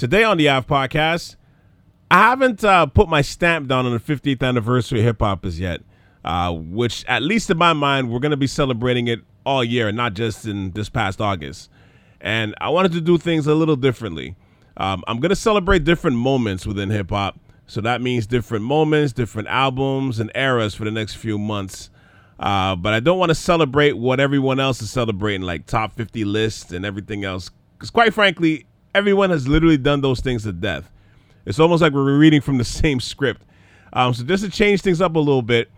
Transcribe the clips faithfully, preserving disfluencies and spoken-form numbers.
Today on the A V Podcast, I haven't uh, put my stamp down on the fiftieth anniversary of hip-hop as yet, uh, which, at least in my mind, we're going to be celebrating it all year and not just in this past August. And I wanted to do things a little differently. Um, I'm going to celebrate different moments within hip-hop. So that means different moments, different albums, and eras for the next few months. Uh, but I don't want to celebrate what everyone else is celebrating, like top fifty lists and everything else. Because quite frankly, everyone has literally done those things to death. It's almost like we're reading from the same script. Um, so just to change things up a little bit,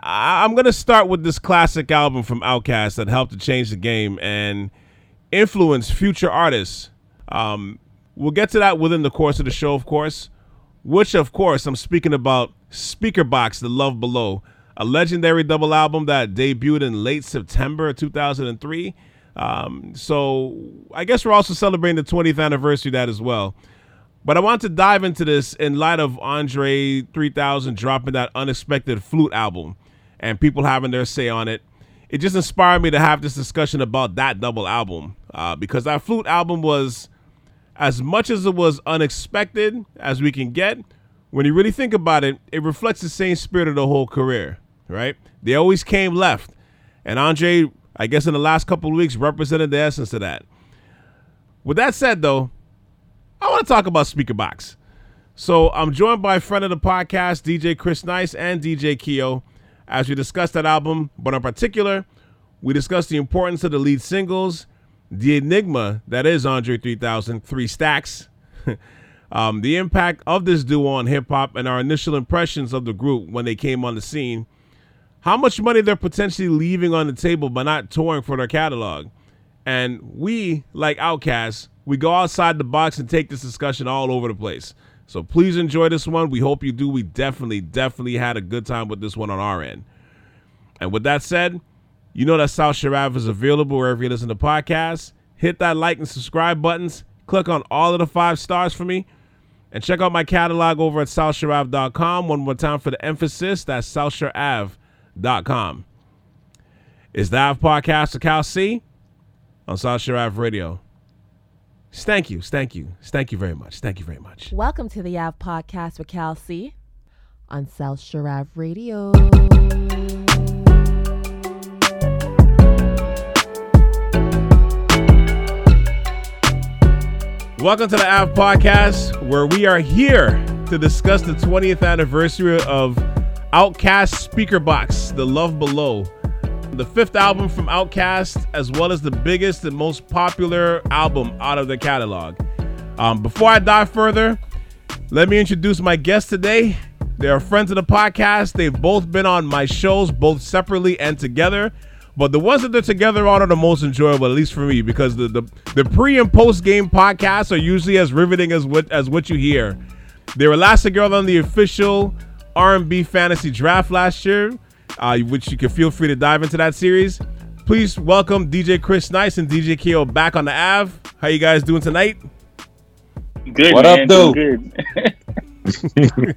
I- I'm going to start with this classic album from Outkast that helped to change the game and influence future artists. Um, we'll get to that within the course of the show, of course, which, of course, I'm speaking about Speakerboxx/The Love Below, a legendary double album that debuted in late September two thousand three. Um, so I guess we're also celebrating the twentieth anniversary of that as well. But I want to dive into this in light of Andre three thousand dropping that unexpected flute album and people having their say on it. It just inspired me to have this discussion about that double album uh, because that flute album was, as much as it was unexpected as we can get, when you really think about it, it reflects the same spirit of the whole career, right? They always came left. And Andre, I guess in the last couple of weeks, represented the essence of that. With that said, though, I want to talk about Speakerboxx. So I'm joined by a friend of the podcast, D J Chris Nice and D J Keo, as we discuss that album. But in particular, we discuss the importance of the lead singles, the enigma that is Andre three thousand, Three Stacks, Um, the impact of this duo on hip-hop and our initial impressions of the group when they came on the scene, how much money they're potentially leaving on the table by not touring for their catalog. And we, like Outkast, we go outside the box and take this discussion all over the place. So please enjoy this one. We hope you do. We definitely, definitely had a good time with this one on our end. And with that said, you know that South Shore Ave is available wherever you listen to podcasts. Hit that like and subscribe buttons. Click on all of the five stars for me. And check out my catalog over at south shore ave dot com. One more time for the emphasis, that's south shore ave dot com. It's the A V Podcast with Cal C on South Shore Ave Radio. Thank you, thank you, thank you very much, thank you very much. Welcome to the A V Podcast with Cal C on South Shore Ave Radio. Welcome to the A V Podcast, where we are here to discuss the twentieth anniversary of Outkast Speakerboxx, The Love Below, the fifth album from Outkast, as well as the biggest and most popular album out of the catalog. Um, before I dive further, let me introduce my guests today. They are friends of the podcast. They've both been on my shows, both separately and together. But the ones that they're together on are the most enjoyable, at least for me, because the the, the pre and post game podcasts are usually as riveting as what as what you hear. They were last together on the official R and B Fantasy Draft last year, uh, which you can feel free to dive into that series. Please welcome D J Chris Nice and D J Keo back on the A V. How you guys doing tonight? Good. What man, up, dude? Good.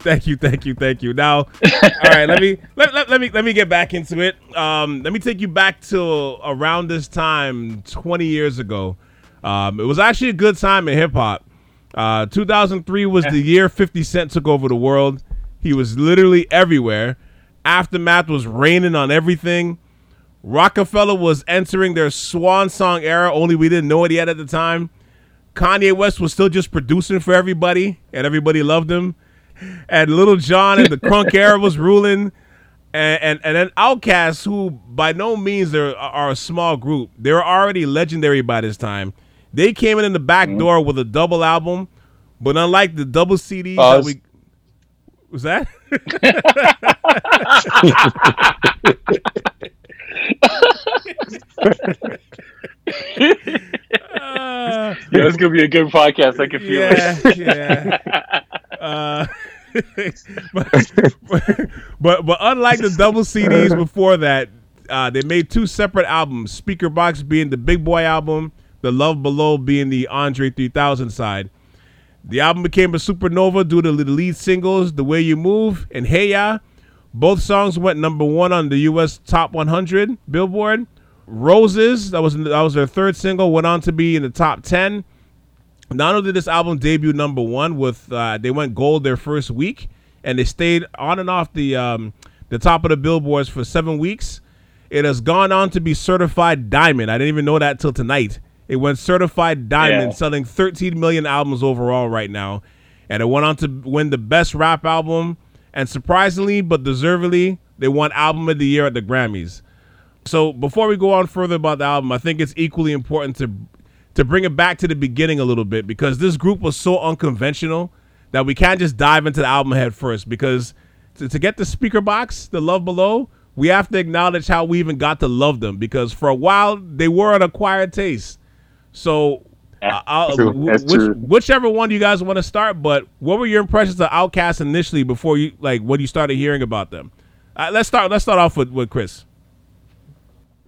Thank you, thank you, thank you. Now, all right, let me let, let, let me let me get back into it. Um, let me take you back to around this time twenty years ago. Um, it was actually a good time in hip hop. Uh, two thousand three was the year fifty Cent took over the world. He was literally everywhere. Aftermath was raining on everything. Roc-A-Fella was entering their swan song era, only we didn't know it yet at the time. Kanye West was still just producing for everybody, and everybody loved him. And Little John and the crunk era was ruling, and, and and then Outkast, who by no means are, are a small group, they were already legendary by this time. They came in in the back mm-hmm. door with a double album, but unlike the double C D uh, that we was that. uh, yeah, this is gonna be a good podcast. I can feel yeah, it. Yeah. Uh, but, but but unlike the double C Ds before that, uh, they made two separate albums, Speakerboxx being the Big Boi album, The Love Below being the Andre three thousand side. The album became a supernova due to the lead singles, The Way You Move and Hey Ya. Both songs went number one on the U S Top one hundred Billboard. Roses, that was, that was their third single, went on to be in the top ten. Not only did this album debut number one with uh, they went gold their first week, and they stayed on and off the um, the top of the billboards for seven weeks. It has gone on to be certified diamond. I didn't even know that till tonight. It went certified diamond, yeah. selling thirteen million albums overall right now, and it went on to win the best rap album. And surprisingly, but deservedly, they won album of the year at the Grammys. So before we go on further about the album, I think it's equally important to to bring it back to the beginning a little bit, because this group was so unconventional that we can't just dive into the album head first. Because to, to get the Speakerboxx, The Love Below, we have to acknowledge how we even got to love them, because for a while they were an acquired taste. So uh, I'll, which, whichever one you guys want to start, but what were your impressions of Outkast initially before you, like, when you started hearing about them? Uh, let's start. Let's start off with, with Chris.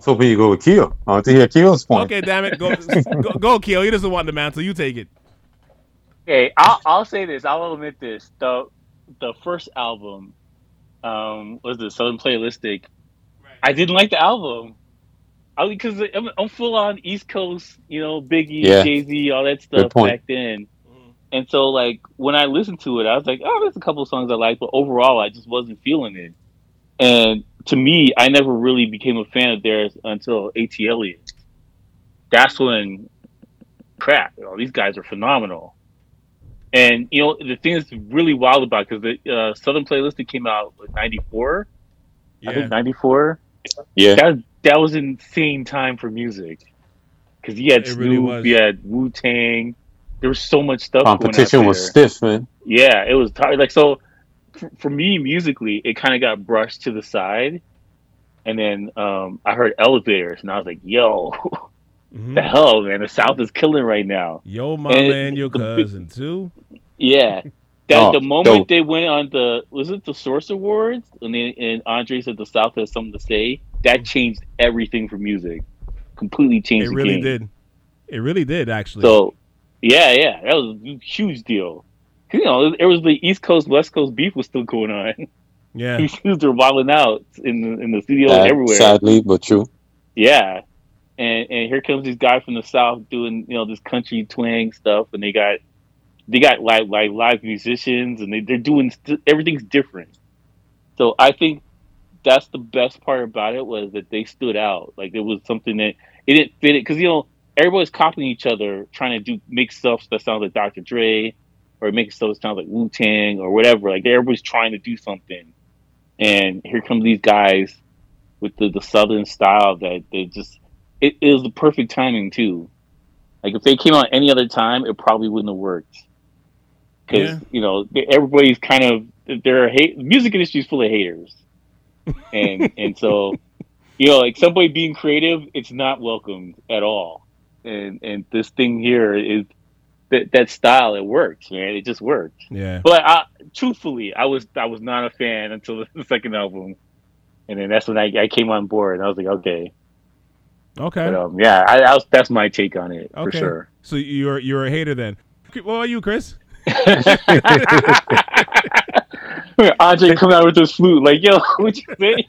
So hoping you go with Keo. I want to hear Keo's point. Okay, damn it, go go, go Keo. He doesn't want the mantle. You take it. Hey, I'll, I'll say this. I'll admit this. the The first album um, was the Southern Playalistic. Right. I didn't like the album. I because I'm, I'm full on East Coast, you know, Biggie, yeah. Jay-Z, all that stuff back then. Mm-hmm. And so, like, when I listened to it, I was like, oh, there's a couple of songs I like, but overall, I just wasn't feeling it. And to me, I never really became a fan of theirs until ATLiens. That's when, crap, you know, these guys are phenomenal. And, you know, the thing that's really wild about it, because the uh, Southern Playalistic came out in ninety-four. Yeah. I think ninety-four. Yeah. That, that was an insane time for music. Because you had it Snoop, really you had Wu-Tang. There was so much stuff Competition going was stiff, man. Yeah, it was tight. Like, so... For me, musically, it kind of got brushed to the side, and then um, I heard Elevators, and I was like, "Yo, mm-hmm. the hell, man! The South is killing right now." Yo, my and man, your the, cousin too. Yeah, that oh, the moment dope. They went on the was it the Source Awards, and then, and Andre said the South has something to say. That changed everything for music. Completely changed. It really the game. did. It really did, actually. So, yeah, yeah, that was a huge deal. You know, it was the East Coast, West Coast beef was still going on. Yeah, these dudes were wilding out in the in the studio uh, everywhere. Sadly, but true. Yeah, and and here comes this guy from the South doing, you know, this country twang stuff, and they got they got live live, live musicians, and they they're doing st- everything's different. So I think that's the best part about it, was that they stood out. Like, it was something that it didn't fit it, because, you know, everybody's copying each other, trying to do make stuff that sounds like Doctor Dre. Or making stuff that sounds like Wu-Tang or whatever. Like, everybody's trying to do something. And here come these guys with the, the Southern style that they just... It, it was the perfect timing, too. Like, if they came out any other time, it probably wouldn't have worked. Because, yeah. you know, everybody's kind of... They're hate, the music industry is full of haters. And and so, you know, like, somebody being creative, it's not welcomed at all. And, and this thing here is... That, that style, it worked, man. It just worked. Yeah. But I, truthfully, I was I was not a fan until the second album, and then that's when I, I came on board. And I was like, okay, okay, but, um, yeah. I, I was, that's my take on it okay. for sure. So you're you're a hater then? What are you, Chris? Andre coming out with this flute, like, yo, what you think?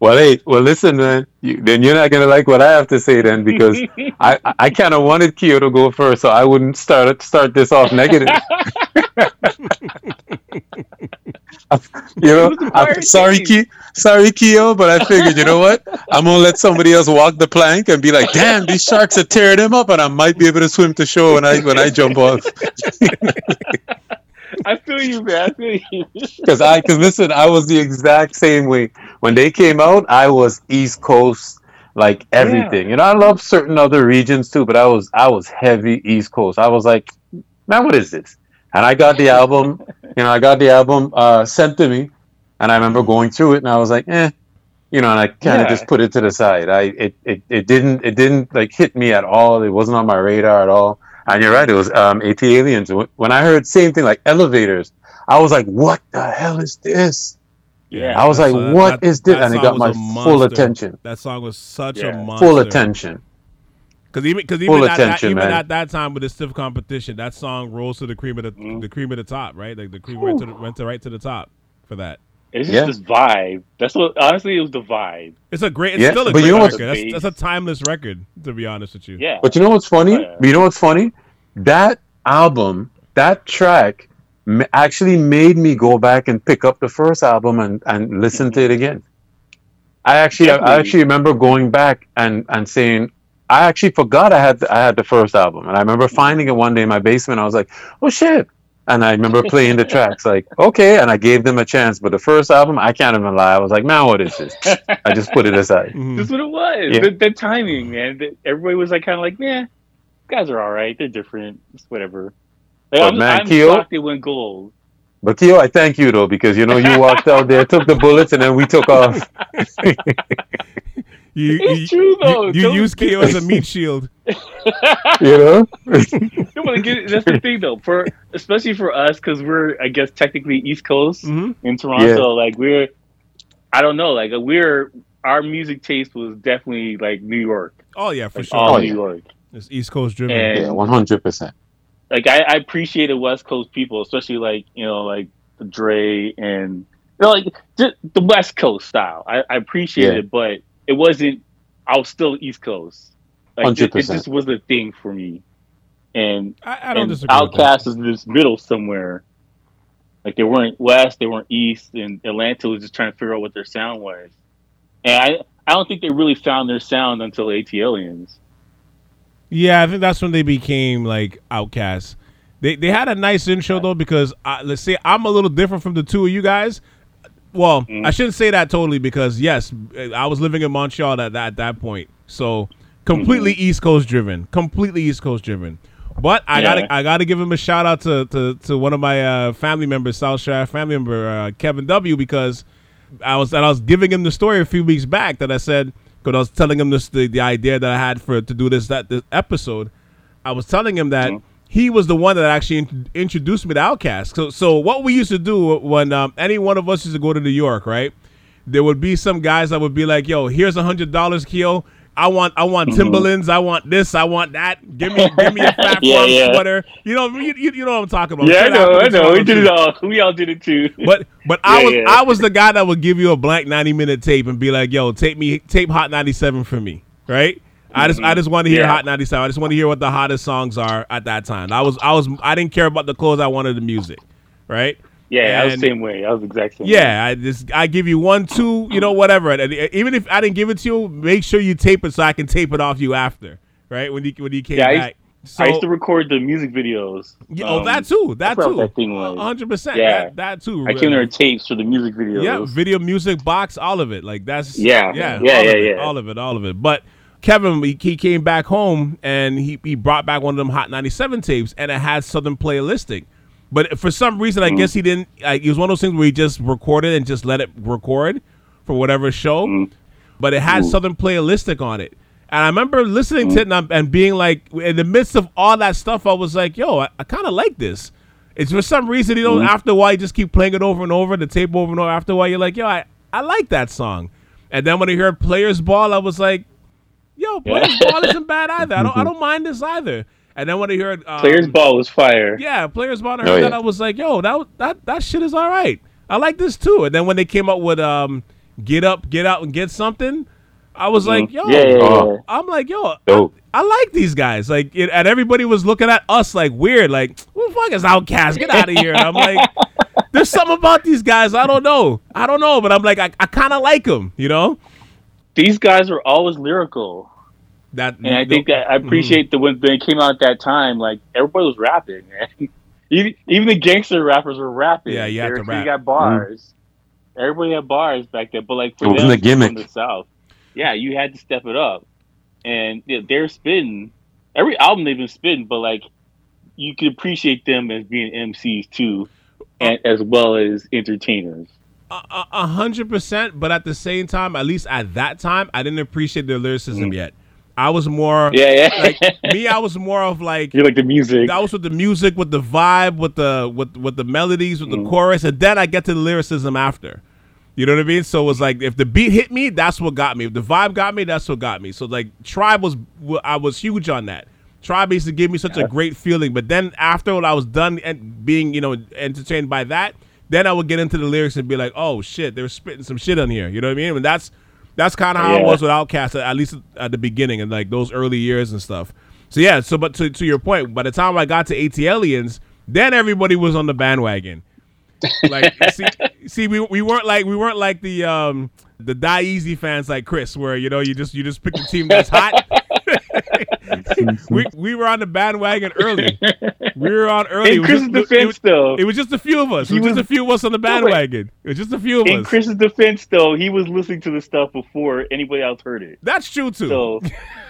Well, hey, well, listen, man, you, then you're not going to like what I have to say then, because I, I kind of wanted Keo to go first, so I wouldn't start start this off negative. You know, I'm sorry, Keo, sorry, Keo, but I figured, you know what? I'm going to let somebody else walk the plank and be like, damn, these sharks are tearing them up, and I might be able to swim to shore when I, when I jump off. I feel you, man. I feel you. Because I, because listen, I was the exact same way. When they came out, I was East Coast, like everything. Yeah. You know, I love certain other regions too, but I was, I was heavy East Coast. I was like, man, what is this? And I got the album. You know, I got the album uh, sent to me, and I remember going through it, and I was like, eh, you know, and I kind of yeah. just put it to the side. I, it, it, it didn't, it didn't like hit me at all. It wasn't on my radar at all. And you're right, it was um, ATLiens. When I heard same thing, like Elevators, I was like, what the hell is this? Yeah, I was like, a, what that, is this? And it got my full attention. That song was such yeah. a monster. Full attention. Because even, cause even, at, that, even at that time with the stiff competition, that song rose to the cream of the, mm. the cream of the top, right? Like the cream went to, the, went to right to the top for that. It's just yeah. this vibe. That's what, honestly, it was the vibe. It's a great, it's yeah. still a but great you know record. That's, that's a timeless record, to be honest with you. Yeah. But you know what's funny? Oh, yeah. You know what's funny? That album, that track, actually made me go back and pick up the first album and, and listen to it again. I actually, I, I actually remember going back and, and saying, I actually forgot I had the, I had the first album, and I remember finding it one day in my basement. I was like, oh shit. And I remember playing the tracks like, okay. And I gave them a chance. But the first album, I can't even lie. I was like, man, what is this? I just put it aside. Mm-hmm. That's what it was. Yeah. The, the timing, man. The, everybody was like, kind of like, yeah, guys are all right. They're different. It's whatever. Like, but I'm, man, I'm Keo, shocked it went gold. But Keo, I thank you, though, because, you know, you walked out there, took the bullets, and then we took off. You, it's you, true though. You, you use Keo as a meat shield. You know. That's the thing though, for especially for us, because we're I guess technically East Coast mm-hmm. in Toronto. Yeah. Like we're, I don't know, like we're our music taste was definitely like New York. Oh yeah, for like, sure. All oh, New yeah. York. It's East Coast driven. And yeah, one hundred percent. Like I, I appreciated West Coast people, especially like you know like Dre and you know, like the West Coast style. I, I appreciate yeah. it, but. It wasn't, I was still East Coast. Like, it, it just was a thing for me. And, I, I don't and disagree Outkast is in this middle somewhere. Like, they weren't West, they weren't East, and Atlanta was just trying to figure out what their sound was. And I, I don't think they really found their sound until ATLiens. Yeah, I think that's when they became, like, Outkast. They they had a nice intro, though, because, I, let's say, I'm a little different from the two of you guys. Well, mm-hmm. I shouldn't say that totally because, yes, I was living in Montreal at, at that point. So completely mm-hmm. East Coast driven, completely East Coast driven. But I yeah. got I gotta give him a shout out to, to, to one of my uh, family members, South Shore Ave family member, uh, Kevin W., because I was and I was giving him the story a few weeks back that I said, because I was telling him this the, the idea that I had for to do this that this episode. I was telling him that. Mm-hmm. He was the one that actually in- introduced me to Outkast. So, so what we used to do when um, any one of us used to go to New York, right? There would be some guys that would be like, "Yo, here's a hundred dollars, Keo. I want, I want mm-hmm. Timberlands. I want this. I want that. Give me, give me a fat yeah, farm yeah. sweater. You know, you, you, you know what I'm talking about. Yeah, I know, I know. We did it all. We all did it too. But, but yeah, I was, yeah. I was the guy that would give you a blank ninety minute tape and be like, "Yo, tape me, tape Hot ninety-seven for me, right?" I just I just want to hear yeah. Hot ninety-seven. I just want to hear what the hottest songs are at that time. I was I was I didn't care about the clothes. I wanted the music, right? Yeah, and I was the same way. I was the exact same. Yeah, way. I just I give you one, two, you know, whatever. And even if I didn't give it to you, make sure you tape it so I can tape it off you after, right? When you when you came yeah, back. I used, so, I used to record the music videos. Yeah, um, oh, that too, that too, that thing was. one hundred percent. Yeah, that, that too. I came there tapes for the music videos. Yeah, video, music, box, all of it. Like that's yeah, yeah, yeah, all yeah, of yeah. It, all of it, all of it. But Kevin, he came back home and he, he brought back one of them Hot ninety-seven tapes and it had Southern Playalistic. But for some reason, I mm. guess he didn't, like, it was one of those things where he just recorded and just let it record for whatever show. Mm. But it had Ooh. Southern Playalistic on it. And I remember listening mm. to it and, and being like, in the midst of all that stuff, I was like, yo, I, I kind of like this. It's for some reason, you know, mm. after a while, you just keep playing it over and over, the tape over and over. After a while, you're like, yo, I, I like that song. And then when I heard Players Ball, I was like, yo, Players yeah. Ball isn't bad either. I don't, I don't mind this either. And then when I heard um, Players Ball was fire. Yeah, Players Ball. I heard oh, yeah. that. I was like, yo, that that that shit is all right. I like this too. And then when they came up with um, Get Up, Get Out, and Get Something, I was mm-hmm. like, yo, yeah, yeah, yeah. I'm like, yo, I, I like these guys. Like, it, and everybody was looking at us like weird, like, who the fuck is Outkast? Get out of here. And I'm like, there's something about these guys. I don't know. I don't know, but I'm like, I, I kind of like them, you know. These guys were always lyrical. That, and I think that I appreciate mm. the when they came out at that time, like everybody was rapping, man. Even, even the gangster rappers were rapping. Yeah, you had to rap. Got bars. Mm. Everybody had bars back then, but like for it wasn't them, a gimmick. From the South, yeah, you had to step it up. And yeah, they're spitting every album they've been spitting, but like you could appreciate them as being M Cs too, and as well as entertainers. A hundred percent, but at the same time, at least at that time, I didn't appreciate their lyricism mm. yet. I was more, yeah, yeah. Like, me, I was more of like you like the music. I was with the music, with the vibe, with the with with the melodies, with mm. the chorus, and then I get to the lyricism after. You know what I mean? So it was like if the beat hit me, that's what got me. If the vibe got me, that's what got me. So like Tribe was, I was huge on that. Tribe used to give me such yeah. a great feeling, but then after when I was done and being you know entertained by that. Then I would get into the lyrics and be like, oh shit, they were spitting some shit on here. You know what I mean? And that's that's kind of how yeah. it was with Outkast, at least at the beginning and like those early years and stuff. So yeah, so but to, to your point, by the time I got to ATLiens, then everybody was on the bandwagon. Like, see, see, we we weren't like we weren't like the um the Die Easy fans like Chris, where you know you just you just pick the team that's hot. we we were on the bandwagon early. We were on early. In Chris's defense, though, it was just a few of us. It was, was just a few of us on the bandwagon. It was just a few of us. In Chris's defense, though, he was listening to the stuff before anybody else heard it. That's true too. So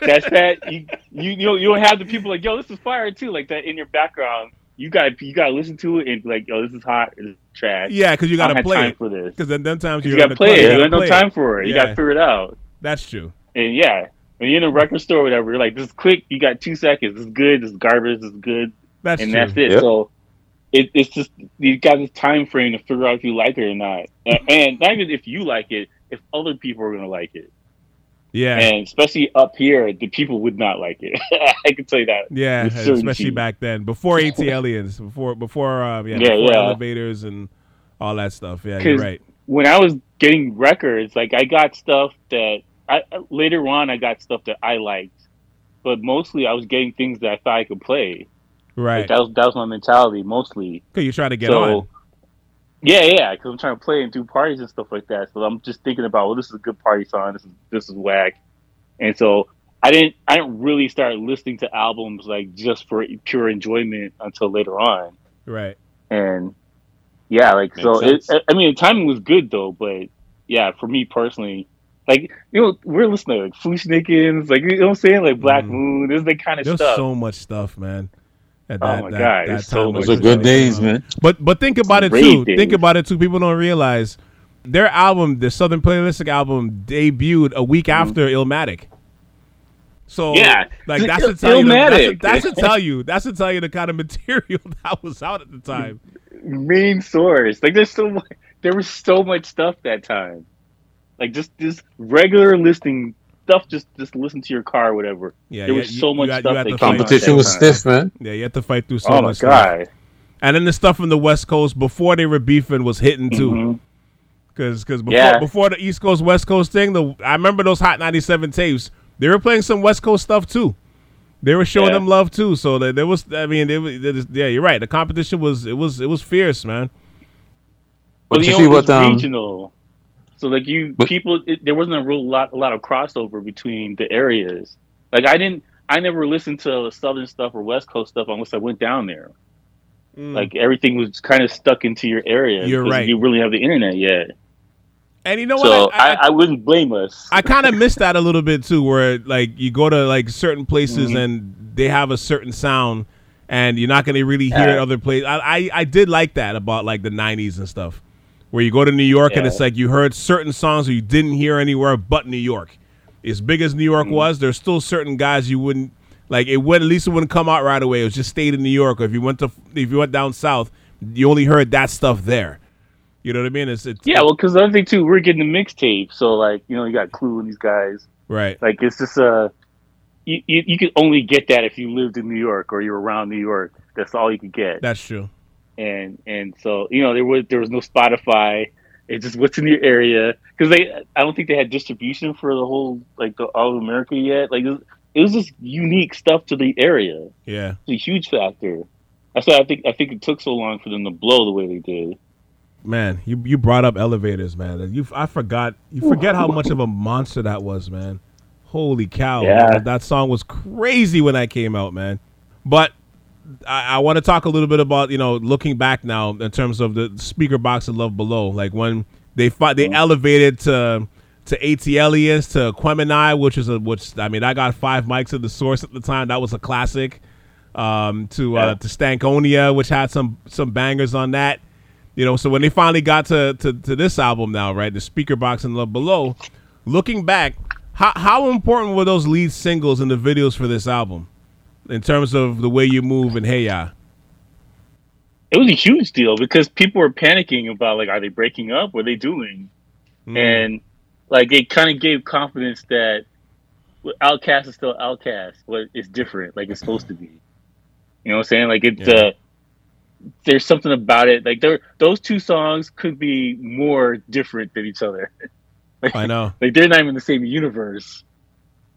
that's that. You you you don't, you don't have the people like, yo, this is fire too, like that in your background. You got you gotta listen to it and be like, yo, this is hot, this is trash. Yeah, because you gotta I don't play have time it. For this. Because then sometimes you gotta play it. You ain't no time for it. You yeah. gotta figure it out. That's true. And yeah, when you're in a record store or whatever, you're like, this is quick. You got two seconds. This is good. This is garbage. This is good. That's and true. that's it. Yep. So it, it's just you got this time frame to figure out if you like it or not, and not even if you like it, if other people are gonna like it. Yeah, and especially up here, the people would not like it. I can tell you that. Yeah, especially back then, before ATLiens, before before um, yeah, yeah, before yeah. elevators and all that stuff. Yeah, you're right. When I was getting records, like I got stuff that I later on I got stuff that I liked, but mostly I was getting things that I thought I could play. Right. Like that was that was my mentality mostly. Cause you're trying to get so, on. Yeah, yeah, because I'm trying to play and do parties and stuff like that. So I'm just thinking about, well, this is a good party song. This is this is whack, and so I didn't I didn't really start listening to albums like just for pure enjoyment until later on. Right. And yeah, like Makes so. It, I mean, the timing was good though, but yeah, for me personally, like you know, we're listening to like Flooshnikins, like you know what I'm saying, like Black mm. Moon. This is the kind of There's stuff. There's so much stuff, man. That, oh my that, God! That so those are good days, man. But but think about it too. Days. Think about it too. People don't realize their album, the Southern Playalistic album, debuted a week mm-hmm. after Illmatic. So yeah, like that's to tell Illmatic. you. The, that's to tell you. That's to tell you the kind of material that was out at the time. Main source. Like there's so much, there was so much stuff that time. Like just this regular listening. Stuff just just listen to your car or whatever. Yeah, there yeah, was so you, much you stuff. The competition was stiff, man. Yeah, you had to fight through so oh much. Oh my god! Stuff. And then the stuff from the West Coast before they were beefing was hitting too. Mm-hmm. Cause cause before, yeah. before the East Coast West Coast thing, the I remember those Hot ninety-seven tapes. They were playing some West Coast stuff too. They were showing yeah. them love too. So there was I mean they, they just, yeah you're right. The competition was it was it was fierce, man. But well, you see what um, regional. So like you people, it, there wasn't a real lot, a lot of crossover between the areas. Like I didn't, I never listened to Southern stuff or West Coast stuff unless I went down there. Mm. Like everything was kind of stuck into your area. You're right. You really have the internet yet. And you know so what? I, I, I, I wouldn't blame us. I kind of missed that a little bit too, where like you go to like certain places mm-hmm. and they have a certain sound, and you're not gonna really hear yeah. it other places. I, I I did like that about like the nineties and stuff. Where you go to New York yeah. and it's like you heard certain songs that you didn't hear anywhere but New York. As big as New York mm-hmm. was, there's still certain guys you wouldn't like. It would at least it wouldn't come out right away. It was just stayed in New York. Or if you went to if you went down south, you only heard that stuff there. You know what I mean? It's, it's yeah. Well, because the other thing too, we're getting the mixtape, so like you know you got Clue and these guys, right? Like it's just a uh, you, you you could only get that if you lived in New York or you're around New York. That's all you could get. That's true. And and so you know there was there was no Spotify. It's just what's in your area because they I don't think they had distribution for the whole like the, all of America yet. Like it was, it was just unique stuff to the area. Yeah, it's a huge factor. That's why I think I think it took so long for them to blow the way they did. Man, you you brought up elevators, man. You I forgot you forget how much of a monster that was, man. Holy cow! Yeah, man, that song was crazy when that came out, man. But I, I want to talk a little bit about, you know, looking back now in terms of the Speakerboxx/The Love Below, like when they fought, they mm-hmm. elevated to to ATLiens, to Aquemini, which is a which I mean I got five mics at the source at the time, that was a classic. Um, to yeah. uh, to Stankonia, which had some some bangers on that, you know. So when they finally got to to, to this album now, right, the Speakerboxx/The Love Below, looking back, how how important were those lead singles and the videos for this album? In terms of the way you move and hey ya, it was a huge deal because people were panicking about like, are they breaking up? What are they doing? Mm. And like, it kind of gave confidence that Outkast is still Outkast, but it's different. Like it's supposed to be, you know what I'm saying? Like it's, yeah. uh, there's something about it. Like there, those two songs could be more different than each other. Like, I know. Like they're not even in the same universe.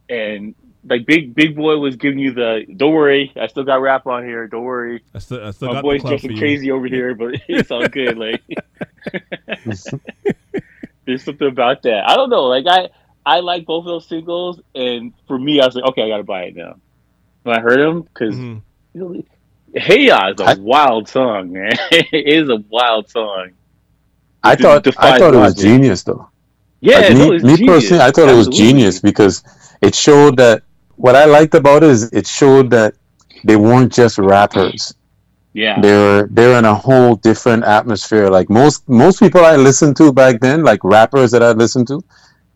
And like Big Big Boi was giving you the don't worry, I still got rap on here. Don't worry, I still, I still my got boy's dressing crazy over here, but it's all good. Like there's something about that. I don't know. Like I, I like both of those singles, and for me, I was like, okay, I gotta buy it now. When I heard them, because mm-hmm. you know, Hey Ya is a I, wild song, man. It is a wild song. I it's thought I thought it was logic. Genius, though. Yeah, like, me, was me genius. personally, I thought Absolutely. it was genius because it showed that what I liked about it is it showed that they weren't just rappers. Yeah, they were they're in a whole different atmosphere. Like most most people I listened to back then, like rappers that I listened to,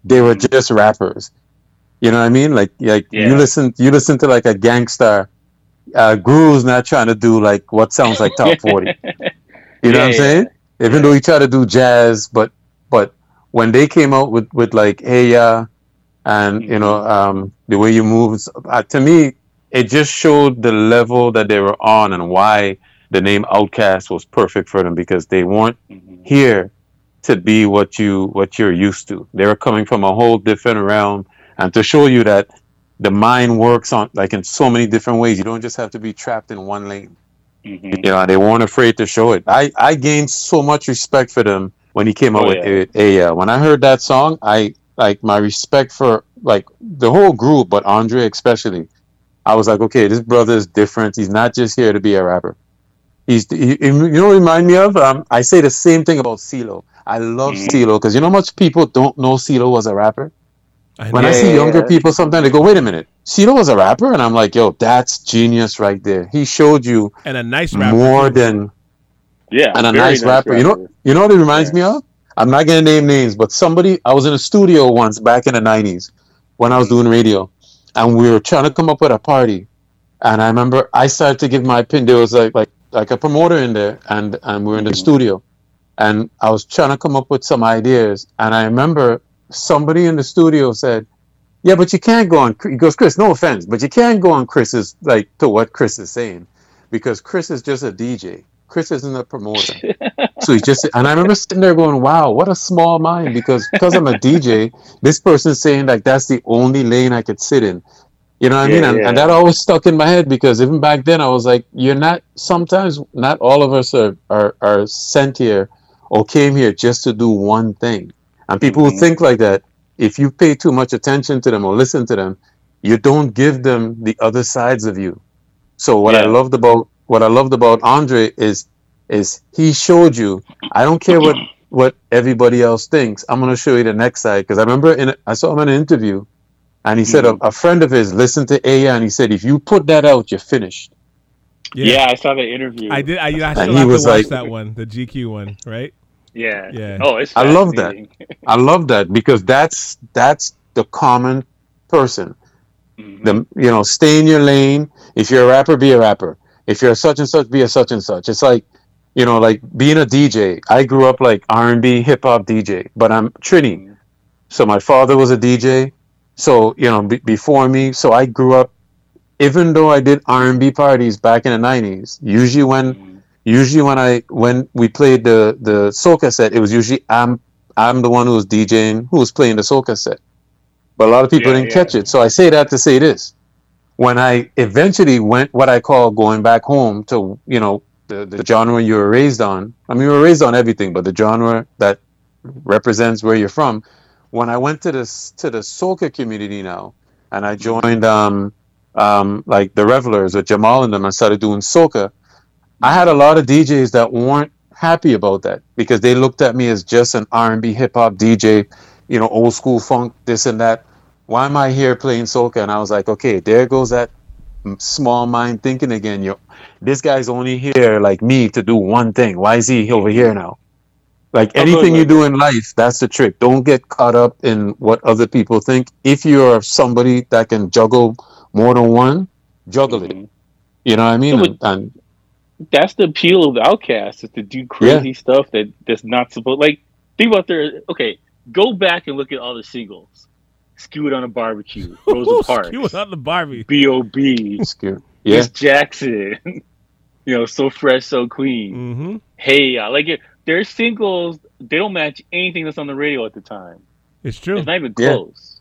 they were mm-hmm. just rappers. You know what I mean? Like like yeah. you listen you listen to like a gangster. Uh, Guru's not trying to do like what sounds like top forty. You know yeah, what I'm saying? Yeah. Even though he tried to do jazz, but but when they came out with, with like Hey Ya and mm-hmm. you know um, the way you move, uh, to me it just showed the level that they were on and why the name Outkast was perfect for them because they weren't mm-hmm. here to be what you what you're used to. They were coming from a whole different realm, and to show you that. The mind works on like in so many different ways. You don't just have to be trapped in one lane. Mm-hmm. You know, they weren't afraid to show it. I, I gained so much respect for them when he came out oh, with yeah. a, a, a. When I heard that song, I like my respect for like the whole group, but Andre especially. I was like, okay, this brother is different. He's not just here to be a rapper. He's he, you know what remind me of? Um, I say the same thing about CeeLo. I love mm-hmm. CeeLo because you know how much people don't know CeeLo was a rapper. I when I see younger people, sometimes they go, wait a minute, CeeLo was a rapper? And I'm like, yo, that's genius right there. He showed you and a nice rapper more than... Yeah, and a nice, nice rapper. rapper. You know you know what it reminds yeah. me of? I'm not going to name names, but somebody... I was in a studio once back in the nineties when I was doing radio, and we were trying to come up with a party. And I remember I started to give my opinion. There was like, like, like a promoter in there, and, and we were in the mm-hmm. studio. And I was trying to come up with some ideas, and I remember... Somebody in the studio said, yeah, but you can't go on. He goes, Chris, no offense, but you can't go on Chris's, like, to what Chris is saying, because Chris is just a D J. Chris isn't a promoter. So he just, and I remember sitting there going, wow, what a small mind, because because I'm a D J, this person's saying, like, that's the only lane I could sit in. You know what yeah, I mean? And, yeah. and that always stuck in my head, because even back then, I was like, you're not, sometimes not all of us are, are, are sent here or came here just to do one thing. And people mm-hmm. who think like that, if you pay too much attention to them or listen to them, you don't give them the other sides of you. So what yeah. I loved about what I loved about Andre is is he showed you, I don't care what, what everybody else thinks. I'm going to show you the next side. Because I remember in a, I saw him in an interview, and he mm-hmm. said a, a friend of his listened to A I, and he said, if you put that out, you're finished. Yeah, yeah I saw that interview. I did. I, I still and have to watch like, that one, the G Q one, right? Yeah. yeah. Oh, it's. I love that. I love that because that's that's the common person. Mm-hmm. The you know, stay in your lane. If you're a rapper, be a rapper. If you're a such and such, be a such and such. It's like, you know, like being a D J. I grew up like R and B, hip hop D J, but I'm Trini. Mm-hmm. So my father was a D J. So you know, b- before me, so I grew up. Even though I did R and B parties back in the nineties, usually when. Mm-hmm. Usually when I when we played the, the soca set, it was usually I'm I'm the one who was DJing, who was playing the soca set. But a lot of people yeah, didn't yeah. catch it. So I say that to say this. When I eventually went what I call going back home to, you know, the, the genre you were raised on. I mean, you were raised on everything, but the genre that represents where you're from. When I went to the, to the soca community now, and I joined um, um, like the Revelers with Jamal and them and started doing soca, I had a lot of D Js that weren't happy about that because they looked at me as just an R and B hip-hop D J, you know, old school funk, this and that. Why am I here playing soca? And I was like, okay, there goes that small mind thinking again. Yo, this guy's only here like me to do one thing. Why is he over here now? Like anything you do in life, that's the trick. Don't get caught up in what other people think. If you're somebody that can juggle more than one, juggle mm-hmm. it. You know what I mean? And, and that's the appeal of the Outkast, is to do crazy yeah. stuff that, that's not supposed... Like, think about their... Okay, go back and look at all the singles. Skewed on a Barbecue. Rosa Parks. Skewed on the Barbie. B O B. Skewed. Yeah. Miss Jackson. you know, So Fresh, So Clean. Mm-hmm. Hey, I like it. Their singles, they don't match anything that's on the radio at the time. It's true. It's not even close.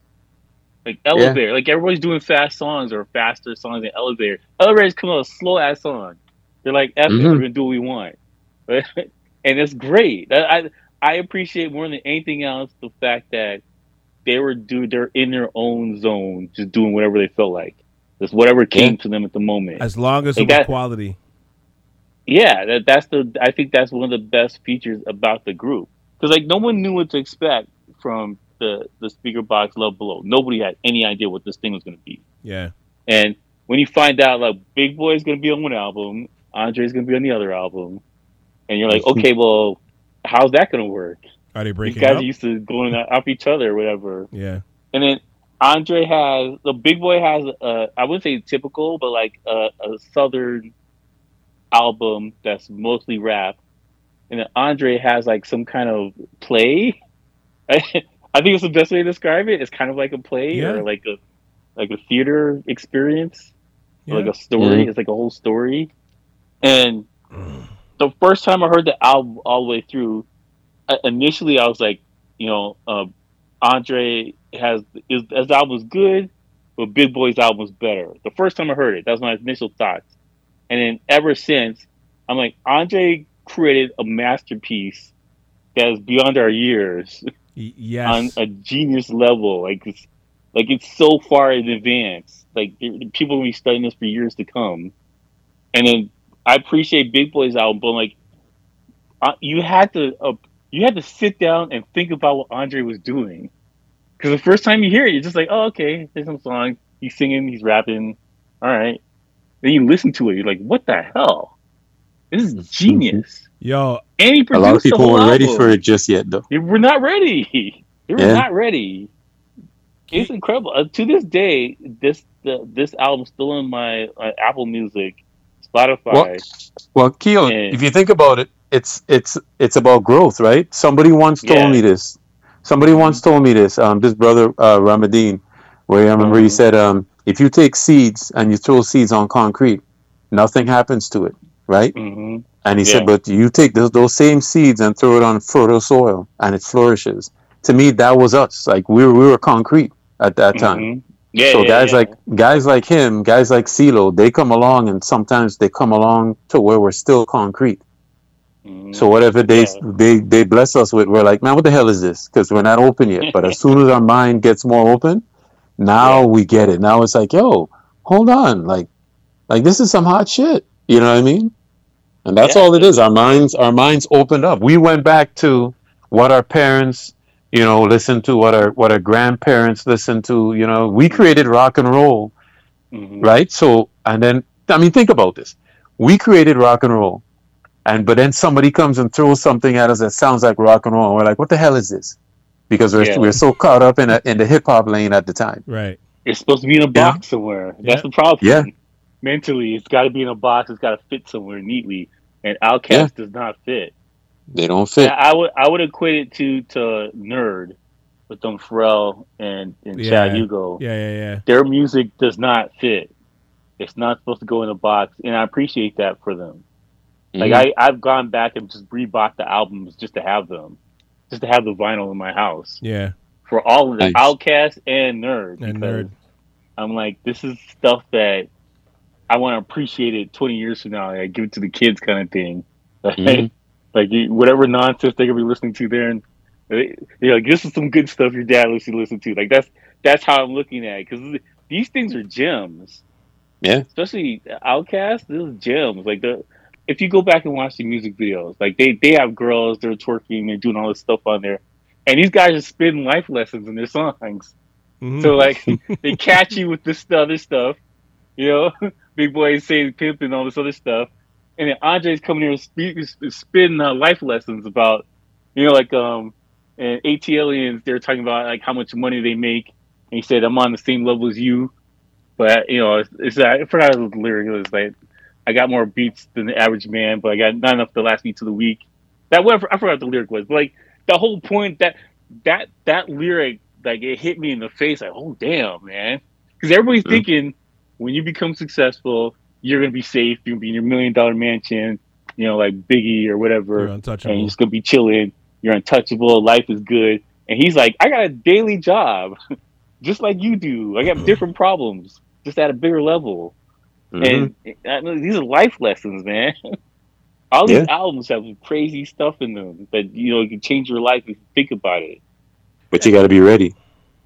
Yeah. Like Elevator. Yeah. Like everybody's doing fast songs or faster songs than Elevator. Elevator's coming out a slow ass song. They're like, F mm-hmm. it, we're gonna do what we want. and it's great. I I appreciate more than anything else the fact that they were do they're in their own zone, just doing whatever they felt like. Just whatever came to them at the moment. As long as like it was that, quality. Yeah, that, that's the. I think that's one of the best features about the group, because like no one knew what to expect from the the Speakerboxx Love Below. Nobody had any idea what this thing was going to be. Yeah, and when you find out like Big Boi is going to be on one album, Andre is going to be on the other album, and you're like, okay, well, how's that going to work? Are they breaking These guys up? Are used to going off each other, or whatever. Yeah, and then Andre has the Big Boi has a, I wouldn't say typical, but like a, a southern album that's mostly rap, and then Andre has like some kind of play. I think it's the best way to describe it. It's kind of like a play yeah. or like a like a theater experience, yeah. like a story. Mm-hmm. It's like a whole story. And the first time I heard the album all the way through, I, initially I was like, you know, uh, Andre has his, his album is good, but Big Boi's album is better. The first time I heard it, that was my initial thoughts. And then ever since, I'm like, Andre created a masterpiece that is beyond our years. Yes. On a genius level. Like it's, like it's so far in advance. Like it, people will be studying this for years to come. And then I appreciate Big Boi's album, but like uh, you had to uh, you had to sit down and think about what Andre was doing. Because the first time you hear it, you're just like, oh, okay, there's some song. He's singing, he's rapping. All right. Then you listen to it, you're like, what the hell? This is genius. Yo, and he produced a lot of people weren't ready for it just yet, though. They were not ready. They were yeah. not ready. It's incredible. Uh, to this day, this uh, this album's still in my uh, Apple Music, Spotify. Well, well Keo, and, if you think about it, it's it's it's about growth, right? Somebody once told yeah. me this. Somebody once told me this. Um, this brother uh, Ramadeen, where I remember mm-hmm. he said, um. If you take seeds and you throw seeds on concrete, nothing happens to it, right? Mm-hmm. And he yeah. said, but you take those, those same seeds and throw it on fertile soil, and it flourishes. To me, that was us. Like, we were, we were concrete at that time. Mm-hmm. Yeah, so yeah, guys yeah. like guys like him, guys like CeeLo, they come along, and sometimes they come along to where we're still concrete. Mm-hmm. So whatever they, yeah. they they bless us with, we're like, man, what the hell is this? Because we're not open yet. But as soon as our mind gets more open, now yeah. we get it. Now it's like, yo, hold on, like, like this is some hot shit. You know what I mean? And that's yeah, all it is. Our minds, our minds opened up. We went back to what our parents, you know, listened to, what our what our grandparents listened to. You know, we created rock and roll, mm-hmm. right? So, and then, I mean, think about this. We created rock and roll, and but then somebody comes and throws something at us that sounds like rock and roll, and we're like, what the hell is this? Because we're yeah. we're so caught up in a, in the hip hop lane at the time. Right. It's supposed to be in a box yeah. somewhere. That's yeah. the problem. Yeah. Mentally, it's got to be in a box. It's got to fit somewhere neatly. And Outkast yeah. does not fit. They don't fit. I, I would I would equate it to to N E R D with them Pharrell and, and yeah. Chad Hugo. Yeah, yeah, yeah. Their music does not fit. It's not supposed to go in a box, and I appreciate that for them. Mm-hmm. Like I I've gone back and just re-bought the albums just to have them. Just to have the vinyl in my house. Yeah. For all of the nice. Outkast and N E R D. And N E R D. I'm like, this is stuff that I want to appreciate it twenty years from now. Like, I give it to the kids kind of thing. Mm-hmm. Like, whatever nonsense they're going to be listening to there. And they, they're like, this is some good stuff your dad lets you listen to. Like, that's that's how I'm looking at it. Because these things are gems. Yeah. Especially Outkast, this is gems. Like, the... If you go back and watch the music videos, like they, they have girls, they're twerking, they're doing all this stuff on there. And these guys are spitting life lessons in their songs. Mm-hmm. So, like, they catch you with this other stuff, you know? Big Boi is saying pimp and all this other stuff. And then Andre's coming here and sp- spitting uh, life lessons about, you know, like, um, and ATLiens, they're talking about, like, how much money they make. And he said, I'm on the same level as you. But, you know, it's, it's I forgot what the lyric was, like, I got more beats than the average man, but I got not enough to last beats of the week. That whatever I forgot what the lyric was, but like the whole point that that that lyric, like it hit me in the face, like oh damn man, because everybody's mm-hmm. thinking when you become successful, you're gonna be safe. You're gonna be in your million dollar mansion, you know, like Biggie or whatever. You're untouchable. And you're just gonna be chilling. You're untouchable. Life is good. And he's like, I got a daily job, just like you do. I got different problems, just at a bigger level. Mm-hmm. And I mean, these are life lessons, man. All these yeah. albums have crazy stuff in them that, you know, can change your life if you think about it. But you got to be ready.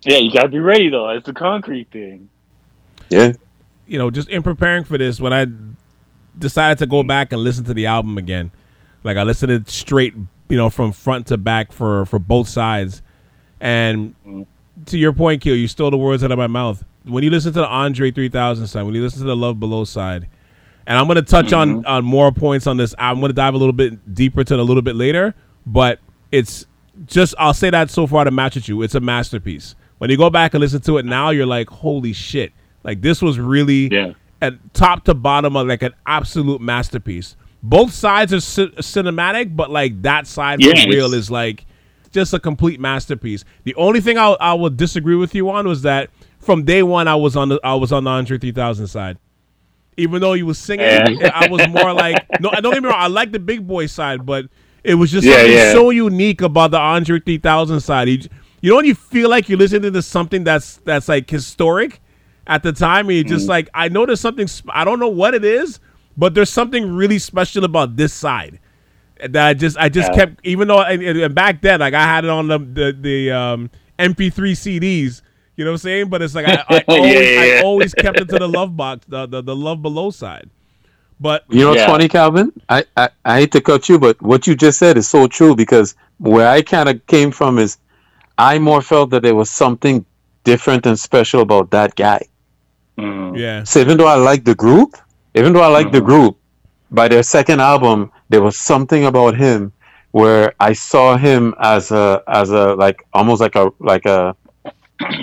Yeah, you got to be ready, though. It's the concrete thing. Yeah. You know, just in preparing for this, when I decided to go back and listen to the album again, like I listened to it straight, you know, from front to back for, for both sides. And mm-hmm. to your point, Keo, you stole the words out of my mouth. When you listen to the Andre three thousand side, when you listen to the Love Below side, and I'm going to touch mm-hmm. on, on more points on this. I'm going to dive a little bit deeper to it a little bit later, but it's just, I'll say that so far to match with you. It's a masterpiece. When you go back and listen to it now, you're like, holy shit. Like this was really yeah. at top to bottom of like an absolute masterpiece. Both sides are c- cinematic, but like that side yes. for real is like just a complete masterpiece. The only thing I'll, I will disagree with you on was that from day one, I was on the I was on the Andre three thousand side. Even though he was singing, yeah. I was more like no. Don't get me wrong. I like the Big Boi side, but it was just yeah, something yeah. so unique about the Andre three thousand side. He, you know, when you feel like you're listening to something that's that's like historic at the time, and you just mm. like I know there's something. Sp- I don't know what it is, but there's something really special about this side that I just I just yeah. kept. Even though and, and back then, like I had it on the the, the um, M P three C Ds. You know what I'm saying? But it's like I, I, always, yeah, yeah. I always kept it to the Love box, the, the, the Love Below side. But you know what's yeah. funny, Calvin? I, I, I hate to cut you, but what you just said is so true because where I kind of came from is I more felt that there was something different and special about that guy. Mm. Yeah. So even though I liked the group, even though I liked mm. the group, by their second album, there was something about him where I saw him as a as a like almost like a like a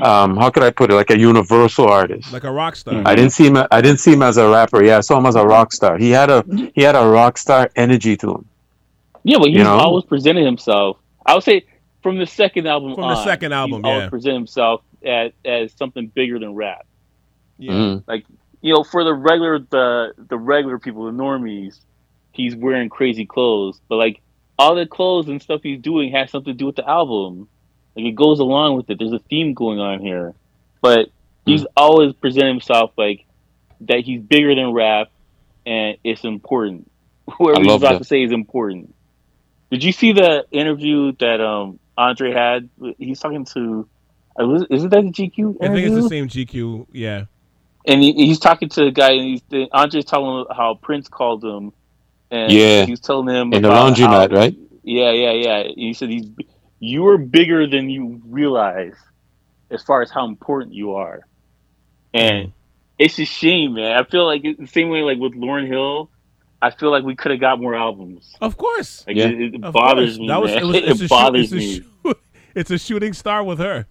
Um, how could I put it? Like a universal artist, like a rock star. I didn't see him. I didn't see him as a rapper. Yeah, I saw him as a rock star. He had a he had a rock star energy to him. Yeah, but he was always presented himself. I would say from the second album. From on, the second album, he yeah. always presented himself as, as something bigger than rap. Yeah, mm-hmm. like you know, for the regular the the regular people, the normies, he's wearing crazy clothes, but like all the clothes and stuff he's doing has something to do with the album. Like it goes along with it. There's a theme going on here, but he's mm. always presenting himself like that. He's bigger than rap, and it's important. Whoever he's about that. to say is important. Did you see the interview that um, Andre had? He's talking to. Uh, isn't that the G Q interview? I think it's the same G Q. Yeah, and he, he's talking to a guy, and he's the, Andre's telling him how Prince called him, and yeah. he's telling him in the laundry mat, right? Yeah, yeah, yeah. And he said he's. You are bigger than you realize as far as how important you are. And it's a shame, man. I feel like it's the same way like with Lauryn Hill, I feel like we could have got more albums. Of course. Like, yeah. It, it bothers course. me. That was, it was, it's it bothers shoot, it's me. Shoot, it's a shooting star with her.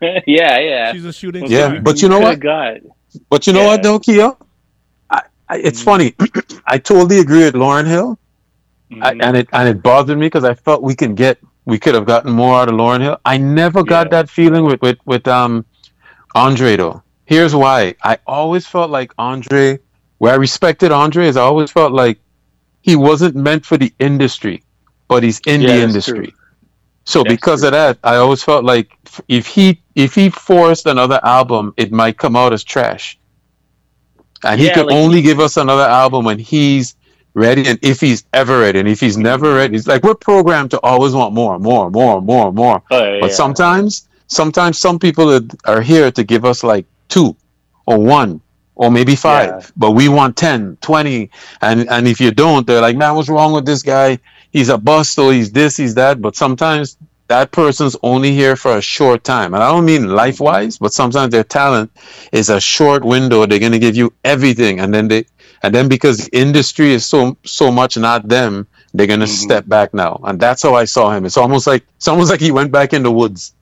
yeah, yeah. She's a shooting well, star. Yeah, but you know what? Got. But you know yeah. what, though, Keo? I, I, it's funny. I totally agree with Lauryn Hill. Mm-hmm. I, and it and it bothered me because I felt we can get... We could have gotten more out of Lauryn Hill. I never got yeah. that feeling with, with, with um, Andre, though. Here's why. I always felt like Andre, where I respected Andre is I always felt like he wasn't meant for the industry, but he's in yeah, the industry. True. So that's because true. of that, I always felt like if he if he forced another album, it might come out as trash. And yeah, he could like only he- give us another album when he's ready, and if he's ever ready, and if he's never ready, it's like we're programmed to always want more, more, more, more, more. Oh, yeah, but sometimes, yeah. sometimes some people are, are here to give us like two or one or maybe five, yeah. but we want ten, twenty. And, and if you don't, they're like, man, what's wrong with this guy? He's a bust, or he's this, he's that. But sometimes that person's only here for a short time. And I don't mean life-wise, but sometimes their talent is a short window. They're going to give you everything, and then they... And then because the industry is so so much not them, they're gonna mm-hmm. step back now, and that's how I saw him. It's almost like it's almost like he went back in the woods.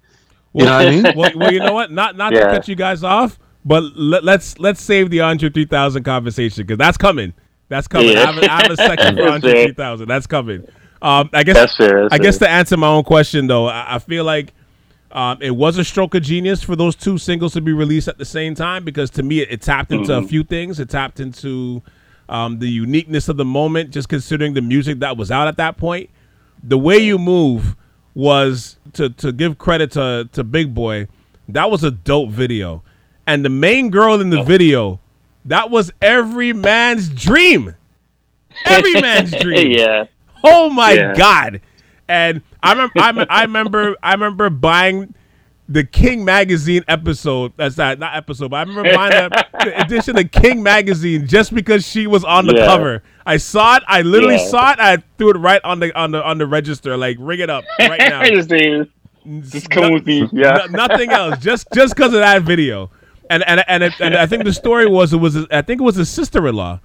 You well, know what I mean? Well, well, you know what? Not not yeah. to cut you guys off, but let, let's let's save the Andre three thousand conversation because that's coming. That's coming. Yeah. I, have, I have a section for Andre three thousand. That's coming. Um, I guess. That's fair, that's I fair. guess to answer my own question though, I, I feel like Um, it was a stroke of genius for those two singles to be released at the same time, because to me it, it tapped into mm-hmm. a few things. It tapped into um, the uniqueness of the moment, just considering the music that was out at that point. The Way You Move was, to, to give credit to, to Big Boi, that was a dope video. And the main girl in the oh. video, that was every man's dream. Every man's dream. Yeah. Oh my yeah. God. And I remember, I, I remember, I remember buying the King Magazine episode. That's not, not episode, but I remember buying the, the edition of King Magazine just because she was on the yeah. cover. I saw it. I literally yeah. saw it. I threw it right on the on the on the register. Like, ring it up right now. Just come no, with me. Yeah. No, nothing else. Just just because of that video. And and and it, and I think the story was it was I think it was his sister-in-law.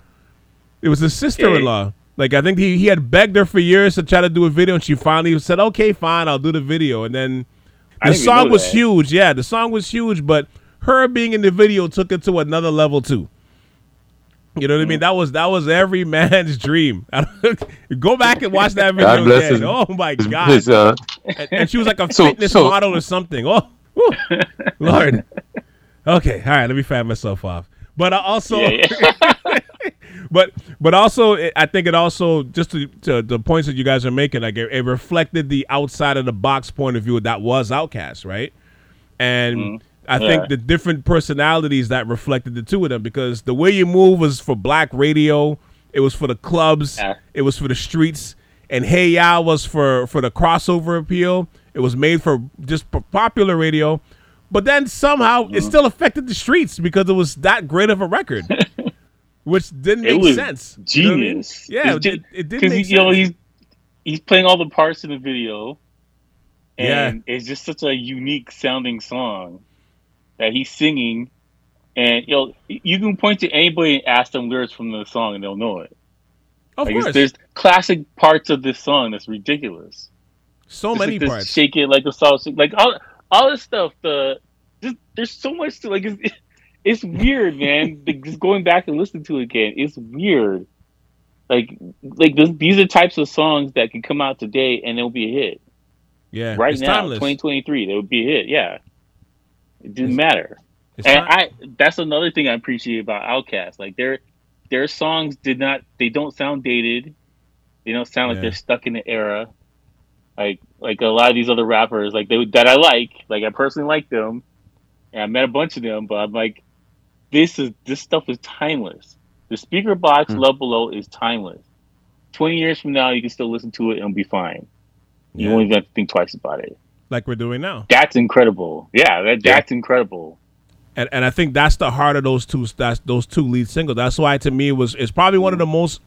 It was his sister-in-law. Yeah. Like, I think he, he had begged her for years to try to do a video, and she finally said, okay, fine, I'll do the video. And then the song was huge. Yeah, the song was huge, but her being in the video took it to another level, too. You know what mm-hmm. I mean? That was that was every man's dream. Go back and watch that video again. His, oh, my God. His, uh... and, and she was like a so, fitness so... model or something. Oh, whew, Lord. Okay, all right, let me fan myself off. But I also... Yeah, yeah. But but also, it, I think it also, just to, to the points that you guys are making, like it, it reflected the outside of the box point of view that was Outkast, right? And mm, I yeah. think the different personalities that reflected the two of them, because The Way You Move was for black radio, it was for the clubs, yeah. it was for the streets, and Hey Ya was for, for the crossover appeal. It was made for just popular radio, but then somehow mm. it still affected the streets because it was that great of a record. Which didn't it make was sense. Genius. You know what I mean? Yeah, just, it, it didn't make you sense. Know, he's, he's playing all the parts in the video, and yeah. it's just such a unique sounding song that he's singing. And you know, you can point to anybody and ask them lyrics from the song, and they'll know it. Of like, course. There's classic parts of this song that's ridiculous. So just many like parts. Shake It Like a Salsa. Like all, all this stuff. The just, there's so much to like. It's, it, It's weird, man. Just going back and listening to it again, it's weird. Like, like this, these are types of songs that can come out today and they'll be a hit. Yeah, right now, timeless. twenty twenty-three, they'll be a hit. Yeah, it didn't it's, matter. It's and I, that's another thing I appreciate about Outkast. Like their their songs did not, they don't sound dated. They don't sound yeah. like they're stuck in the era. Like like a lot of these other rappers, like they that I like, like I personally like them, and I met a bunch of them, but I'm like. This is this stuff is timeless. The Speakerboxx mm. Love Below is timeless. Twenty years from now, you can still listen to it and it'll be fine. You yeah. won't even have to think twice about it, like we're doing now. That's incredible. Yeah, that, that's yeah. incredible. And and I think that's the heart of those two. That's those two lead singles. That's why to me it was it's probably one of the most.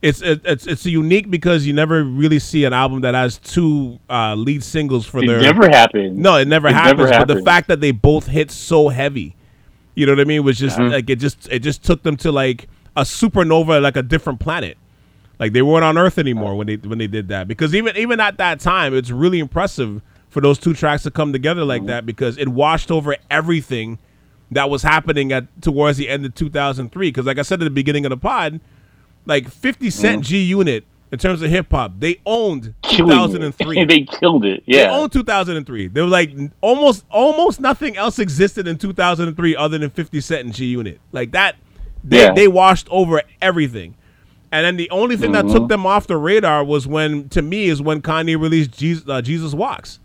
It's it, it's it's unique because you never really see an album that has two uh, lead singles for it their. It never happens. No, it never it happens. Never but happens. The fact that they both hit so heavy. You know what I mean? It was just yeah. like it just it just took them to like a supernova, like a different planet. Like they weren't on Earth anymore yeah. when they when they did that. Because even even at that time, it's really impressive for those two tracks to come together like mm-hmm. that, because it washed over everything that was happening at towards the end of two thousand three. Because like I said at the beginning of the pod, like fifty Cent mm-hmm. G Unit in terms of hip hop, they owned two thousand three. They killed it. Yeah, they owned two thousand three. They were like almost, almost nothing else existed in two thousand three other than fifty Cent and G Unit. Like that, they yeah. they washed over everything. And then the only thing mm-hmm. that took them off the radar was when, to me, is when Kanye released Jesus, uh, Jesus Walks.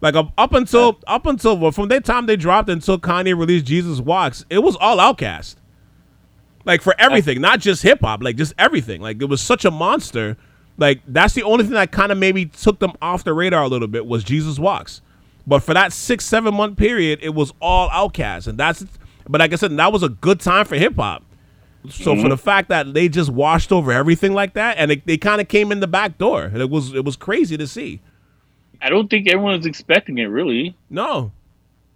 Like uh, up until up until well, from that time they dropped until Kanye released Jesus Walks, it was all Outkast. Like for everything, not just hip hop, like just everything. Like it was such a monster. Like that's the only thing that kind of maybe took them off the radar a little bit was Jesus Walks. But for that six, seven month period, it was all Outkast. And that's, but like I said, that was a good time for hip hop. So mm-hmm. for the fact that they just washed over everything like that, and it, they kind of came in the back door. And it was, it was crazy to see. I don't think everyone was expecting it really. No.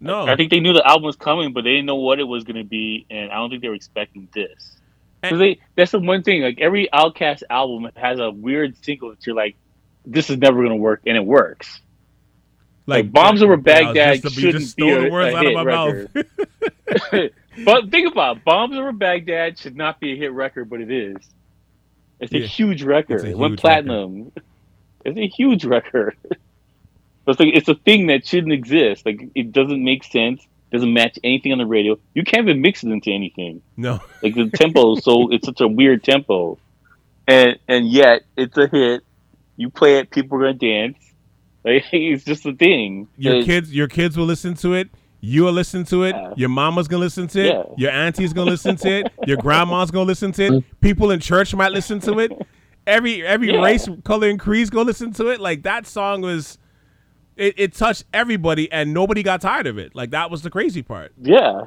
No, I think they knew the album was coming, but they didn't know what it was going to be, and I don't think they were expecting this. They, that's the one thing. Like every Outkast album has a weird single that you're like, "This is never going to work," and it works. Like, like Bombs Over Baghdad just, shouldn't just be a, the words a out hit of my record. Mouth. But think about it. Bombs Over Baghdad should not be a hit record, but it is. It's yeah. a huge record. It went platinum. Record. It's a huge record. So it's like, it's a thing that shouldn't exist. Like, it doesn't make sense. Doesn't match anything on the radio. You can't even mix it into anything. No. Like, the tempo is so, it's such a weird tempo. And and yet, it's a hit. You play it, people are going to dance. Like, it's just a thing. Your it's, kids your kids will listen to it. You will listen to it. Yeah. Your mama's going to listen to it. Yeah. Your auntie's going to listen to it. Your grandma's going to listen to it. People in church might listen to it. Every every yeah. race, color, and creed's going to listen to it. Like, that song was... It, it touched everybody, and nobody got tired of it. Like, that was the crazy part. Yeah.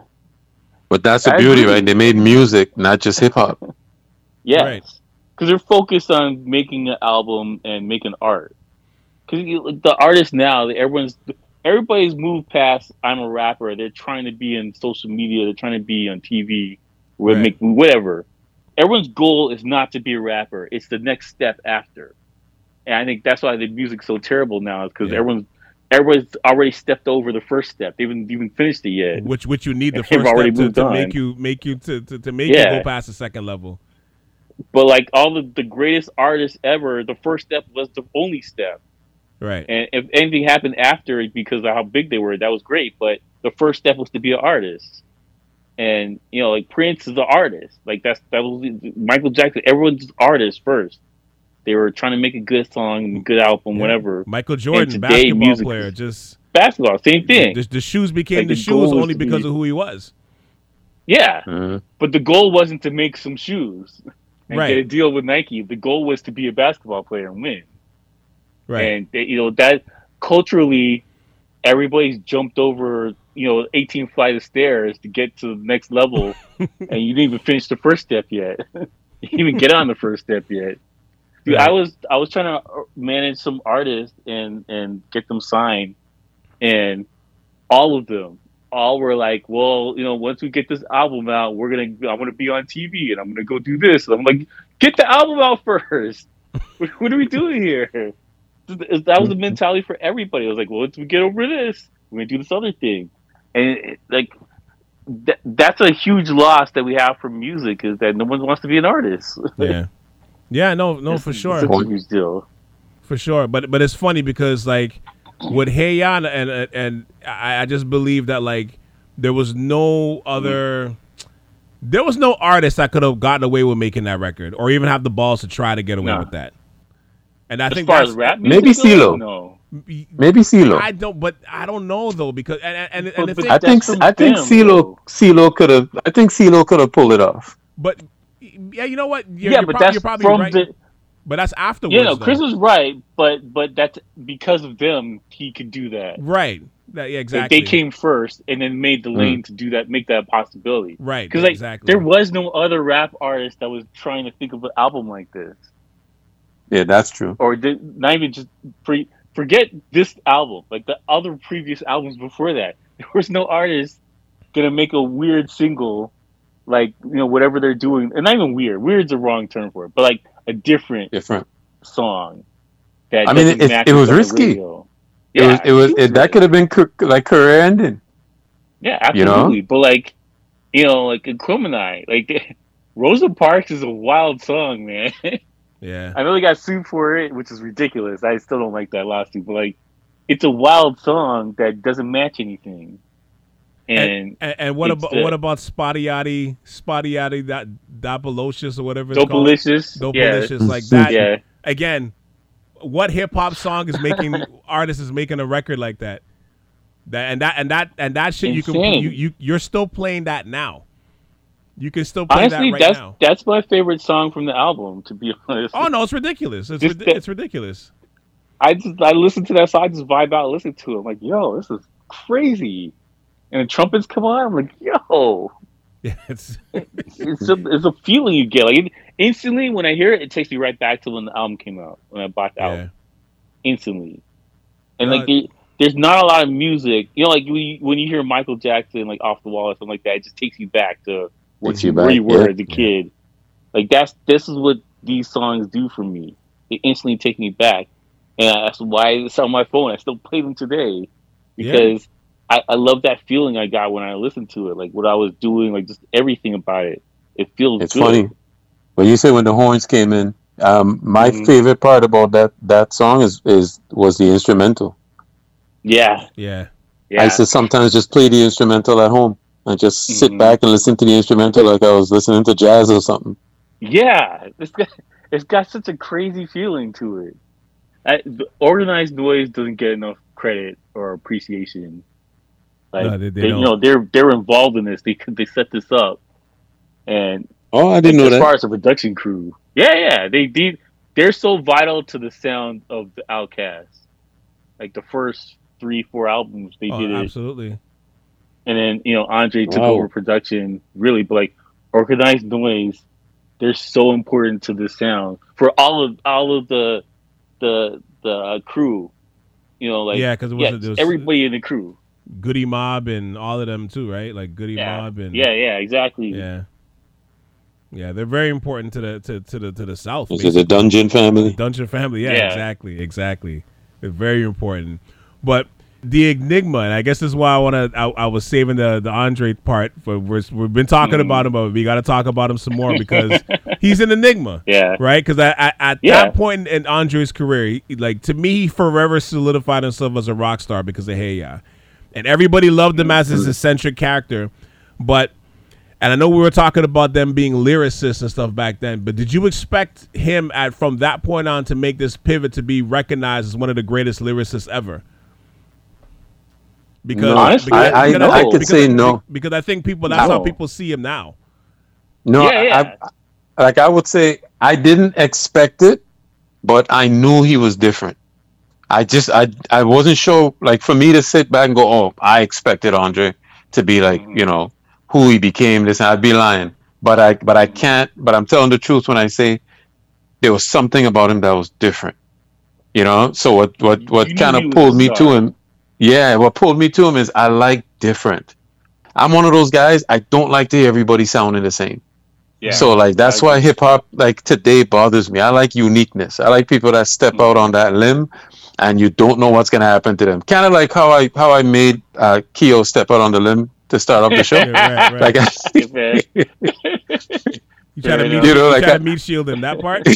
But that's the I beauty, agree. Right? They made music, not just hip-hop. Yes. Right. Because they're focused on making an album and making art. Because the artists now, everyone's everybody's moved past, I'm a rapper. They're trying to be in social media. They're trying to be on T V, right. make, whatever. Everyone's goal is not to be a rapper. It's the next step after. And I think that's why the music's so terrible now, is because yeah. everyone's Everybody's already stepped over the first step. They haven't even finished it yet. Which, which you need the first step to, to make you, make you to, to, to make yeah. you go past the second level. But like all the, the greatest artists ever, the first step was the only step. Right. And if anything happened after it because of how big they were, that was great. But the first step was to be an artist. And you know, like Prince is an artist. Like that's that was Michael Jackson. Everyone's artists first. They were trying to make a good song, a good album, yeah. whatever. Michael Jordan, today, basketball player, just basketball, same thing. The, the shoes became like the, the shoes only because be... of who he was. Yeah, uh-huh. But the goal wasn't to make some shoes and right. get a deal with Nike. The goal was to be a basketball player and win. Right, and they, you know that culturally, everybody's jumped over you know eighteen flights of stairs to get to the next level, and you didn't even finish the first step yet. You didn't even get on the first step yet. Dude, I was I was trying to manage some artists and, and get them signed, and all of them, all were like, well, you know, once we get this album out, we're gonna I'm gonna be on T V and I'm gonna go do this. And I'm like, get the album out first. What, what are we doing here? That was the mentality for everybody. I was like, well, once we get over this, we're gonna do this other thing, and it, like th- that's a huge loss that we have for music, is that no one wants to be an artist. Yeah. Yeah, no, no, for sure. For sure, but but it's funny because like with Hey Ya, and and, and I, I just believe that like there was no other, there was no artist that could have gotten away with making that record, or even have the balls to try to get away nah. with that. And I as think far as rap music, maybe CeeLo, no, maybe CeeLo. I don't, but I don't know though because and and, and the thing, I think I think CeeLo CeeLo could have I think CeeLo could have pulled it off, but. Yeah, you know what? You're, yeah, you're but prob- that's you're probably from right. the... But that's afterwards. Yeah, no, Chris though. was right, but but that's because of them he could do that. Right. That, yeah, exactly. Like they came first and then made the mm. lane to do that, make that a possibility. Right. Because like exactly. there was no other rap artist that was trying to think of an album like this. Yeah, that's true. Or did, not even just pre- forget this album, like the other previous albums before that. There was no artist gonna make a weird single. Like, you know, whatever they're doing, and not even weird. Weird's the wrong term for it, but like a different, different. song. That I mean, it, it, it was risky. Yeah, it was. It was it, it, that could have been like career ending. Yeah, absolutely. You know? But like, you know, like Incriminate, like Rosa Parks is a wild song, man. Yeah, I know they got sued for it, which is ridiculous. I still don't like that lawsuit, but like, it's a wild song that doesn't match anything. And, and and what about what about Spottiati Spottiati that Dopalicious or whatever it's Dopalicious. called? Dopalicious, yeah. like that. Yeah. Again, what hip hop song is making artists is making a record like that? That and that and that and that shit Insane. you can you, you you're still playing that now. You can still play Honestly, that right that's, now. Honestly, that's my favorite song from the album. To be honest. Oh no, it's ridiculous. It's ri- that, it's ridiculous. I just I listen to that song. I just vibe out. Listen to it. I'm like, yo, this is crazy. And the trumpets come on, I'm like, yo. Yeah, it's it's, a, it's a feeling you get. Like it, instantly when I hear it, it takes me right back to when the album came out, when I bought the yeah. album. Instantly. And uh, like it, there's not a lot of music. You know, like when you, when you hear Michael Jackson like Off the Wall or something like that, it just takes you back to where you back. were yeah. as a kid. Yeah. Like that's this is what these songs do for me. They instantly take me back. And that's why it's on my phone. I still play them today. Because yeah. I, I love that feeling I got when I listened to it, like what I was doing, like just everything about it. It feels it's good. Funny. When you say when the horns came in, um, my mm-hmm. favorite part about that, that song is, is was the instrumental. Yeah. Yeah. Yeah. I used to sometimes just play the instrumental at home and just sit mm-hmm. back and listen to the instrumental like I was listening to jazz or something. Yeah. It's got, it's got such a crazy feeling to it. I, the Organized Noise doesn't get enough credit or appreciation. Like no, they, they they, you know, they're they're involved in this. They they set this up, and oh, I didn't know that. As far as the production crew, yeah, yeah, they did. They, they're so vital to the sound of the Outkast. Like the first three, four albums, they oh, did it absolutely. And then you know, Andre took wow. over production. Really, but like Organized Noise, they're so important to the sound for all of all of the the the crew. You know, like yeah, because it wasn't yeah, was, everybody in the crew. Goody Mob and all of them too, right? Like Goody yeah. Mob and yeah, yeah, exactly. Yeah, yeah, they're very important to the to, to the to the South. This is a Dungeon family. Dungeon family, yeah, yeah, exactly, exactly. They're very important. But the Enigma, and I guess this is why I wanna. I, I was saving the the Andre part for. We're, we've been talking mm. about him, but we got to talk about him some more because he's an enigma, yeah, right? Because I, I at yeah. that point in Andre's career, he, like to me, he forever solidified himself as a rock star because of Hey Ya. And everybody loved him as his eccentric character. But, and I know we were talking about them being lyricists and stuff back then, but did you expect him at from that point on to make this pivot to be recognized as one of the greatest lyricists ever? Because, no, honestly, because, I, I, because no. I, I could because, say no. Because I think people, that's no. how people see him now. No, yeah, yeah. I, like I would say I didn't expect it, but I knew he was different. I just I I wasn't sure, like for me to sit back and go, oh, I expected Andre to be like, you know, who he became, this, and I'd be lying. But I but I can't but I'm telling the truth when I say there was something about him that was different. You know? So what what, what kind of pulled me to him yeah, what pulled me to him is I like different. I'm one of those guys, I don't like to hear everybody sounding the same. Yeah, so like that's why hip hop like today bothers me. I like uniqueness. I like people that step out on that limb and you don't know what's going to happen to them. Kind of like how I how I made uh, Keo step out on the limb to start off the show. Yeah, right, right. Like, I, you try to meet, you know, you like I, to meet Shield in that part?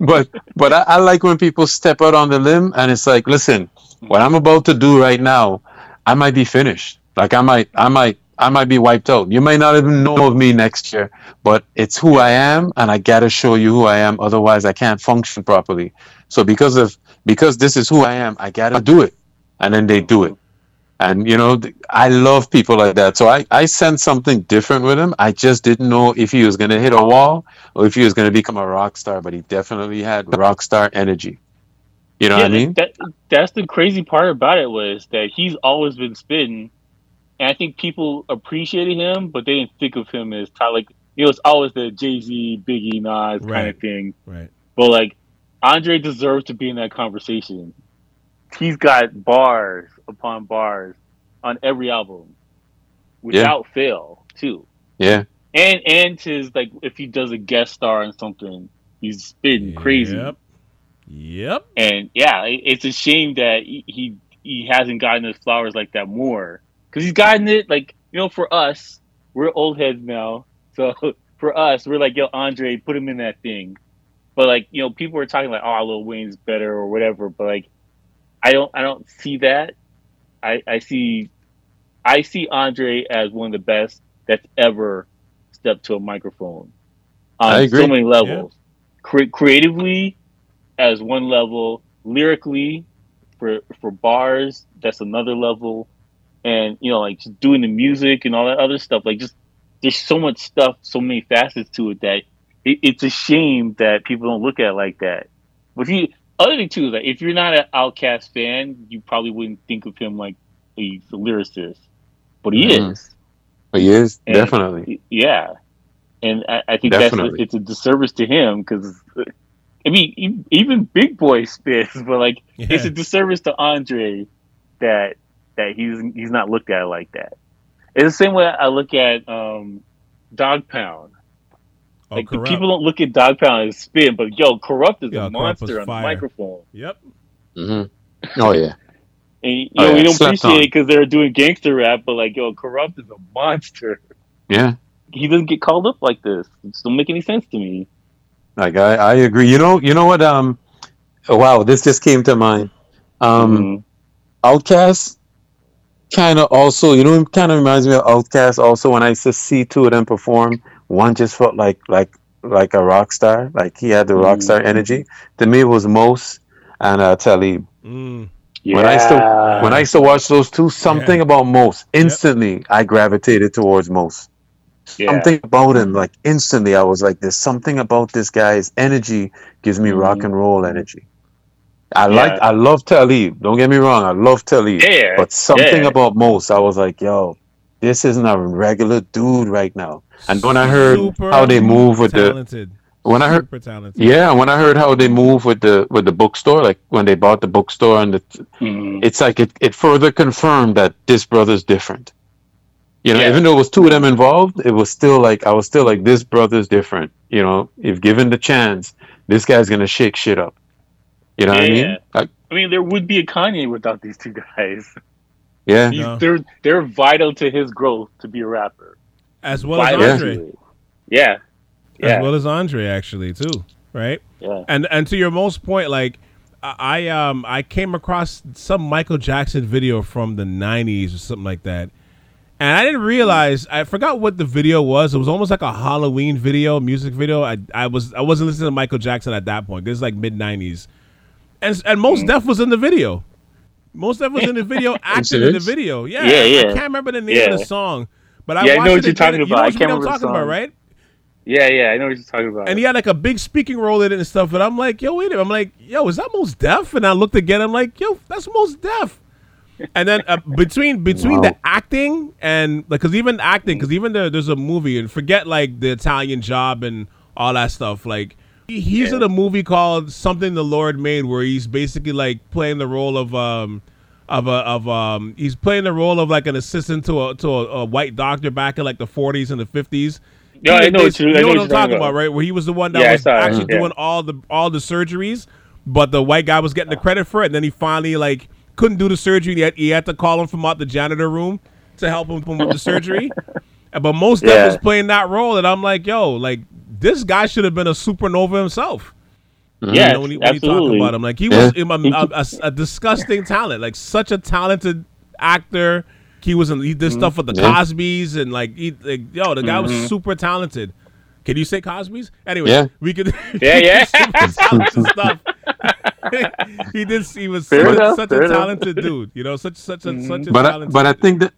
but but I, I like when people step out on the limb and it's like, listen, what I'm about to do right now, I might be finished. Like I might I might I might be wiped out. You may not even know of me next year, but it's who I am, and I gotta show you who I am. Otherwise, I can't function properly. So because of because this is who I am, I gotta do it, and then they do it. And you know, I love people like that. So I I sense something different with him. I just didn't know if he was gonna hit a wall or if he was gonna become a rock star. But he definitely had rock star energy. You know yeah, what I mean? That that's the crazy part about it was that he's always been spitting. And I think people appreciated him, but they didn't think of him as Tyler. Like, it was always the Jay-Z, Biggie, Nas right, kind of thing. Right. But like, Andre deserves to be in that conversation. He's got bars upon bars on every album, without yeah. fail, too. Yeah. And and his like, if he does a guest star on something, he's spitting yep. crazy. Yep. And yeah, it, it's a shame that he, he he hasn't gotten his flowers like that more. Because he's gotten it, like, you know, for us, we're old heads now. So for us, we're like, yo, Andre, put him in that thing. But, like, you know, people are talking like, oh, Lil Wayne's better or whatever. But, like, I don't I don't see that. I, I see I see Andre as one of the best that's ever stepped to a microphone. On I agree. So many levels. Yeah. Cre- creatively, as one level. Lyrically, for for bars, that's another level. And, you know, like just doing the music and all that other stuff, like just there's so much stuff, so many facets to it that it, it's a shame that people don't look at it like that. But he, other thing too, like if you're not an Outkast fan, you probably wouldn't think of him like he's a lyricist, but he mm. is. He is, and, definitely. Yeah. And I, I think definitely. that's it's a disservice to him because, I mean, even Big Boi spits, but like yeah. it's a disservice to Andre that. That he's he's not looked at like that. It's the same way I look at um, Dog Pound. Oh, like the people don't look at Dog Pound as spin, but yo, Corrupt is yo, a monster on fire. The microphone. Yep. Mm-hmm. Oh yeah. And you oh, know yeah. we don't Slept appreciate on. It because they're doing gangster rap, but like yo, Corrupt is a monster. Yeah. He doesn't get called up like this. It doesn't make any sense to me. Like I, I agree. You know you know what um Oh, wow, this just came to mind. Um, mm-hmm. Outkast kind of also, you know, it kind of reminds me of Outkast also. When I used to see two of them perform, one just felt like like like a rock star. Like he had the mm. rock star energy. To me, it was Mos and uh, Talib. Mm. Yeah. When I used to when I used to watch those two, something yeah. about Mos instantly yep. I gravitated towards Mos. Yeah. Something about him, like instantly, I was like, "There's something about this guy's energy gives me mm-hmm. rock and roll energy." I yeah. like, I love Talib. Don't get me wrong, I love Talib. Yeah. But something yeah. about Mos, I was like, "Yo, this isn't a regular dude right now." And when I heard Super how they move with talented. the, when Super I heard, talented. yeah, when I heard how they move with the with the bookstore, like when they bought the bookstore, and the, mm-hmm. it's like it, it further confirmed that this brother's different. You know, yeah. even though it was two of them involved, it was still like, I was still like, this brother's different. You know, if given the chance, this guy's going to shake shit up. You know yeah, what I mean? Yeah. I, I mean, there would be a Kanye without these two guys. Yeah. No. They're they're vital to his growth to be a rapper. As well vital. as Andre. Yeah. yeah. As well as Andre, actually, too. Right? Yeah. And and to your most point, like, I um I came across some Michael Jackson video from the nineties or something like that. And I didn't realize, I forgot what the video was. It was almost like a Halloween video, music video. I I was I wasn't listening to Michael Jackson at that point. This is like mid nineties, and and Mos Def was in the video. Mos Def was in the video, acting in the video. Yeah, yeah, yeah. I can't remember the name yeah. of the song, but I yeah, watched I know what it you're talking about. You know what I can't I'm talking about, right? Yeah, yeah, I know what you're talking about. And he had like a big speaking role in it and stuff. And I'm like, yo, wait a minute. I'm like, yo, is that Mos Def? And I looked again. I'm like, yo, that's Mos Def. And then uh, between between wow. the acting and like, cause even acting, cause even the, there's a movie, and forget like the Italian Job and all that stuff. Like he, he's yeah. in a movie called Something the Lord Made, where he's basically like playing the role of um of a of um he's playing the role of like an assistant to a to a, a white doctor back in like the forties and the fifties. No, I know, it's, you know what I'm talking about, right? Where he was the one that yeah, was actually yeah. doing all the all the surgeries, but the white guy was getting the credit for it, and then he finally like. couldn't do the surgery yet. He had to call him from out the janitor room to help him with the surgery. But Mos Def yeah. was playing that role, and I'm like, yo, like this guy should have been a supernova himself. Mm-hmm. Yeah, you know, when, he, when you talk about him, like he was a, a, a disgusting talent, like such a talented actor. He was in he did mm-hmm. stuff with the Cosbys, and like, he, like yo, the guy mm-hmm. was super talented. Can you say Cosbys? Anyway, yeah. we could. Yeah, yeah. Super stuff. he did. He was such, enough, such a talented enough. dude. You know, such such a mm-hmm. such a but talented. I, but I think that,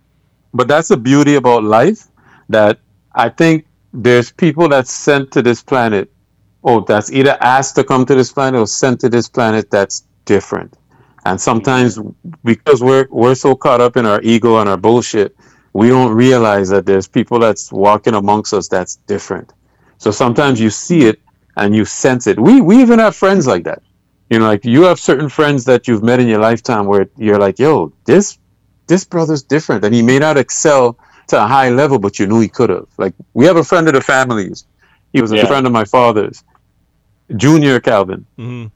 but that's the beauty about life. That I think there's people that's sent to this planet, or that's either asked to come to this planet or sent to this planet that's different. And sometimes because we're we're so caught up in our ego and our bullshit, we don't realize that there's people that's walking amongst us that's different. So sometimes you see it and you sense it. We we even have friends like that. You know, like you have certain friends that you've met in your lifetime where you're like, yo, this this brother's different. And he may not excel to a high level, but you knew he could have. Like we have a friend of the family's. He was yeah. a friend of my father's, Junior Calvin. Mm-hmm.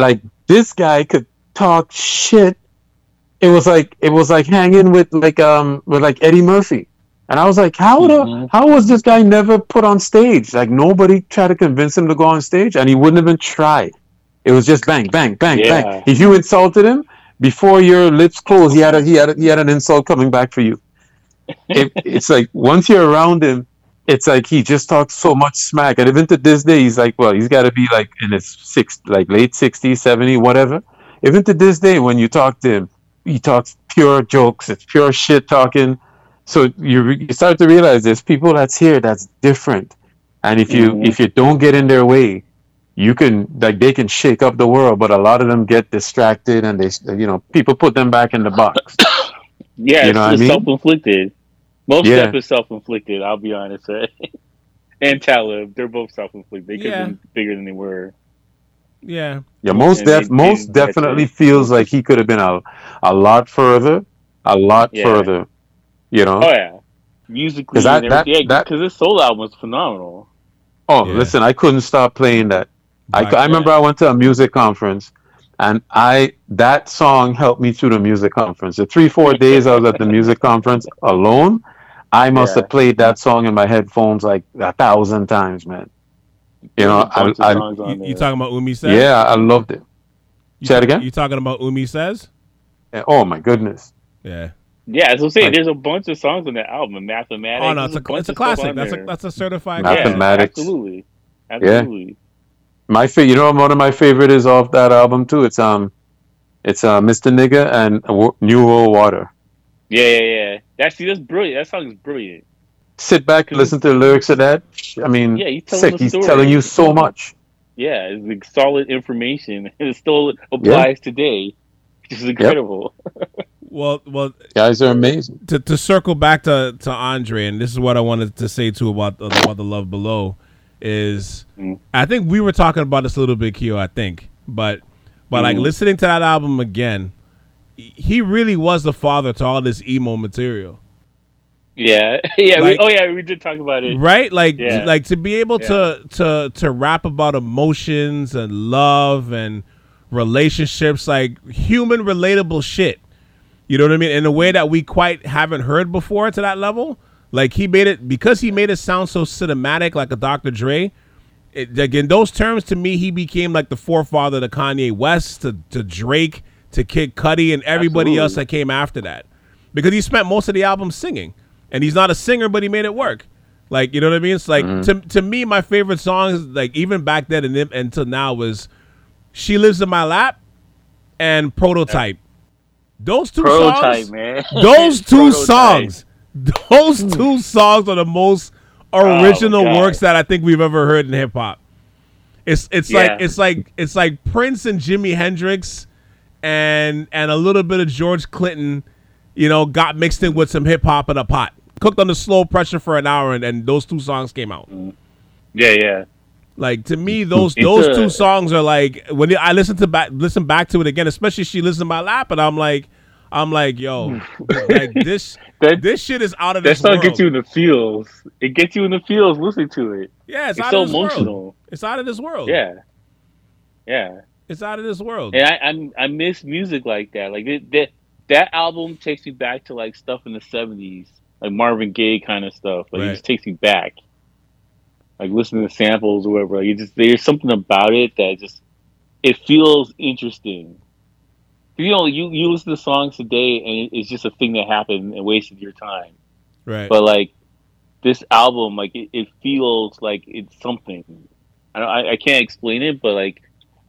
Like this guy could talk shit. It was like it was like hanging with like um with like Eddie Murphy. And I was like, how the, mm-hmm. how was this guy never put on stage? Like nobody tried to convince him to go on stage, and he wouldn't even try. It was just bang, bang, bang, yeah. bang. If you insulted him, before your lips closed, he had a, he had a, he had an insult coming back for you. It, it's like once you're around him, it's like he just talks so much smack. And even to this day, he's like, well, he's got to be like in his six, like late sixties, seventies, whatever. Even to this day, when you talk to him, he talks pure jokes. It's pure shit talking. So you, re- you start to realize there's people that's here that's different, and if you mm-hmm. if you don't get in their way, you can like they can shake up the world. But a lot of them get distracted, and they you know people put them back in the box. yeah, you know it's, what it's I mean? Self-inflicted. Most yeah. stuff is self-inflicted. I'll be honest. And Talib, they're both self-inflicted. They could have yeah. been bigger than they were. Yeah. Yeah. Mos Def, Mos definitely feels like he could have been a a lot further, a lot yeah. further. You know? Oh, yeah. Musically, because yeah, his solo album was phenomenal. Oh, yeah. Listen, I couldn't stop playing that. I, I remember I went to a music conference, and I that song helped me through the music conference. The three, four days I was at the music conference alone, I must yeah. have played that song in my headphones like a thousand times, man. You know, I, I, I you, you talking about Umi Sen? Yeah, I loved it. Say that again? You talking about Umi Says? Yeah, oh, my goodness. Yeah. Yeah, as I'm saying, like, there's a bunch of songs on the album. Mathematics. Oh, no, it's a, a, it's a classic. That's a, that's a certified classic. Mathematics. Yeah, absolutely. Absolutely. Yeah. My fa- you know, one of my favorite is off that album, too. It's um, it's uh, Mister Nigga and New World Water. Yeah, yeah, yeah. That, see, that's brilliant. That song is brilliant. Sit back and listen to the lyrics of that. I mean, yeah, he's sick. He's telling you so much. Yeah, it's like solid information. It still applies yeah. today, which is incredible. Yep. Well, well, guys are amazing. To to circle back to, to Andre, and this is what I wanted to say too about about the Love Below is mm. I think we were talking about this a little bit, Keo. I think, but but mm. like listening to that album again, he really was the father to all this emo material. Yeah, yeah. Like, we, oh, yeah. We did talk about it, right? Like, yeah. like to be able yeah. to to to rap about emotions and love and relationships, like human relatable shit. You know what I mean? In a way that we quite haven't heard before to that level. Like he made it because he made it sound so cinematic, like a Doctor Dre. It, like in those terms, to me, he became like the forefather to Kanye West, to, to Drake, to Kid Cudi, and everybody Absolutely. else that came after that, because he spent most of the album singing. And he's not a singer, but he made it work. Like, you know what I mean? It's like, mm-hmm. to to me, my favorite songs, like even back then and until now, was She Lives in My Lap and Prototype. Those two Prototype, songs, man. Those two songs, those two songs are the most original oh, works that I think we've ever heard in hip hop. It's it's yeah. like it's like it's like Prince and Jimi Hendrix, and and a little bit of George Clinton. You know, got mixed in with some hip hop in a pot, cooked under slow pressure for an hour, and, and those two songs came out. Yeah, yeah. Like to me, those it's those a, two songs are like when I listen to back, listen back to it again, especially She Lives in My Lap, and I'm like, I'm like, yo, like this that, this shit is out of this world. That song gets you in the feels. It gets you in the feels listening to it. Yeah, it's, it's out so of this emotional. World. It's out of this world. Yeah, yeah. It's out of this world. And I I, I miss music like that. Like that. that That album takes me back to like stuff in the seventies, like Marvin Gaye kind of stuff. Like right. it just takes me back, like listening to samples or whatever. Like it just there's something about it that just it feels interesting. You know, you, you listen to songs today and it's just a thing that happened and wasted your time. Right. But like this album, like it, it feels like it's something. I don't, I, I can't explain it, but like.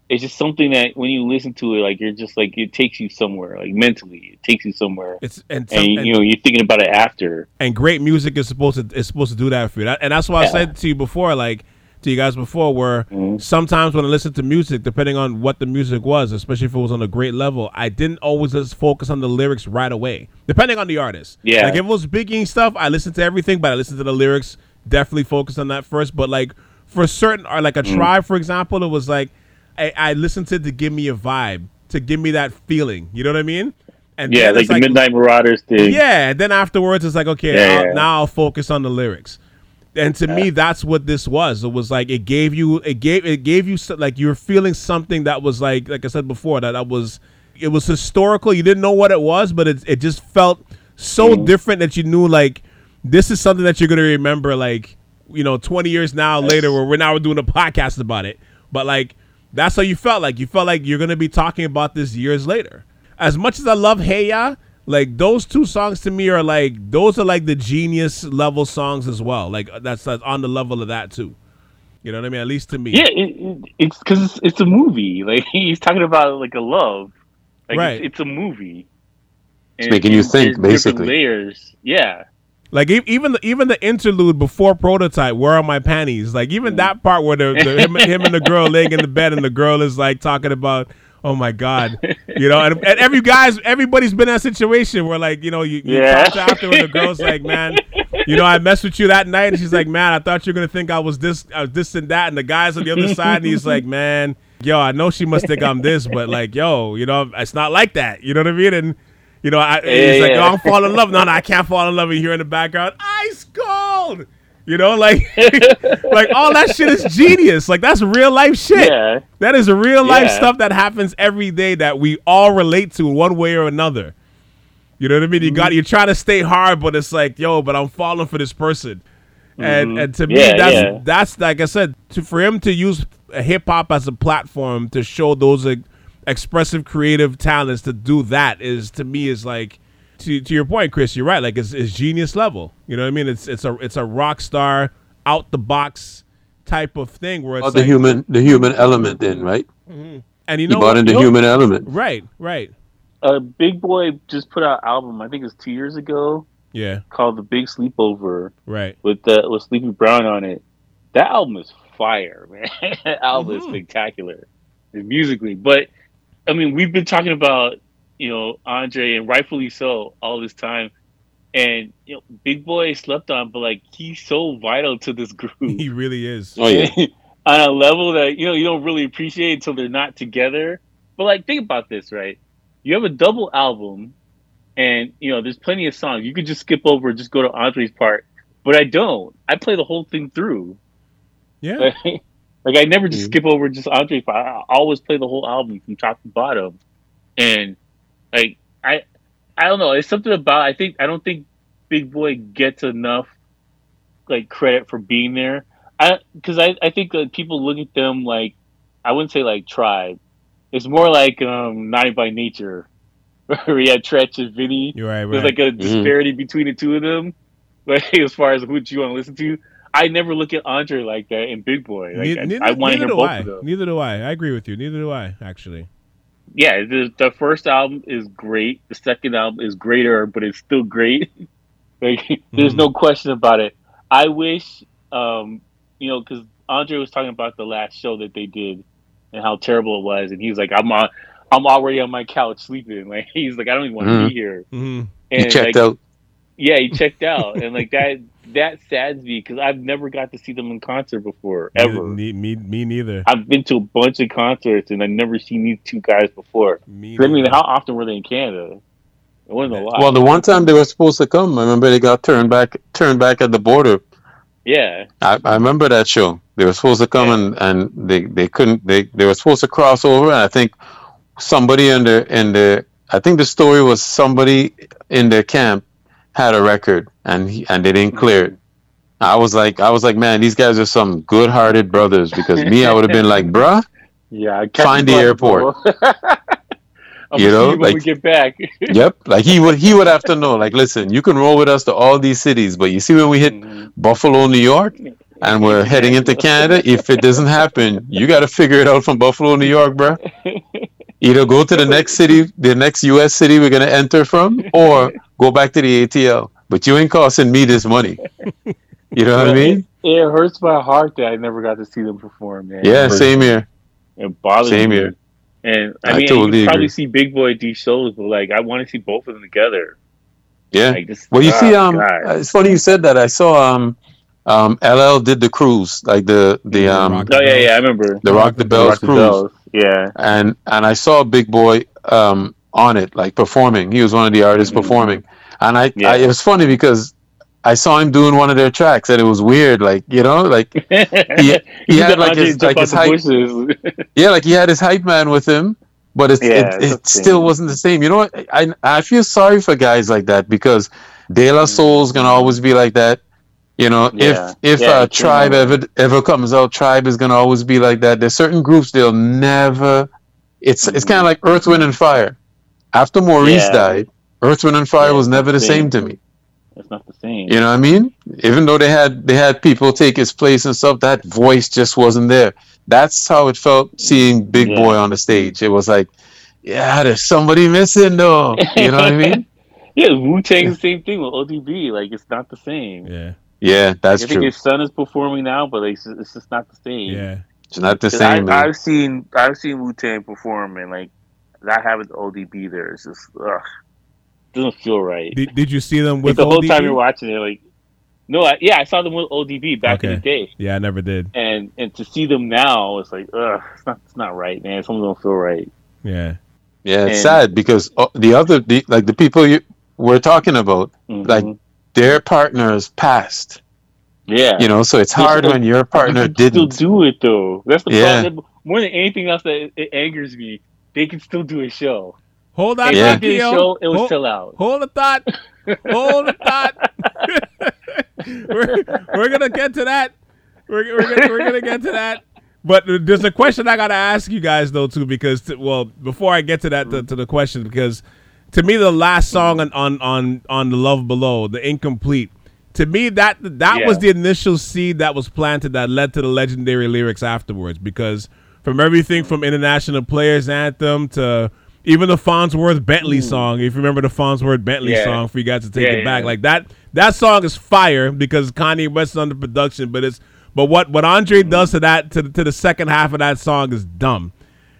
It's just something that when you listen to it, like you're just like it takes you somewhere, like mentally, it takes you somewhere. It's and, some, and you and, know you're thinking about it after. And great music is supposed to is supposed to do that for you, and that's why yeah. I said to you before, like to you guys before, where mm-hmm. sometimes when I listen to music, depending on what the music was, especially if it was on a great level, I didn't always just focus on the lyrics right away, depending on the artist. Yeah, like if it was Biggie stuff, I listened to everything, but I listened to the lyrics, definitely focused on that first. But like for certain, or like a mm-hmm. Tribe, for example, it was like. I, I listened to it to give me a vibe, to give me that feeling. You know what I mean? And yeah, like the like, Midnight Marauders thing. Yeah, and then afterwards it's like, okay, yeah, I'll, yeah. now I'll focus on the lyrics. And to yeah. me, that's what this was. It was like it gave you, it gave, it gave you like you were feeling something that was like, like I said before, that I was, it was historical. You didn't know what it was, but it it just felt so mm. different that you knew like this is something that you're gonna remember, like you know, twenty years now yes. later, where we're now doing a podcast about it. But like. That's how you felt like. You felt like you're going to be talking about this years later. As much as I love Hey Ya, like those two songs to me are like, those are like the genius level songs as well. Like that's, that's on the level of that too. You know what I mean? At least to me. Yeah, it, it, it's because it's, it's a movie. Like he's talking about like a love. Like, right. It's, it's a movie. And it's making you think basically. Layers. Yeah. Like even the, even the interlude before Prototype, Where Are My Panties? Like even that part where the, the him, him and the girl laying in the bed and the girl is like talking about, oh my God, you know, and, and every guys, everybody's been in that situation where like, you know, you, you yeah. talk to after and the girl's like, man, you know, I messed with you that night. And she's like, man, I thought you were going to think I was this, I was this and that. And the guy's on the other side and he's like, man, yo, I know she must think I'm this, but like, yo, you know, it's not like that. You know what I mean? And, you know, I, yeah, it's like, yeah. oh, I'm falling in love. No, no, I can't fall in love. And you hear in the background, ice cold. You know, like, like all that shit is genius. Like, that's real life shit. Yeah. That is real life yeah. stuff that happens every day that we all relate to one way or another. You know what I mean? You mm-hmm. got, you're trying to stay hard, but it's like, yo, but I'm falling for this person. Mm-hmm. And and to me, yeah, that's, yeah. that's like I said, to, for him to use hip hop as a platform to show those uh, expressive, creative talents to do that is, to me, is like, to to your point, Chris, you're right. Like, it's, it's genius level. You know what I mean? It's it's a it's a rock star, out the box type of thing where it's oh, the like, human the human element then, right? Mm-hmm. And you know, he bought into the human element. Right, right. Uh, Big Boi just put out an album, I think it was two years ago. Yeah. Called The Big Sleepover. Right. With the with Sleepy Brown on it. That album is fire, man. That album mm-hmm. is spectacular. Musically. But I mean, we've been talking about, you know, Andre, and rightfully so, all this time. And you know, Big Boi slept on, but like, he's so vital to this group. He really is. Oh yeah. On a level that, you know, you don't really appreciate until they're not together. But like, think about this, right? You have a double album, and you know, there's plenty of songs. You could just skip over and just go to Andre's part. But I don't. I play the whole thing through. Yeah. Like, like I never just mm-hmm. skip over just Andre. I always play the whole album from top to bottom, and like I, I don't know. It's something about I think I don't think Big Boi gets enough like credit for being there. I because I, I think like, people look at them like, I wouldn't say like Tribe. It's more like um, Naughty by Nature, where you had Tretch and Vinny. You're right, right. There's like a disparity mm-hmm. between the two of them, like as far as who you want to listen to. I never look at Andre like that and Big Boi. Like, neither, I, neither, I want to hear both I. of them. Neither do I. I agree with you. Neither do I, actually. Yeah, the, the first album is great. The second album is greater, but it's still great. Like, mm-hmm. there's no question about it. I wish, um, you know, because Andre was talking about the last show that they did and how terrible it was, and he's like, "I'm on, I'm already on my couch sleeping." Like, he's like, "I don't even want to mm-hmm. be here." Mm-hmm. And he checked like, out. Yeah, he checked out, and like that. That saddens me because I've never got to see them in concert before, ever. Me, me, me neither. I've been to a bunch of concerts and I've never seen these two guys before. Me I mean, how often were they in Canada? It wasn't a lot. Well, the one time they were supposed to come, I remember they got turned back, turned back at the border. Yeah, I, I remember that show. They were supposed to come yeah. and, and they, they couldn't. They, they were supposed to cross over, and I think somebody in the in the I think the story was somebody in their camp had a record and he, and they didn't clear it. I was like, I was like, man, these guys are some good-hearted brothers. Because me, I would have been like, bruh, yeah, I find the airport. You know, like when we get back. Yep, like he would he would have to know. Like, listen, you can roll with us to all these cities, but you see when we hit mm-hmm. Buffalo, New York, and we're heading into Canada. If it doesn't happen, you got to figure it out from Buffalo, New York, bruh. Either go to the next city, the next U S city we're going to enter from, or go back to the A T L. But you ain't costing me this money. You know what I mean? It, it hurts my heart that I never got to see them perform, man. Yeah, same here. It bothers me. Same here. And I, I mean, totally you probably agree. See Big Boi at these shows, but like, I want to see both of them together. Yeah. Like, this, well, you oh, see, um, God. It's funny you said that. I saw um, um, L L did the cruise, like the the um. Oh yeah, yeah, I remember the Roc-A-Fella's cruise. Yeah. And and I saw Big Boi um on it, like performing. He was one of the artists mm-hmm. performing. And I, yeah. I, it was funny because I saw him doing one of their tracks, and it was weird, like, you know, like he, he had like his, like his hype, yeah, like he had his hype man with him, but it's, yeah, it, it still wasn't the same. You know what? I, I feel sorry for guys like that because De La Soul's gonna always be like that. You know, yeah. if if yeah, uh, Tribe true. ever ever comes out, Tribe is gonna always be like that. There's certain groups they'll never. It's mm-hmm. it's kind of like Earth, Wind, and Fire. After Maurice yeah. died. Earth, Wind, and Fire yeah, was never the same. same to me. It's not the same. You know what I mean? Even though they had they had people take his place and stuff, that voice just wasn't there. That's how it felt seeing Big yeah. Boi on the stage. It was like, yeah, there's somebody missing though. You know what I mean? Yeah, Wu-Tang, same thing with O D B. Like, it's not the same. Yeah, yeah, that's like, I true. I think his son is performing now, but like, it's, just, it's just not the same. Yeah, it's not the same. I, I've seen I've seen Wu-Tang perform, and like not having O D B there, it's just ugh. Doesn't feel right. Did, did you see them with like the O D B? Whole time you're watching it? Like, no, I, yeah, I saw them with O D B back okay. in the day. Yeah, I never did. And and to see them now, it's like, ugh, it's not, it's not right, man. Something don't feel right. Yeah, yeah, it's and, sad because the other, the, like the people you we're talking about, mm-hmm. like their partners passed. Yeah, you know, so it's hard it's, when your partner didn't still do it though. That's the yeah. problem. More than anything else, that it, it angers me. They can still do a show. Hold on, yeah. Keo. It was hold, still out. Hold the thought. Hold the thought. we're we're gonna get to that. We're we're gonna, we're gonna get to that. But there's a question I got to ask you guys, though, too, because, to, well, before I get to that, to, to the question, because to me, the last song on, on, on, on The Love Below, The Incomplete, to me, that that yeah. was the initial seed that was planted that led to the legendary lyrics afterwards, because from everything from International Players Anthem to even the Farnsworth Bentley mm. song, if you remember the Farnsworth Bentley yeah. song, for you guys to take yeah, it yeah, back, yeah. like that that song is fire because Kanye West is under production, but it's but what, what Andre mm. does to that to, to the second half of that song is dumb,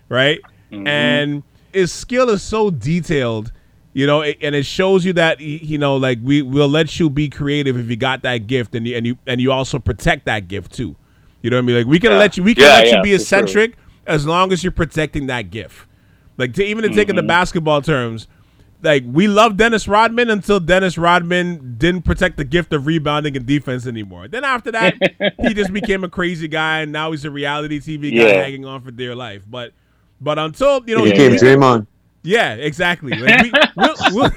right? Mm. And his skill is so detailed. You know, it, and it shows you that, you know, like we will let you be creative if you got that gift, and you and you and you also protect that gift too. You know what I mean? Like we can yeah. let you, we can yeah, let yeah, you be eccentric sure. as long as you're protecting that gift. Like to even to take it mm-hmm. to basketball terms, like we love Dennis Rodman until Dennis Rodman didn't protect the gift of rebounding and defense anymore. Then after that, he just became a crazy guy, and now he's a reality T V guy yeah. hanging on for dear life. But but until you know he became Draymond. Yeah, exactly. Like we, we'll, we'll,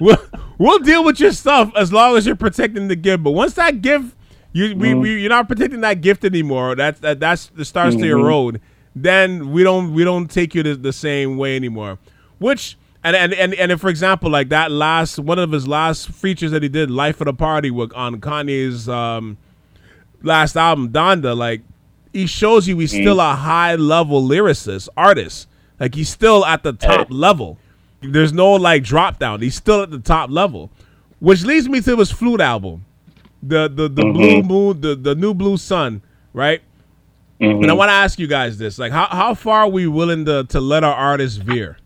we'll, we'll deal with your stuff as long as you're protecting the gift. But once that gift, you we, mm-hmm. we you're not protecting that gift anymore. That's that that's the starts mm-hmm. to erode. Then we don't we don't take you the, the same way anymore. Which and and and and if, for example, like that last one of his last features that he did, Life of the Party, with on Kanye's um, last album, Donda. Like he shows you he's mm-hmm. still a high level lyricist artist. Like, he's still at the top level. There's no, like, drop down. He's still at the top level. Which leads me to his Flute album, the the, the mm-hmm. Blue Moon, the, the New Blue Sun, right? Mm-hmm. And I want to ask you guys this. Like, how, how far are we willing to, to let our artists veer?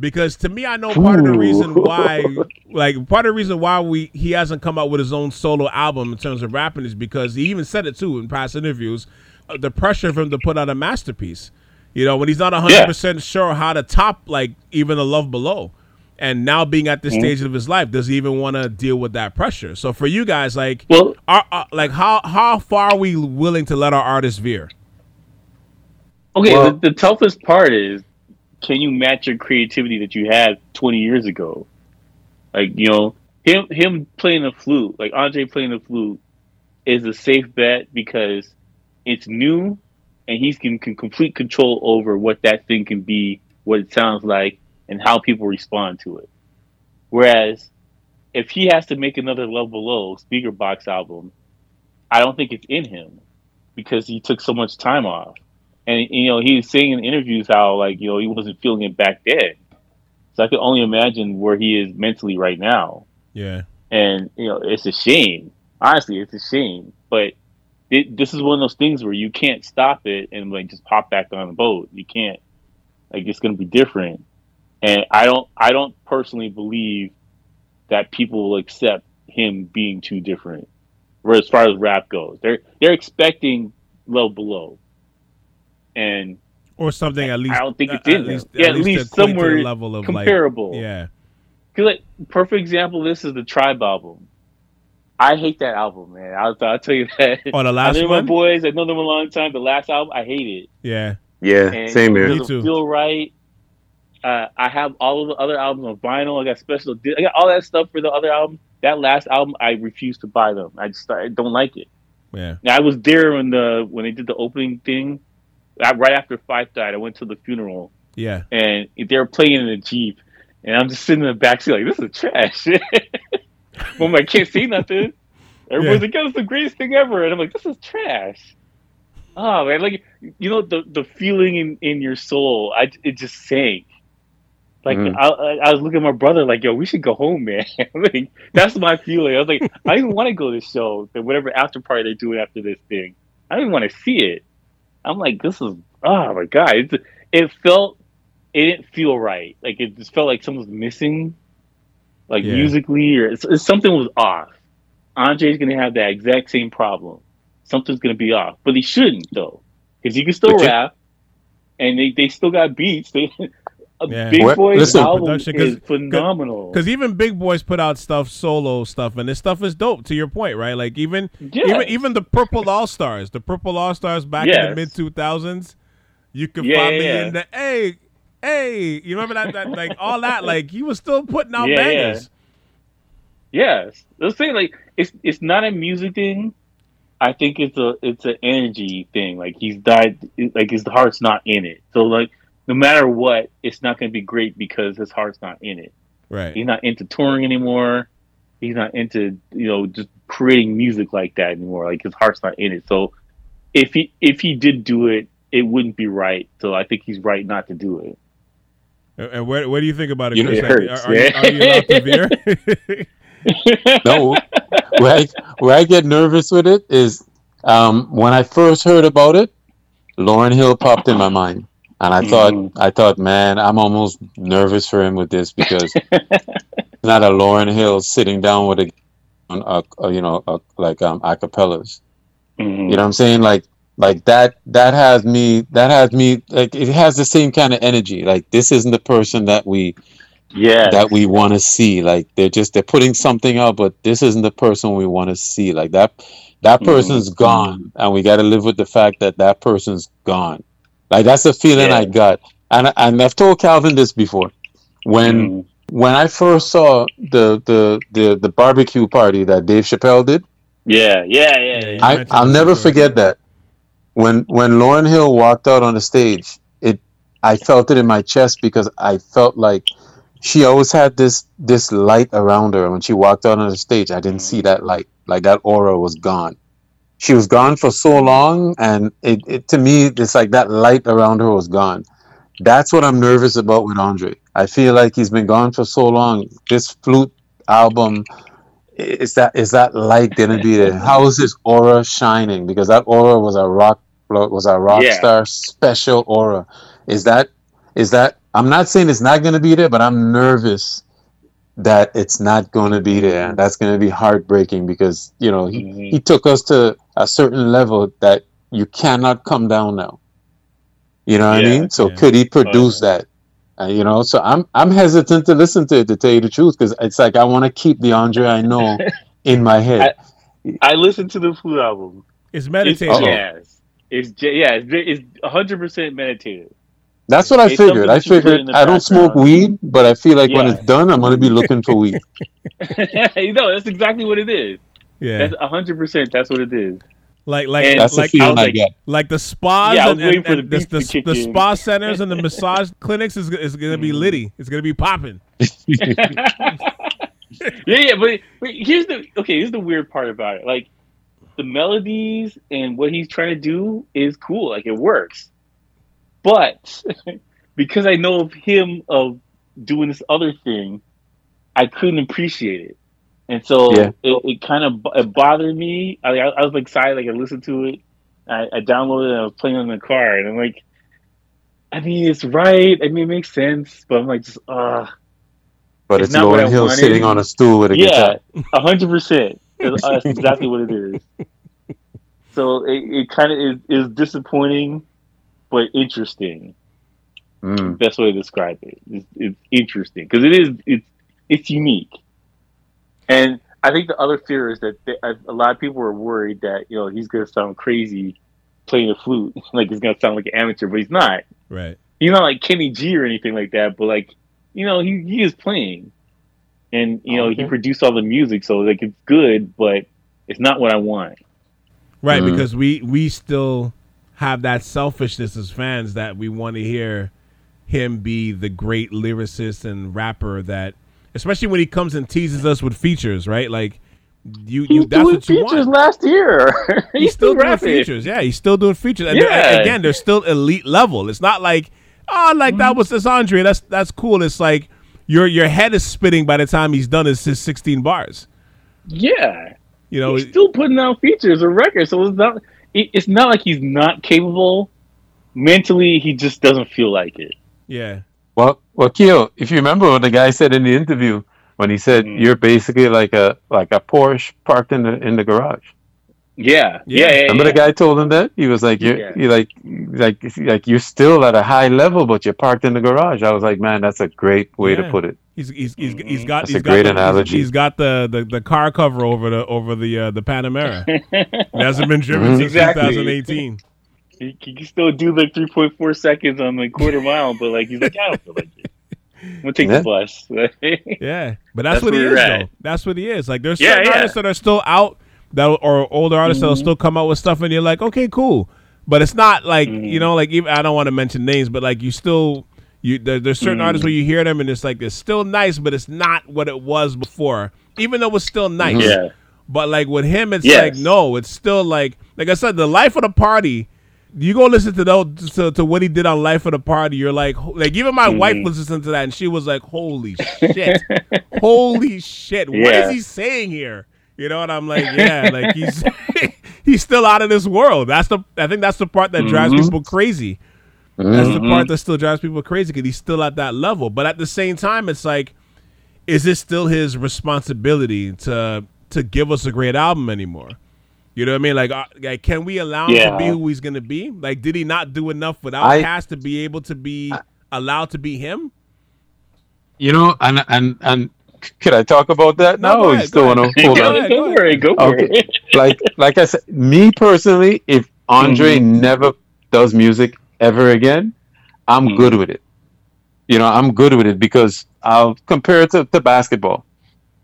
Because to me, I know part Ooh. of the reason why, like, part of the reason why we he hasn't come out with his own solo album in terms of rapping is because he even said it, too, in past interviews, uh, the pressure for him to put out a masterpiece. You know, when he's not one hundred percent yeah. sure how to top, like, even The Love Below. And now being at this mm-hmm. stage of his life, does he even want to deal with that pressure? So for you guys, like, well, are, are, like how how far are we willing to let our artists veer? Okay, well, the, the toughest part is, can you match your creativity that you had twenty years ago? Like, you know, him, him playing the flute, like Andre playing the flute, is a safe bet because it's new. And he can, can complete control over what that thing can be, what it sounds like, and how people respond to it. Whereas, if he has to make another Love Below Speakerboxx album, I don't think it's in him because he took so much time off. And, you know, he was saying in interviews how, like, you know, he wasn't feeling it back then. So I can only imagine where he is mentally right now. Yeah. And, you know, it's a shame. Honestly, it's a shame. But It, this is one of those things where you can't stop it and like just pop back on the boat. You can't. Like it's going to be different, and I don't. I don't personally believe that people will accept him being too different. Where as far as rap goes, they're they're expecting Love Below, and or something at least. I don't think it's in there. Yeah, at least somewhere level of comparable. Like, yeah. Cause like, perfect example of this is the Tribe album. I hate that album, man. I'll, I'll tell you that. Oh, the last one? I know my boys. I know them a long time. The last album, I hate it. Yeah. Yeah, and same here. It doesn't feel right. Uh, I have all of the other albums on vinyl. I got special. I got all that stuff for the other album. That last album, I refuse to buy them. I just I don't like it. Yeah. Now, I was there when the when they did the opening thing. I, right after Fife died, I went to the funeral. Yeah. And they were playing in a Jeep. And I'm just sitting in the backseat like, this is trash. Well, I can't see nothing. Everyone's yeah. like, "That's the greatest thing ever," and I'm like, "This is trash." Oh man, like you know the the feeling in, in your soul, I it just sank. Like mm. I, I was looking at my brother, like, "Yo, we should go home, man." Like that's my feeling. I was like, I didn't want to go to this show, that whatever after party they're doing after this thing. I didn't want to see it. I'm like, this is oh my god, it's, it felt it didn't feel right. Like it just felt like something was missing. Like yeah. musically, or it's, it's, something was off. Andre's gonna have that exact same problem. Something's gonna be off, but he shouldn't though, because he can still but rap, you... and they, they still got beats. They, yeah. Big what? Boi's Listen, album is phenomenal. Because even Big Boi's put out stuff, solo stuff, and this stuff is dope. To your point, right? Like even yes. even even the Purple All Stars, the Purple All Stars back yes. in the mid two thousands, you could yeah, find yeah. me in the hey. Hey, you remember that, that? Like all that? Like he was still putting out yeah, bangers. Yeah. Yes, let's say like it's it's not a music thing. I think it's a it's an energy thing. Like he's died. Like his heart's not in it. So like no matter what, it's not going to be great because his heart's not in it. Right. He's not into touring anymore. He's not into, you know, just creating music like that anymore. Like his heart's not in it. So if he if he did do it, it wouldn't be right. So I think he's right not to do it. And what what do you think about it? You know, it hurts. Are, are, yeah. you, are you allowed to veer? No, where I, where I get nervous with it is um, when I first heard about it, Lauryn Hill popped in my mind, and I thought, mm. I thought, man, I'm almost nervous for him with this because it's not a Lauryn Hill sitting down with a, a, a you know, a, like um, acapellas. Mm. You know what I'm saying? Like, like that that has me, that has me, like it has the same kind of energy. Like this isn't the person that we. Yeah, that we want to see. Like they're just they're putting something out, but this isn't the person we want to see. Like that that person's mm-hmm. gone, and we got to live with the fact that that person's gone. Like that's the feeling yeah. I got. And and I've told Calvin this before. When mm. when I first saw the, the the the barbecue party that Dave Chappelle did, yeah, yeah, yeah. yeah. I, I'll never forget that. When when Lauryn Hill walked out on the stage, it I felt it in my chest because I felt like. She always had this this light around her. When she walked out on the stage, I didn't see that light. Like that aura was gone. She was gone for so long, and it, it to me, it's like that light around her was gone. That's what I'm nervous about with Andre. I feel like he's been gone for so long. This flute album, is that is that light gonna be there? How is this aura shining? Because that aura was a rock was a rock yeah. star special aura. Is that is that? I'm not saying it's not going to be there, but I'm nervous that it's not going to be there. That's going to be heartbreaking because, you know, he, mm-hmm. he took us to a certain level that you cannot come down now. You know what yeah, I mean? So yeah. could he produce oh, yeah. that? Uh, you know, so I'm I'm hesitant to listen to it, to tell you the truth, because it's like I want to keep the Andre I know in my head. I, I listened to the flute album. It's meditative. It's jazz. It's j- yeah, it's, it's one hundred percent meditative. That's what I it's figured. I figured I don't smoke weed, but I feel like yeah. when it's done, I'm going to be looking for weed. You know, that's exactly what it is. Yeah, that's one hundred percent. That's what it is. Like, like, that's like, I was like, I like the spas yeah, and, and, and the, the, the, the spa centers and the massage clinics is is going to be litty. It's going to be popping. yeah, yeah, but, but here's the okay. Here's the weird part about it. Like, the melodies and what he's trying to do is cool. Like, it works. But because I know of him of doing this other thing, I couldn't appreciate it, and so yeah. it, it kind of it bothered me. I, I was like, sorry, like I listened to it, I, I downloaded it, and I was playing it in the car, and I'm like, I mean, it's right, I mean, it makes sense, but I'm like, just ah. Uh, but it's, it's Lauryn Hill sitting on a stool with a yeah, guitar. Yeah, hundred percent. That's exactly what it is. So it, it kind of is, is disappointing. But interesting. Mm. Best way to describe it. It's, it's interesting because it is. It's it's unique, and I think the other fear is that they, a lot of people are worried that you know he's going to sound crazy playing the flute, like he's going to sound like an amateur, but he's not. Right. He's not like Kenny G or anything like that. But like you know, he, he is playing, and you know okay. he produced all the music, so like it's good, but it's not what I want. Right, mm. because we we still. have that selfishness as fans that we want to hear him be the great lyricist and rapper that, especially when he comes and teases us with features, right? Like you, you that's what you want. He was doing features last year. He's, he's still, still doing rapping. features. Yeah, he's still doing features. And yeah. they're, again, they're still elite level. It's not like, oh, like that was this Andre. That's that's cool. It's like your your head is spinning by the time he's done his, his sixteen bars. Yeah, you know, he's still putting out features or records. So it's not. It's not like he's not capable. Mentally, he just doesn't feel like it. Yeah. Well, well, Keo, if you remember what the guy said in the interview when he said mm. you're basically like a like a Porsche parked in the in the garage. Yeah. Yeah. yeah remember yeah. the guy told him that? He was like, you're, yeah. you're like like like you're still at a high level, but you're parked in the garage. I was like, man, that's a great way yeah. to put it. He's he's he's he's got that's he's a got great the, analogy. He's got the, the, the car cover over the over the uh, the Panamera. It hasn't been driven mm-hmm. since exactly. twenty eighteen. He, he can still do like three point four seconds on the quarter mile, but like he's like, I don't feel like it. I'm gonna take yeah. the bus. yeah, but that's, that's what he is. Though. That's what he is. Like there's yeah, certain yeah. artists that are still out that or older artists mm-hmm. that'll still come out with stuff, and you're like, okay, cool. But it's not like mm-hmm. you know, like even, I don't want to mention names, but like you still you there, there's certain mm-hmm. artists where you hear them and it's like it's still nice, but it's not what it was before, even though it's still nice. Yeah. But like with him, it's yes. like no, it's still like like I said, the life of the party. You go listen to those to, to what he did on Life of the Party. You're like, like even my mm-hmm. wife was listening to that, and she was like, "Holy shit, holy shit, yeah. what is he saying here?" You know, and I'm like, "Yeah, like he's he's still out of this world." That's the I think that's the part that mm-hmm. drives people crazy. Mm-hmm. That's the part that still drives people crazy because he's still at that level. But at the same time, it's like, is this still his responsibility to to give us a great album anymore? You know what I mean? Like, uh, like can we allow him yeah. to be who he's going to be? Like, did he not do enough with Outkast to be able to be I, allowed to be him? You know, and and and could I talk about that no, now? Go ahead, he's still on. Hold on. Go worry, go worry. Okay. Like, like I said, me personally, if Andre mm-hmm. never does music ever again, I'm mm-hmm. good with it. You know, I'm good with it because I'll compare it to, to basketball.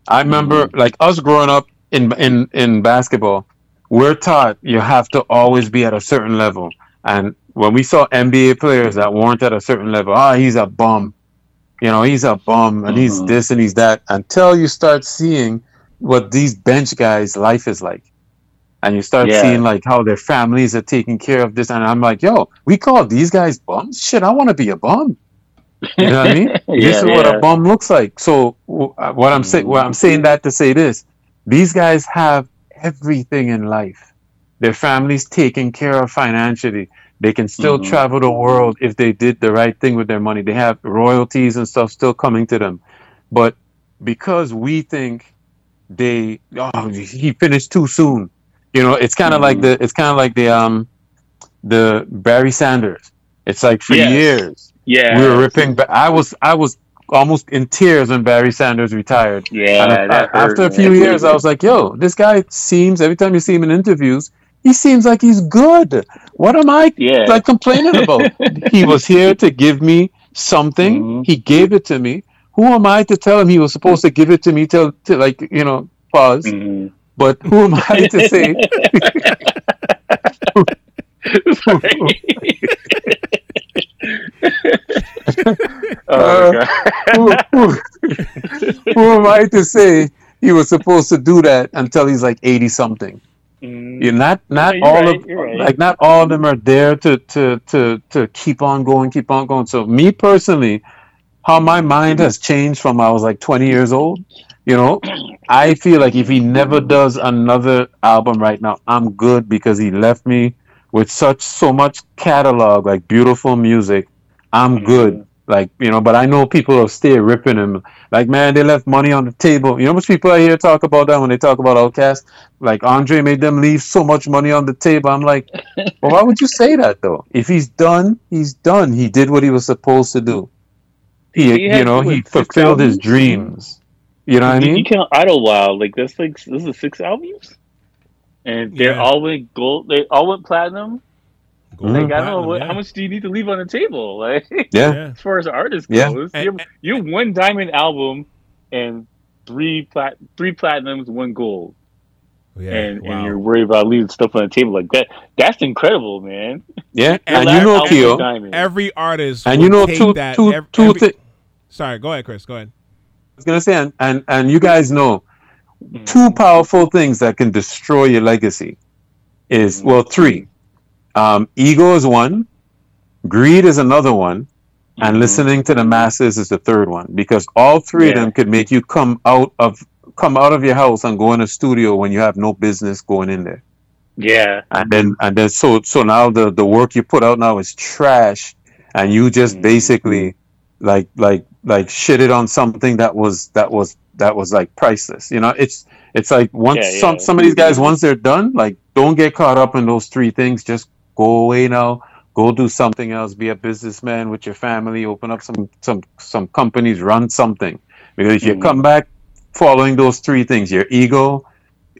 I remember, mm-hmm. like, us growing up in in, in basketball. We're taught you have to always be at a certain level. And when we saw N B A players that weren't at a certain level, ah, oh, he's a bum. You know, he's a bum, and mm-hmm. he's this and he's that. Until you start seeing what these bench guys' life is like. And you start yeah. seeing, like, how their families are taking care of this. And I'm like, yo, we call these guys bums? Shit, I want to be a bum. You know what I mean? yeah, this is yeah. what a bum looks like. So what I'm, say- what I'm saying that to say this, these guys have everything in life. Their families taken care of financially. They can still mm-hmm. travel the world if they did the right thing with their money. They have royalties and stuff still coming to them. But because we think they oh he finished too soon. You know, it's kinda mm-hmm. like the it's kinda like the um the Barry Sanders. It's like for yes. years. Yeah. We were ripping ba- I was I was almost in tears when Barry Sanders retired. Yeah, and I, I, after a few years, I was like, yo, this guy seems, every time you see him in interviews, he seems like he's good. What am I yeah. like complaining about? He was here to give me something. Mm-hmm. He gave it to me. Who am I to tell him he was supposed to give it to me till, till like, you know, pause. Mm-hmm. But who am I to say? uh, who, who, who am I to say he was supposed to do that until he's like eighty something? Mm. You're not not no, you're all right, of right. like not all of them are there to, to to to keep on going, keep on going. So me personally, how my mind has changed from I was like twenty years old. You know, I feel like if he never does another album right now, I'm good because he left me with such so much catalog, like beautiful music. I'm mm-hmm. good, like you know. But I know people will stay ripping him. Like man, they left money on the table. You know how much people I hear talk about that when they talk about Outkast. Like Andre made them leave so much money on the table. I'm like, well, why would you say that though? If he's done, he's done. He did what he was supposed to do. He, he you know, he fulfilled albums. His dreams. You know what I mean? You count Idlewild. Like that's like this is six albums, and they yeah. all went gold. They all went platinum. Gold like I don't know what, yeah. how much do you need to leave on the table? Like yeah. as far as artists yeah. goes, and, you're, and, you're one diamond album and three plat three platinums, one gold, yeah, and wow. and you're worried about leaving stuff on the table like that. That's incredible, man. Yeah, and, and you know, Keo, every artist, and you know, two that, two every, two. Every, thi- sorry, go ahead, Chris. Go ahead. I was gonna say, and and, and you guys know mm. two powerful things that can destroy your legacy is mm. well three. Um, ego is one, greed is another one, and mm-hmm. listening to the masses is the third one. Because all three yeah. of them could make you come out of come out of your house and go in a studio when you have no business going in there. Yeah. And then and then so so now the, the work you put out now is trash, and you just mm-hmm. basically like like like shitted on something that was that was that was like priceless. You know, it's it's like once yeah, yeah. some some of these guys once they're done, like don't get caught up in those three things. Just go away now. Go do something else. Be a businessman with your family. Open up some some, some companies. Run something. Because if you mm-hmm. come back following those three things, your ego,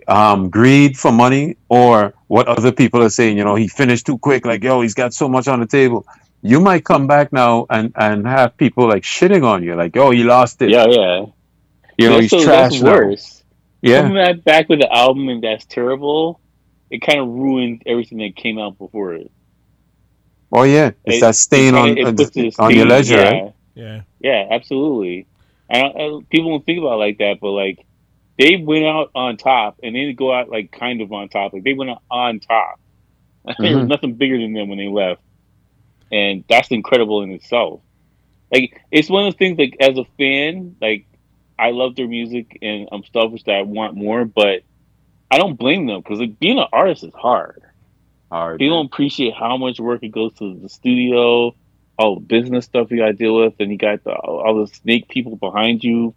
um, greed for money, or what other people are saying, you know, he finished too quick. Like, yo, he's got so much on the table. You might come back now and, and have people like shitting on you. Like, oh, he lost it. Yeah, yeah. You know, that's he's so, trash. That's worse. Yeah. Coming back with the album and that's terrible, it kind of ruined everything that came out before it. Oh, yeah. It's it, that stain it, on, it puts on, on your leisure, yeah. right? Yeah. Yeah, absolutely. I don't, I, people don't think about it like that, but, like, they went out on top, and they didn't go out, like, kind of on top. Like, they went out on top. Mm-hmm. There was nothing bigger than them when they left. And that's incredible in itself. Like, it's one of those things, like, as a fan, like, I love their music, and I'm selfish that I want more, but I don't blame them, because, like, being an artist is hard. Hard. They don't appreciate how much work it goes to the studio, all the business stuff you got to deal with, and you got the, all the snake people behind you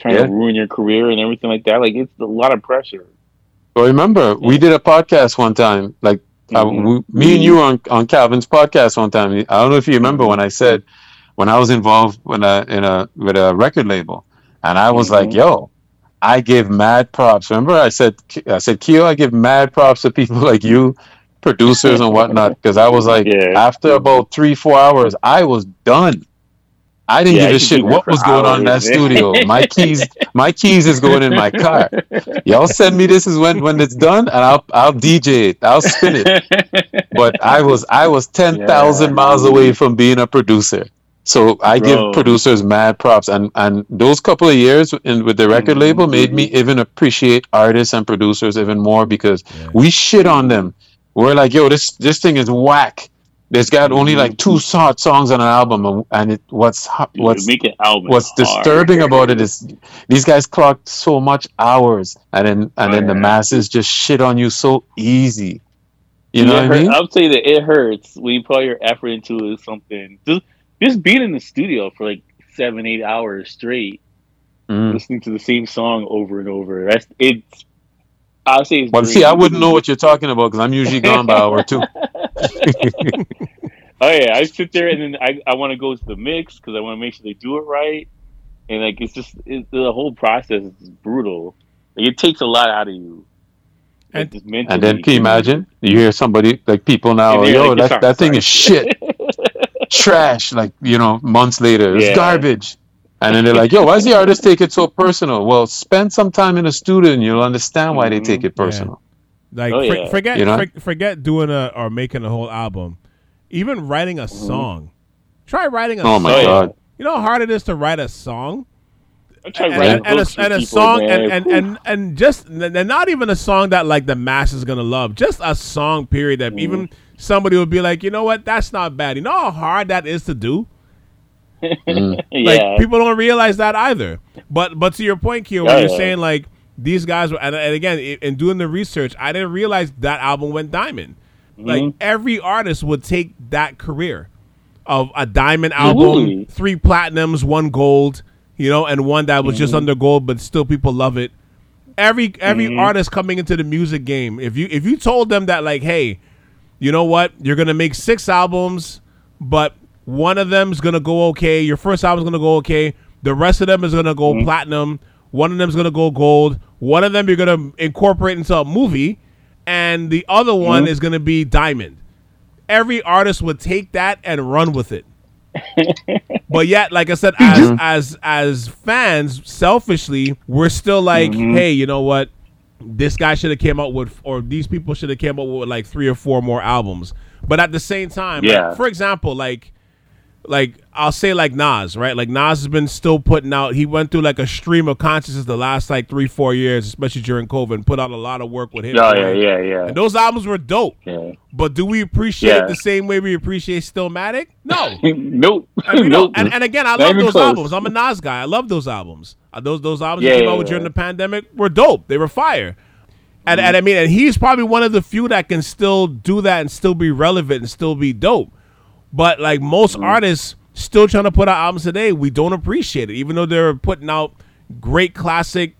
trying yeah. to ruin your career and everything like that. Like, it's a lot of pressure. Well, remember, yeah. we did a podcast one time. Like, mm-hmm. I, we, me and you were on, on Calvin's podcast one time. I don't know if you remember when I said, when I was involved in a, in a, with a record label, and I was mm-hmm. like, yo, I give mad props. Remember, I said, I said, Keo, I give mad props to people like you, producers and whatnot, because I was like, yeah. after about three, four hours, I was done. I didn't yeah, give a shit what was going hours, on in that man. studio. My keys, my keys is going in my car. Y'all send me this is when, when it's done, and I'll I'll D J it, I'll spin it. But I was I was ten thousand yeah. miles away from being a producer, so I Bro. give producers mad props. And and those couple of years in, with the record mm-hmm. label made me even appreciate artists and producers even more, because yeah. we shit on them. We're like, yo, this this thing is whack. There's got only like two songs on an album, and it, what's what's Dude, what's disturbing hard. about it is these guys clocked so much hours, and then and oh, then yeah. the masses just shit on you so easy. You know it what hurt, I mean? I'll tell you that it hurts when you put your effort into something. Just, just being in the studio for like seven, eight hours straight, mm. listening to the same song over and over. That's it's. I'll say it's well, green. see, I wouldn't know what you're talking about because I'm usually gone by hour two. Oh yeah, I sit there and then I, I want to go to the mix because I want to make sure they do it right, and like it's just it, the whole process is brutal. Like, it takes a lot out of you. And, like, mentally, and then can you imagine you hear somebody like people now, yo, like, that sorry, that thing sorry. is shit, trash. Like you know, months later, it's yeah. garbage. And then they're like, yo, why does the artist take it so personal? Well, spend some time in a studio and you'll understand why they take it personal. Yeah. Like, oh, yeah. for, forget you know? for, forget doing a, or making a whole album. Even writing a song. Try writing a oh, song. Oh, my God. You know how hard it is to write a song? I try and, and, and, a, and a song, and, and, and, and just, and not even a song that, like, the mass is going to love. Just a song, period, that mm. even somebody would be like, you know what, that's not bad. You know how hard that is to do? Mm. Like yeah. people don't realize that either. But but to your point, Keo, when yeah, you're yeah. saying like these guys were, and, and again, in doing the research, I didn't realize that album went diamond. Mm-hmm. Like every artist would take that career of a diamond album, Ooh. three platinums, one gold, you know, and one that was mm-hmm. just under gold, but still people love it. Every every mm-hmm. artist coming into the music game, if you if you told them that like, hey, you know what, you're gonna make six albums, but one of them is going to go okay. Your first album is going to go okay. The rest of them is going to go mm-hmm. platinum. One of them is going to go gold. One of them you're going to incorporate into a movie. And the other one mm-hmm. is going to be diamond. Every artist would take that and run with it. But yet, like I said, as, mm-hmm. as, as fans, selfishly, we're still like, mm-hmm. hey, you know what? This guy should have came out with, or these people should have came out with like three or four more albums. But at the same time, yeah. like, for example, like, Like, I'll say like Nas, right? Like, Nas has been still putting out. He went through like a stream of consciousness the last like three, four years, especially during COVID, and put out a lot of work with him. Oh, yeah, yeah, yeah. And those albums were dope. Yeah. But do we appreciate yeah. it the same way we appreciate Stillmatic? No. Nope. And, nope. And, and again, I Not love those close. albums. I'm a Nas guy. I love those albums. Those, those albums yeah, that came yeah, out yeah. during the pandemic were dope. They were fire. And, mm-hmm. and I mean, and he's probably one of the few that can still do that and still be relevant and still be dope. But like most mm. artists still trying to put out albums today, we don't appreciate it, even though they're putting out great classic,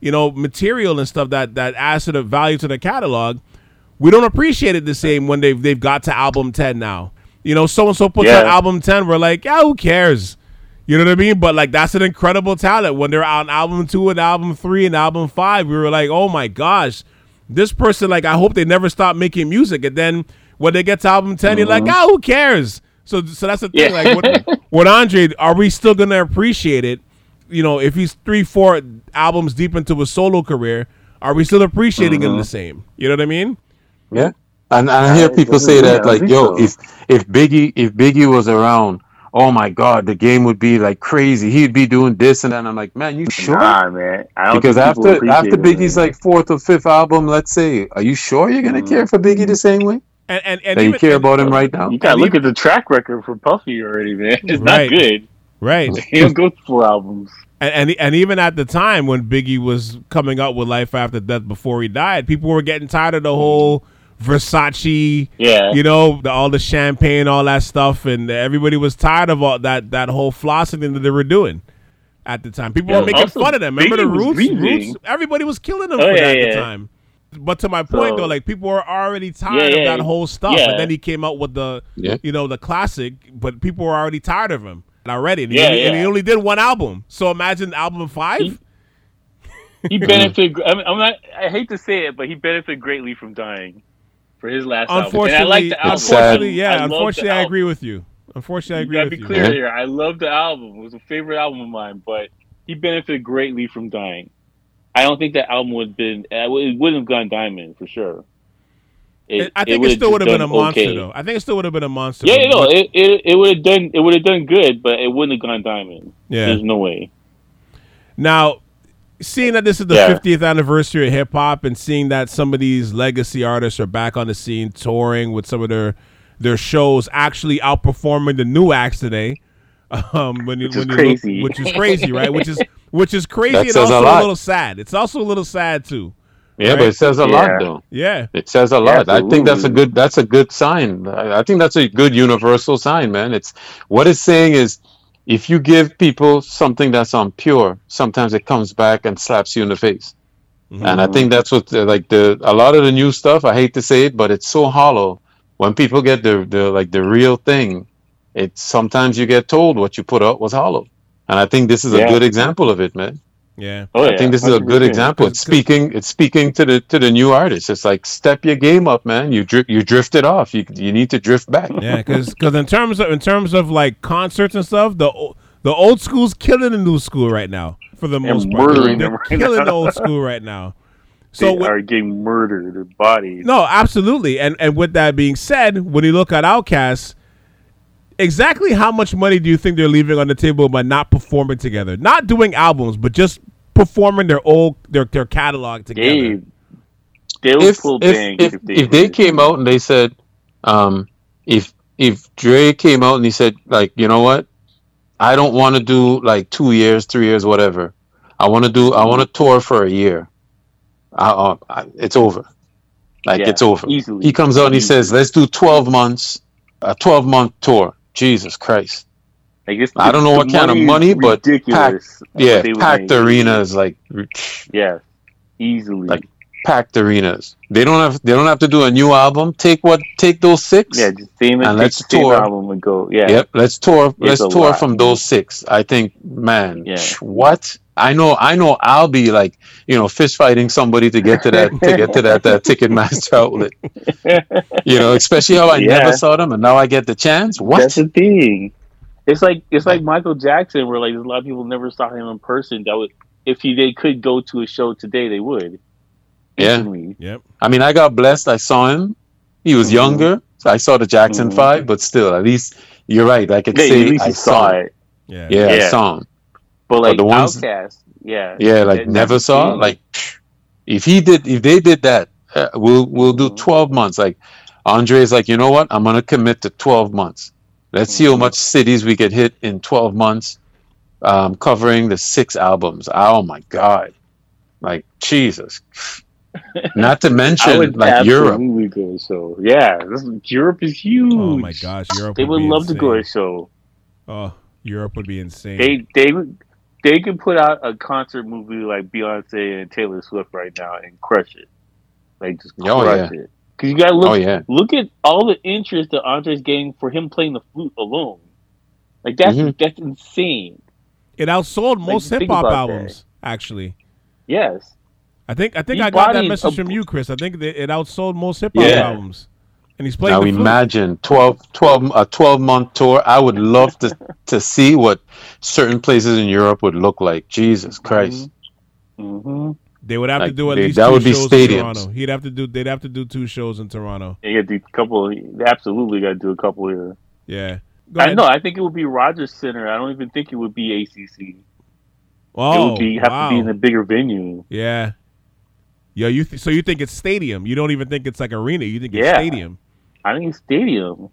you know, material and stuff that, that adds to the value to the catalog. We don't appreciate it the same when they've, they've got to album ten now. You know, so-and-so puts yeah. out album ten, we're like, yeah, who cares? You know what I mean? But like that's an incredible talent. When they're on album two and album three and album five, we were like, oh my gosh, this person, like I hope they never stop making music. And then when they get to album ten, mm-hmm. you're like, oh, who cares? So so that's the thing. Yeah. Like, what, with Andre, are we still going to appreciate it? you know, if he's three, four albums deep into his solo career, are we still appreciating mm-hmm. him the same? You know what I mean? Yeah. And, and I hear people say that, like, yo, if if Biggie if Biggie was around, oh my God, the game would be like crazy. He'd be doing this and then I'm like, man, you sure? Nah, man. I don't because after after Biggie's it, like fourth or fifth album, let's say, are you sure you're gonna mm-hmm. care for Biggie the same way? And and, and that even, you care about him right now. You gotta and look even, at the track record for Puffy already, man. It's right. not good. Right. He don't go full albums. And, and and even at the time when Biggie was coming up with Life After Death before he died, people were getting tired of the whole Versace, yeah, you know, the, all the champagne, all that stuff, and everybody was tired of all that that whole flossing that they were doing at the time. People yeah, were making fun of them. Remember the Roots? Roots? Everybody was killing them oh, for yeah, that yeah. at the time. But to my point, so, though, like people were already tired yeah, yeah, of that whole stuff, yeah. and then he came out with the, yeah. you know, the classic. But people were already tired of him already, and he, yeah, only, yeah. and he only did one album. So imagine album five. He- He benefited. I mean, I'm not. I hate to say it, but he benefited greatly from dying for his last unfortunately, album. And I like the album. Unfortunately, yeah. I unfortunately, I agree with you. Unfortunately, I agree with you. Gotta be clear here. I love the album. It was a favorite album of mine, but he benefited greatly from dying. I don't think that album would have been. It wouldn't have gone diamond for sure. It, I think it, it still would have been a monster, okay. though. I think it still would have been a monster. Yeah, no, it it, it would have done. It would have done good, but it wouldn't have gone diamond. Yeah, there's no way. Now. Seeing that this is the yeah. fiftieth anniversary of hip hop, and seeing that some of these legacy artists are back on the scene touring with some of their their shows, actually outperforming the new acts today, um, when you, which, when is you crazy. Look, which is crazy, right? Which is which is crazy that and also a, a little sad. It's also a little sad too. Yeah, right? But it says a yeah. lot though. Yeah, it says a lot. Absolutely. I think that's a good that's a good sign. I think that's a good universal sign, man. It's what it's saying is. If you give people something that's impure, sometimes it comes back and slaps you in the face. Mm-hmm. And I think that's what, like, the a lot of the new stuff, I hate to say it, but it's so hollow. When people get the, the like, the real thing, it's sometimes you get told what you put out was hollow. And I think this is yeah. a good example of it, man. Yeah. Oh, I yeah. think this is a good example. It's speaking it's speaking to the to the new artists. It's like, step your game up, man. You dri- you drifted off. You you need to drift back. Yeah, cuz cuz in terms of in terms of like concerts and stuff, the the old school's killing the new school right now for the most part. Murdering They're them right killing now. The old school right now. So they with, are getting murdered, their bodies. No, absolutely. And and with that being said, when you look at Outkast, exactly how much money do you think they're leaving on the table by not performing together? Not doing albums, but just performing their old their their catalog together. They, they if, pull if, bang if, if, they, if they came out and they said, um, if if Dre came out and he said, like, you know what, I don't want to do like two years, three years, whatever. I want to do. I want to tour for a year. I, uh, I, it's over. Like yeah, it's over. Easily. He comes out and he easily. says, let's do twelve months, a twelve month tour. Jesus Christ. Like it's, I don't know what kind of money, but ridiculous. Packed, yeah, packed arenas, like yeah, easily like packed arenas. They don't have they don't have to do a new album. Take what take those six, yeah, just same and let's tour. Album would go, yeah, yep, let's tour. It's let's tour lot. From those six. I think, man, yeah. what I know, I know, I'll be like, you know, fist fighting somebody to get to that to get to that that Ticketmaster outlet. You know, especially how I yeah. never saw them, and now I get the chance. What? That's the thing. It's like it's like Michael Jackson, where like there's a lot of people never saw him in person. That would, if he they could go to a show today, they would. Yeah. Yep. I mean, I got blessed. I saw him. He was mm-hmm. younger. So I saw the Jackson mm-hmm. Five, but still, at least you're right. I could yeah, say I saw it. it. Yeah. Yeah, yeah, I saw him. But like but the ones, Outkast, yeah, yeah, like that, never saw. True. Like if he did, if they did that, uh, we'll we'll do mm-hmm. twelve months. Like Andre's like, you know what? I'm gonna commit to twelve months. Let's see how much cities we could hit in twelve months, um, covering the six albums. Oh my God! Like Jesus! Not to mention like Europe. Absolutely go so. Yeah, this, Europe is huge. Oh my gosh, Europe! They would, would be love insane. To go so. Oh, Europe would be insane. They they they could put out a concert movie like Beyonce and Taylor Swift right now and crush it. Like just crush oh, yeah. it. Because you gotta look, oh, yeah. look at all the interest that Andre's getting for him playing the flute alone. Like that's mm-hmm. that's insane. It outsold most like, hip hop albums, that. Actually. Yes. I think I think These I got that message a... from you, Chris. I think that it outsold most hip hop yeah. albums. And he's playing. Now imagine twelve, twelve, a twelve-month tour. I would love to to see what certain places in Europe would look like. Jesus Christ. Mm-hmm. They would have like, to do at they, least that two would be shows stadiums. in Toronto. He'd have to do. They'd have to do two shows in Toronto. Yeah, a couple. They absolutely got to do a couple here. Yeah. I know. I think it would be Rogers Centre. I don't even think it would be A C C. Oh, it would be, have wow. to be in a bigger venue. Yeah. Yeah. You th- so you think it's stadium? You don't even think it's like arena. You think it's yeah. stadium? I think it's stadium.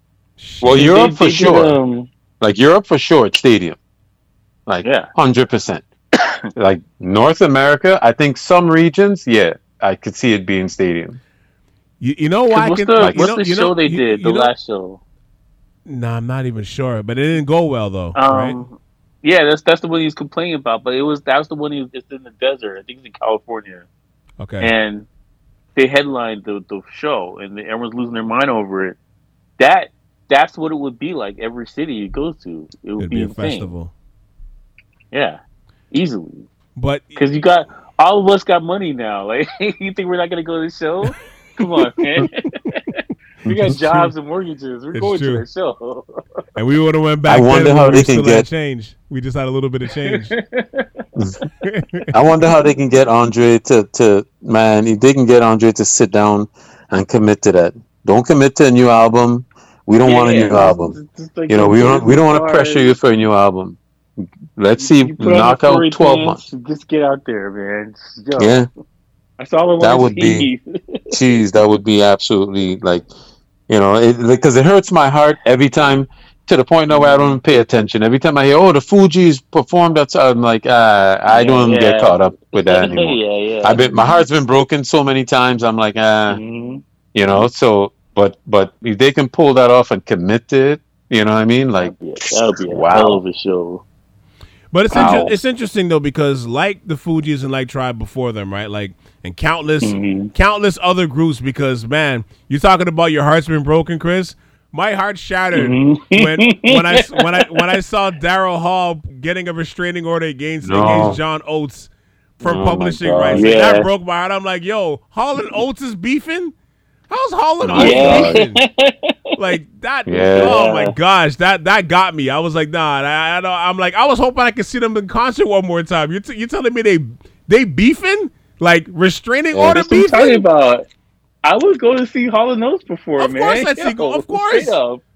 Well, they, Europe they, for they sure. Did, um, like Europe for sure, it's stadium. Like one hundred percent. Like North America, I think some regions, yeah, I could see it being stadium. You, you know why? I can, the, like, what's you know, the show you know, they you, did? You the know, last show. Nah, I'm not even sure, but it didn't go well though. Um, right? Yeah, that's that's the one he was complaining about, but it was that's the one he was it's in the desert. I think it's in California. Okay. And they headlined the, the show, and the, everyone's losing their mind over it. That that's what it would be like. Every city it goes to, it would It'd be a insane. festival. Yeah, easily. But because you got all of us got money now, like you think we're not gonna go to the show? Come on, man. We got jobs true. and mortgages. We're it's going true. to the show. And we would have went back. I wonder then, how we they can get change. We just had a little bit of change. I wonder how they can get Andre to, to man. If they can get Andre to sit down and commit to that. Don't commit to a new album. We don't yeah, want a new album. Just, just like you know, we don't. We don't want to pressure you for a new album. Let's see. Knock out twelve months. Just get out there, man. Yo, yeah. That's all I want that would see. be. Jeez, that would be absolutely like. You know, because it, it hurts my heart every time, to the point now where I don't even pay attention. Every time I hear, oh, the Fugees performed that, I'm like, ah, I yeah, don't even yeah. get caught up with that anymore. yeah, yeah. I've been, my heart's been broken so many times. I'm like, ah, mm-hmm. you know. So, but but if they can pull that off and commit to it, you know what I mean? Like, that'll be a, that'll be a wow. hell of a show. But it's wow. inter- it's interesting though, because like the Fugees and like Tribe before them, right? Like. And countless, mm-hmm. countless other groups, because man, you're talking about your heart's been broken, Chris. My heart shattered mm-hmm. when when I when I when I saw Daryl Hall getting a restraining order against no. against John Oates for oh publishing rights. Yeah. That broke my heart. I'm like, yo, Hall and Oates is beefing? How's Hall and Oates yeah. beefing? Like that? Yeah. Oh my gosh, that that got me. I was like, nah. I, I don't, I'm like, I was hoping I could see them in concert one more time. You're t- you're telling me they they beefing? Like restraining yeah, order beef. Talking about, I would go to see Hall and Oates before, of man. Course I'd yeah, see, go, of course,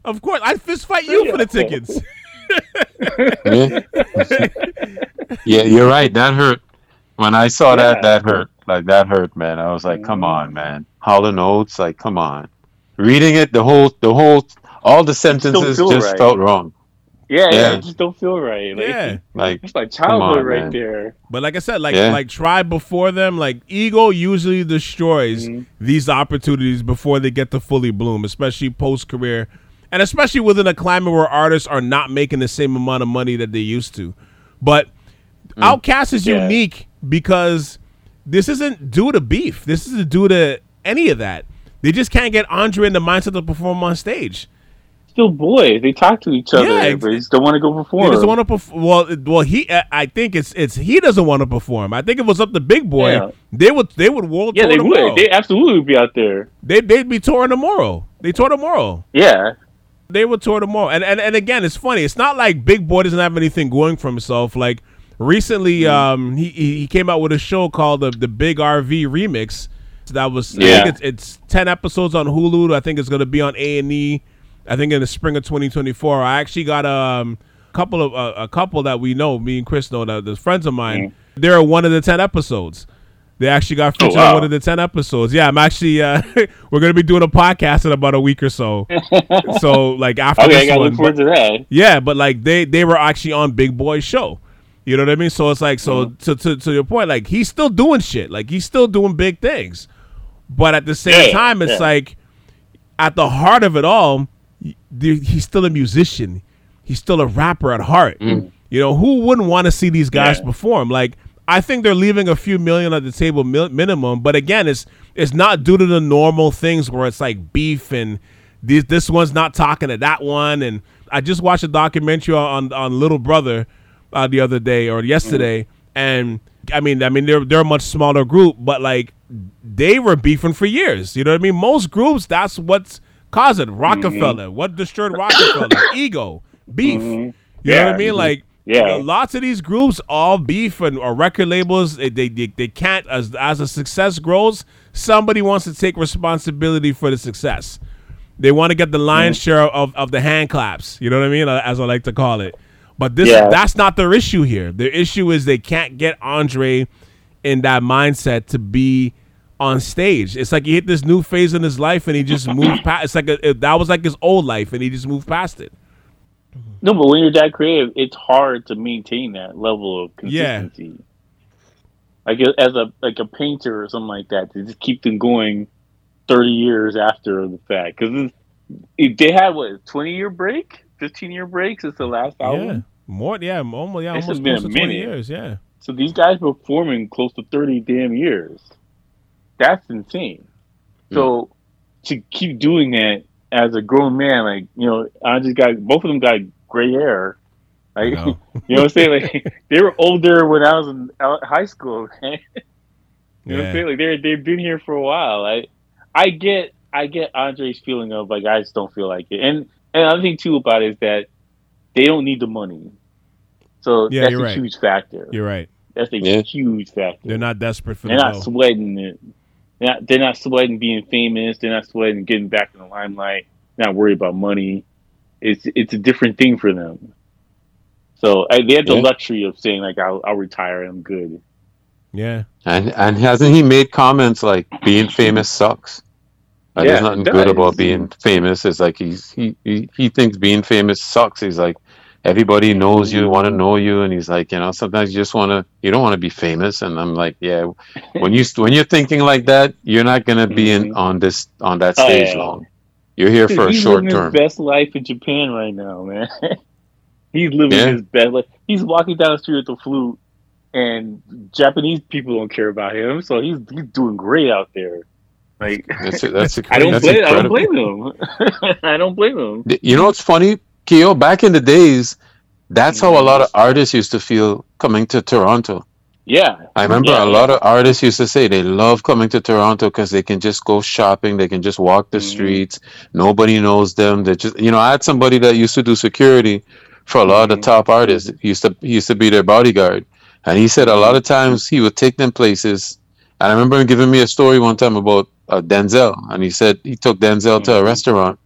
of course, I'd fist fight straight you for up. the tickets. yeah. yeah, you're right. That hurt. When I saw yeah. that, that hurt. Like that hurt, man. I was like, come on, man. Hall and Oates, like, come on. Reading it, the whole, the whole, all the sentences just, just right. felt wrong. Yeah, yeah, it just don't feel right. Like, yeah, like it's like childhood on, right man. there. But like I said, like yeah. like Tribe before them, like ego usually destroys mm-hmm. these opportunities before they get to fully bloom, especially post career, and especially within a climate where artists are not making the same amount of money that they used to. But mm. Outkast is yeah. unique because this isn't due to beef. This isn't due to any of that. They just can't get Andre in the mindset to perform on stage. Still boys, they talk to each other. Yeah, but they just don't want to go perform. They just want to perform. Well, well, he. I think it's it's he doesn't want to perform. I think if it was up to Big Boi, yeah. they would they would world. Yeah, tour they tomorrow. would. They absolutely would be out there. They they'd be touring tomorrow. They tour tomorrow. Yeah, they would tour tomorrow. And and and again, it's funny. It's not like Big Boi doesn't have anything going for himself. Like recently, mm. um, he he came out with a show called the the Big R V Remix. That was yeah. I think it's, it's ten episodes on Hulu. I think it's gonna be on A and E. I think in the spring of twenty twenty-four, I actually got a um, couple of uh, a couple that we know, me and Chris know, that the friends of mine. Mm. They're one of the ten episodes. They actually got featured oh, wow. on one of the ten episodes. Yeah, I'm actually uh, we're gonna be doing a podcast in about a week or so. So like after okay, this I gotta one, look forward but, to that. Yeah, but like they they were actually on Big Boi's show. You know what I mean? So it's like so mm. to, to to your point, like he's still doing shit, like he's still doing big things, but at the same yeah, time, it's yeah. like at the heart of it all. He's still a musician. He's still a rapper at heart. Mm. You know, who wouldn't want to see these guys yeah. perform? Like, I think they're leaving a few million at the table mil- minimum. But again, it's it's not due to the normal things where it's like beef and this this one's not talking to that one. And I just watched a documentary on on Little Brother uh, the other day or yesterday, mm. and I mean, I mean, they're they're a much smaller group, but like they were beefing for years. You know what I mean? Most groups, that's what's causing Roc-A-Fella, mm-hmm. what destroyed Roc-A-Fella, ego, beef. Mm-hmm. You yeah, know what I mean? Mm-hmm. Like, yeah, you know, lots of these groups all beef, and or record labels. They they, they can't as as the success grows. Somebody wants to take responsibility for the success. They want to get the lion's mm-hmm. share of, of the hand claps. You know what I mean? As I like to call it. But this yeah. that's not their issue here. Their issue is they can't get Andre in that mindset to be on stage. It's like he hit this new phase in his life and he just moved past. It's like a, it, that was like his old life and he just moved past it. No, but when you're that creative, it's hard to maintain that level of consistency. Yeah. Like as a like a painter or something like that, to just keep them going thirty years after the fact. Because they had what, a twenty year break, fifteen year break since the last album. Yeah, more. Yeah, almost. Yeah, almost been a minute. twenty years. Yeah. So these guys were performing close to thirty damn years. That's insane. Mm. So to keep doing that as a grown man, like, you know, I just got, both of them got gray hair. Like, no. You know what I'm saying? Like, they were older when I was in high school, man. You yeah. know what I'm saying? Like, they're, they've been here for a while. Like, I get, I get Andre's feeling of, like, I just don't feel like it. And, and another thing, too, about it is that they don't need the money. So yeah, that's a right. huge factor. You're right. That's a yeah. huge factor. They're not desperate for the money. They're not sweating it. They're not, they're not sweating being famous. They're not sweating getting back in the limelight. Not worried about money. It's it's a different thing for them. So I, they had the yeah. luxury of saying, like, I'll, I'll retire. I'm good. Yeah. And and hasn't he made comments like being famous sucks? Like, yeah, there's nothing good about being famous. It's like he's he, he, he thinks being famous sucks. He's like, everybody knows you, want to know you, and he's like, you know, sometimes you just want to, you don't want to be famous. And I'm like, yeah, when you when you're thinking like that, you're not gonna be in on this on that stage oh, yeah. long. You're here Dude, for a short term. He's living his best life in Japan right now, man. He's living yeah. his best life. He's walking down the street with the flute, and Japanese people don't care about him, so he's he's doing great out there. Like that's a, that's a, I don't that's blame I don't blame him. I don't blame him. You know what's funny? Keo, back in the days, that's how a lot of artists used to feel coming to Toronto. Yeah. I remember yeah, a yeah. lot of artists used to say they love coming to Toronto because they can just go shopping. They can just walk the mm-hmm. streets. Nobody knows them. They just, you know, I had somebody that used to do security for a lot mm-hmm. of the top artists. He used to, he used to be their bodyguard. And he said a lot of times he would take them places. And I remember him giving me a story one time about uh, Denzel. And he said he took Denzel mm-hmm. to a restaurant.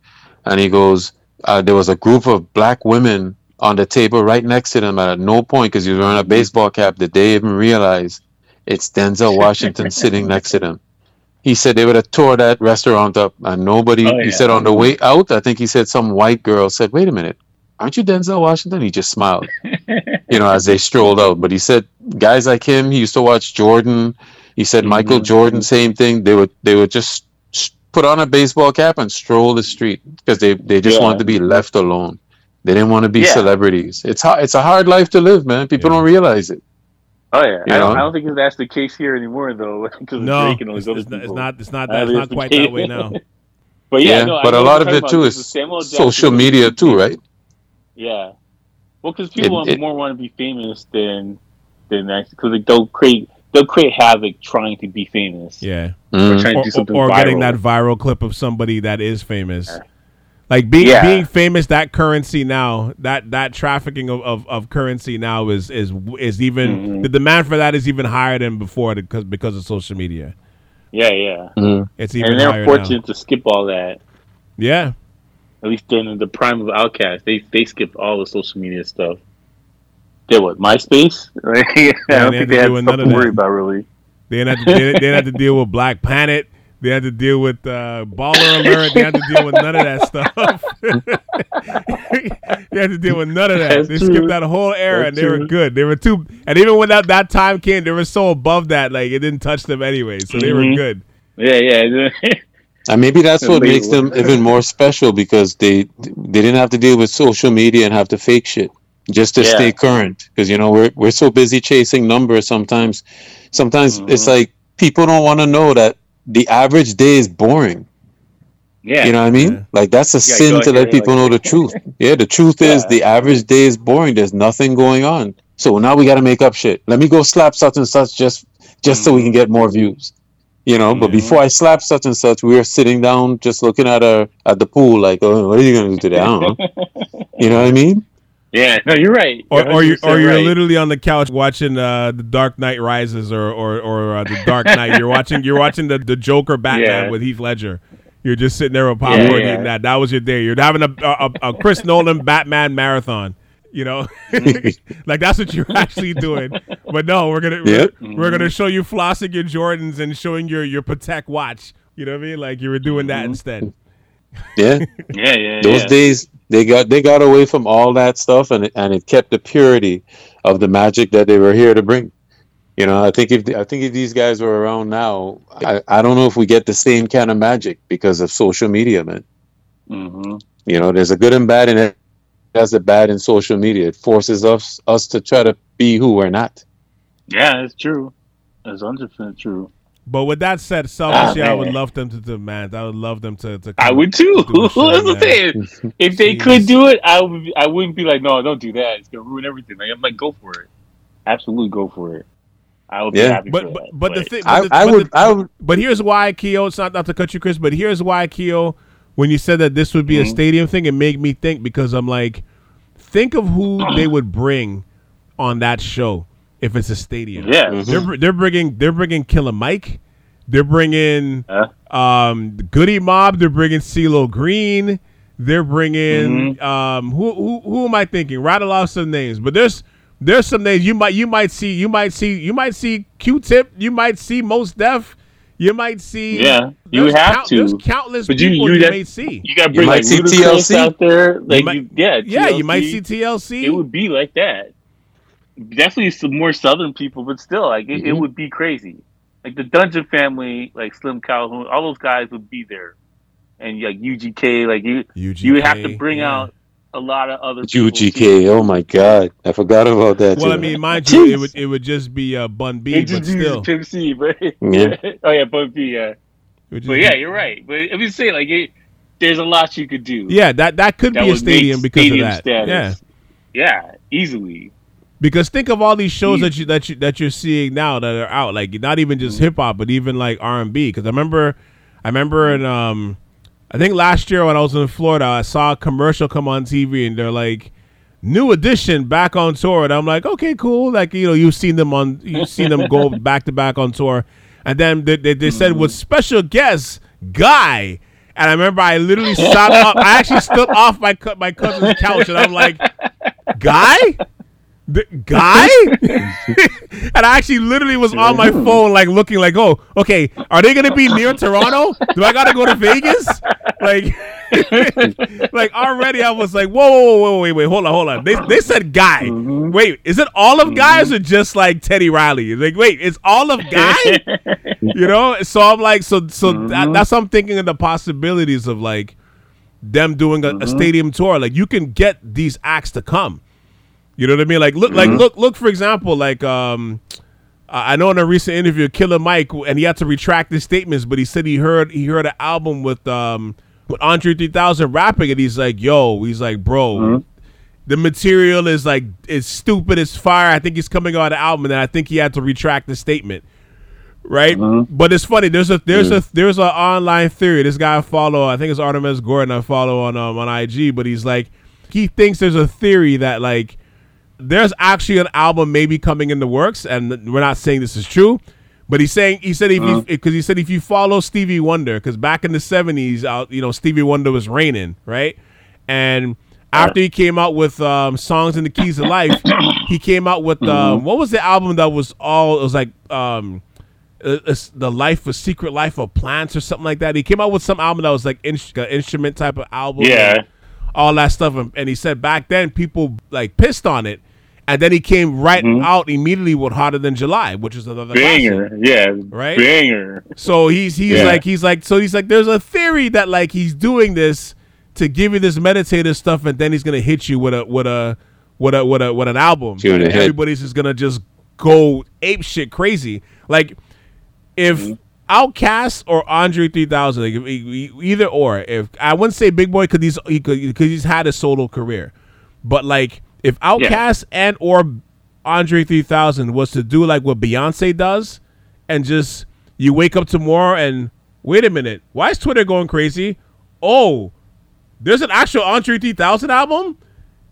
And he goes... Uh, there was a group of black women on the table right next to them, and at no point, because he was wearing a baseball cap, did they even realize it's Denzel Washington sitting next to them. He said they would have tore that restaurant up, and nobody, oh, yeah. he said on the way out, I think he said some white girl said, wait a minute, aren't you Denzel Washington? He just smiled, you know, as they strolled out. But he said guys like him, he used to watch Jordan. He said mm-hmm. Michael Jordan, same thing. They would, they would just put on a baseball cap and stroll the street because they, they just yeah. wanted to be left alone. They didn't want to be yeah. celebrities. It's hard, it's a hard life to live, man. People yeah. don't realize it. Oh yeah, I don't, I don't think that's the case here anymore, though. No, it's, it's, not, it's not. It's not. That, it's not quite that way now. But yeah, yeah no, but a lot of it too is social media too, right? Yeah. Well, because people it, it, more want to be famous than than actually, because they don't create. They'll create havoc trying to be famous. Yeah. Mm. Or, trying to do something or, or viral. Getting that viral clip of somebody that is famous. Yeah. Like being yeah. being famous, that currency now, that that trafficking of, of, of currency now is is is even mm-hmm. the demand for that is even higher than before because because of social media. Yeah, yeah. Mm. It's even and they're fortunate now. To skip all that. Yeah. At least during the prime of Outkast, they they skipped all the social media stuff. They what, MySpace? Right? Yeah, I don't think they had something to worry about, really. They didn't have to, they, they had to deal with Black Planet. They had to deal with uh, Baller Alert. They had to deal with none of that stuff. They had to deal with none of that. That's they true. Skipped that whole era, That's and they true. Were good. They were too, and even when that, that time came, they were so above that, like, it didn't touch them anyway, so mm-hmm. they were good. Yeah, yeah. And maybe that's what makes them even more special because they they didn't have to deal with social media and have to fake shit. Just to yeah. stay current, because you know we're we're so busy chasing numbers. Sometimes, sometimes mm-hmm. it's like people don't want to know that the average day is boring. Yeah, you know what I mean. Yeah. Like that's a yeah, sin to let people like... know the truth. Yeah, the truth yeah. is the average day is boring. There's nothing going on. So now we got to make up shit. Let me go slap such and such just just mm-hmm. so we can get more views. you know, but before I slapped such and such, we were sitting down just looking at a, at the pool like, oh, what are you going to do today? I don't know. You know what I mean? Yeah, no, you're right. Or, or you're, or you're right. Literally on the couch watching uh, The Dark Knight Rises or or, or uh, The Dark Knight. You're watching you're watching the, the Joker Batman yeah. with Heath Ledger. You're just sitting there with popcorn yeah, yeah. eating that. That was your day. You're having a, a, a Chris Nolan Batman marathon. You know, like that's what you're actually doing. But no, we're gonna yep. we're, we're gonna show you flossing your Jordans and showing your your Patek watch. You know what I mean? Like you were doing that mm-hmm. instead. Yeah, yeah, yeah. Those yeah. days they got they got away from all that stuff, and and it kept the purity of the magic that they were here to bring. You know, I think if I think if these guys were around now, I, I don't know if we get the same kind of magic because of social media, man. Mm-hmm. You know, there's a good and bad in it. That's the bad in social media. It forces us us to try to be who we're not. Yeah, it's true. It's one hundred percent true. But with that said, selfishly, ah, I would love them to do, man. I would love them to. to I would too. That's what I'm saying. If they could do it, I would. I wouldn't be like, no, don't do that. It's gonna ruin everything. Like, I'm like, go for it. Absolutely, go for it. I would yeah. be happy but, for but, that. But, but the thing, I, I would. The, I would. But here's why, Keo. It's not not to cut you, Chris. But here's why, Keo. When you said that this would be mm-hmm. a stadium thing, it made me think because I'm like, think of who they would bring on that show if it's a stadium. Yeah, mm-hmm. they're they're bringing they're bringing Killer Mike, they're bringing uh. um, Goody Mob, they're bringing CeeLo Green, they're bringing mm-hmm. um, who who who am I thinking? Rattle off some names, but there's there's some names you might you might see you might see you might see Q-Tip, you might see Mos Def. You might see, yeah, you have count, to. There's countless but you, people you, you that, may see. You got to bring you like see T L C out there, like you might, you, yeah, yeah. T L C, you might see T L C. It would be like that. Definitely some more Southern people, but still, like it, mm-hmm. it would be crazy. Like the Dungeon Family, like Slim Calhoun, all those guys would be there, and like U G K, like you, U G K, you would have to bring yeah. out a lot of other people. U G K, oh my God, I forgot about that. Well, too. I mean, mind you, it would it would just be uh, Bun B, but still, Pimp C, right? Yeah. Oh yeah, Bun B, yeah. But yeah, be- you're right. But I'm just saying, like, it, there's a lot you could do. Yeah, that that could that be a stadium because stadium of that. Status. Yeah, yeah, easily. Because think of all these shows yeah. that you that you that you're seeing now that are out, like not even just mm-hmm. hip hop, but even like R and B. Because I remember, I remember in um. I think last year when I was in Florida, I saw a commercial come on T V and they're like, "New Edition back on tour," and I'm like, "Okay, cool." Like you know, you've seen them on, you've seen them go back to back on tour, and then they they, they said with special guest Guy, and I remember I literally stopped up. I actually stood off my my cousin's couch and I'm like, "Guy." The guy? And I actually literally was on my phone, like looking like, oh, okay, are they going to be near Toronto? Do I got to go to Vegas? Like, like already I was like, whoa, whoa, whoa, wait, wait, hold on, hold on. They they said Guy. Mm-hmm. Wait, is it all of Guy or just like Teddy Riley? Like, wait, it's all of Guy? You know? So I'm like, so so mm-hmm. that, that's I'm thinking of the possibilities of like them doing a, mm-hmm. a stadium tour. Like you can get these acts to come. You know what I mean? Like, look, mm-hmm. like, look, look. For example, like, um, I know in a recent interview, Killer Mike, and he had to retract his statements, but he said he heard he heard an album with um with Andre three thousand rapping, and he's like, "Yo," he's like, "Bro, mm-hmm. the material is like it's stupid, it's fire." I think he's coming out of the album, and I think he had to retract the statement, right? Mm-hmm. But it's funny. There's a there's mm-hmm. a there's an online theory. This guy I follow, I think it's Artemis Gordon, I follow on um, on I G, but he's like, he thinks there's a theory that like. There's actually an album maybe coming in the works, and we're not saying this is true, but he's saying he said if uh-huh. you, cause he said if you follow Stevie Wonder, because back in the seventies, uh, you know Stevie Wonder was reigning, right? And after he came out with um, Songs in the Keys of Life, he came out with uh, what was the album that was all it was like um, the life of Secret Life of Plants or something like that. He came out with some album that was like in- instrument type of album, yeah, and all that stuff. And, and he said back then people like pissed on it. And then he came right mm-hmm. out immediately with "Hotter Than July," which is another banger, classic, yeah, right, banger. So he's he's yeah. like he's like so he's like there's a theory that like he's doing this to give you this meditative stuff, and then he's gonna hit you with a with a with a with a with an album. And everybody's just gonna just go ape shit crazy. Like if mm-hmm. Outkast or Andre three thousand, like either or. If I wouldn't say Big Boi because he's because he, he's had a solo career, but like. If Outkast yeah. and or Andre three thousand was to do like what Beyonce does and just you wake up tomorrow and wait a minute, why is Twitter going crazy? Oh, there's an actual Andre three thousand album?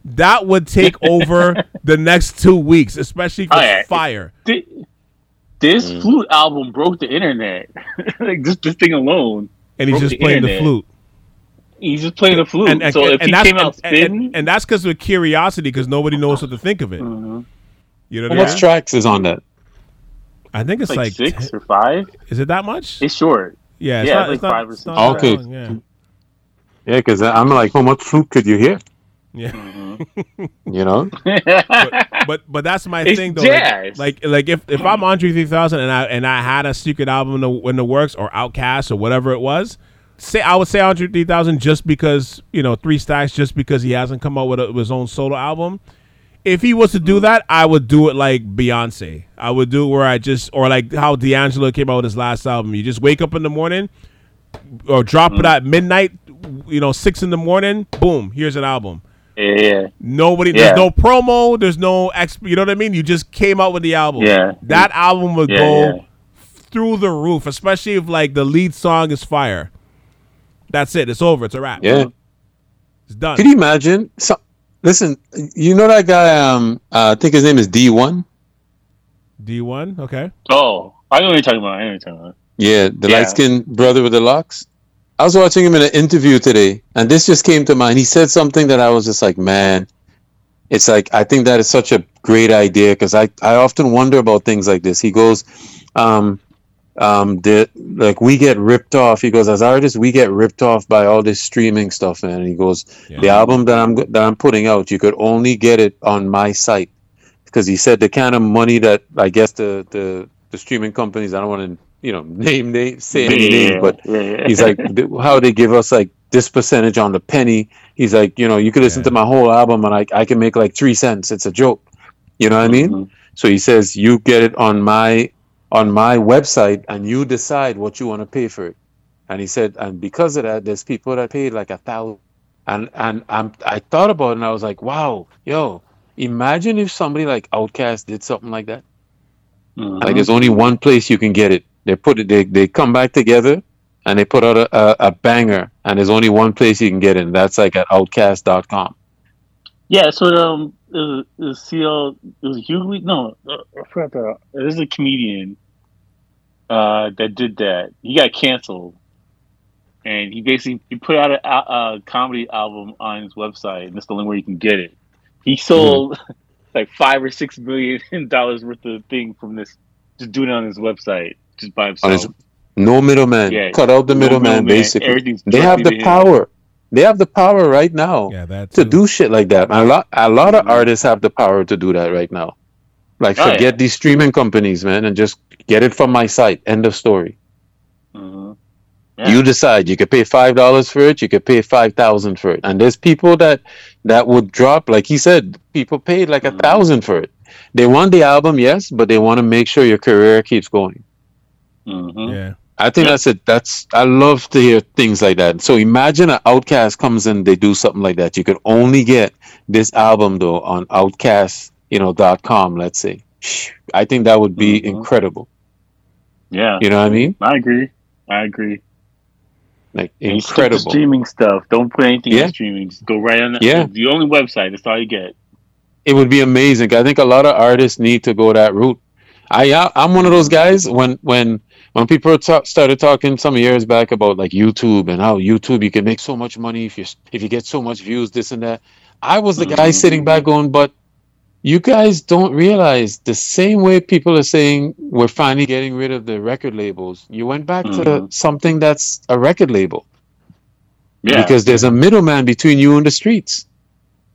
That would take over the next two weeks, especially for right. Fire. Th- this mm. flute album broke the internet. Like this, this thing alone. And he's just the playing internet. the flute. He's just playing the flute. And, and, so and, if and he that's, came out spitting, and, and, and that's because of curiosity, because nobody knows what to think of it. Mm-hmm. You know what I mean? How much tracks is on that? I think it's, it's like, like six ten or five. Is it that much? It's short. Yeah, it's yeah, not, it's like five not, or six. Oh, okay. Long, yeah, because yeah, I'm like, how much flute could you hear? Yeah, mm-hmm. You know. but, but but that's my it's thing though. Jazz. Like, like like if, if I'm Andre three thousand and I and I had a secret album in the, in the works or Outkast or whatever it was, say I would say Andre three thousand just because you know Three Stacks just because he hasn't come out with, a, with his own solo album. If he was to do that, I would do it like Beyonce. I would do it where I just or like how D'Angelo came out with his last album. You just wake up in the morning or drop mm-hmm. it at midnight. You know, six in the morning. Boom! Here's an album. Yeah. Nobody. Yeah. There's no promo. There's no. Exp, you know what I mean? You just came out with the album. Yeah. That album would yeah, go yeah. through the roof, especially if like the lead song is fire. That's it. It's over. It's a wrap. Yeah. It's done. Can you imagine? So, listen, you know that guy. Um, uh, I think his name is D one. D one. Okay. Oh, I know what you're talking about. I know what you're talking about. Yeah, the yeah. light-skinned brother with the locks. I was watching him in an interview today, and this just came to mind. He said something that I was just like, man, it's like, I think that is such a great idea because I, I often wonder about things like this. He goes, um, um, the, like, we get ripped off. He goes, as artists, we get ripped off by all this streaming stuff, man. And he goes, yeah. the album that I'm that I'm putting out, you could only get it on my site because he said the kind of money that I guess the, the, the streaming companies, I don't want to, you know, name, name, say any yeah, name, but yeah, yeah. he's like, how they give us like this percentage on the penny. He's like, you know, you could listen yeah. to my whole album and I, I can make like three cents. It's a joke. You know what mm-hmm. I mean? So he says, you get it on my, on my website and you decide what you want to pay for it. And he said, and because of that, there's people that paid like a thousand. And, and I'm, I thought about it and I was like, wow, yo, imagine if somebody like Outkast did something like that. Mm-hmm. Like there's only one place you can get it. They put it. They, they come back together, and they put out a, a, a banger. And there's only one place you can get in. That's like at Outkast dot com. Yeah. So um, it was, it was CeeLo. It was Hughley. No, I forgot that. There's a comedian uh, that did that. He got canceled, and he basically he put out a, a comedy album on his website, and it's the only way you can get it. He sold mm-hmm. like five or six million dollars worth of thing from this, just doing it on his website. Just by himself. Oh, no middleman. Yeah, cut out the no middleman, basically. They have the power. Him. They have the power right now yeah, to do shit like that. A lot, a lot of artists have the power to do that right now. Like, forget oh, yeah. these streaming companies, man, and just get it from my site. End of story. Mm-hmm. Yeah. You decide. You could pay five dollars for it. You could pay five thousand dollars for it. And there's people that, that would drop, like he said, people paid like mm-hmm. one thousand dollars for it. They want the album, yes, but they want to make sure your career keeps going. Mm-hmm. Yeah, I think yeah. that's it. That's I love to hear things like that. So imagine an Outkast comes in, they do something like that. You can only get this album though on Outkast, you know, dot com. Let's say, I think that would be mm-hmm. incredible. Yeah, you know what I mean. I agree. I agree. Like and incredible streaming stuff. Don't put anything yeah. in streaming. Just go right on. The, yeah, the only website. That's all you get. It would be amazing. I think a lot of artists need to go that route. I I'm one of those guys when when. When people t- started talking some years back about like YouTube and how YouTube you can make so much money if you if you get so much views, this and that, I was the mm-hmm. guy sitting back going, but you guys don't realize the same way people are saying we're finally getting rid of the record labels. You went back mm-hmm. to something that's a record label yeah. because there's a middleman between you and the streets.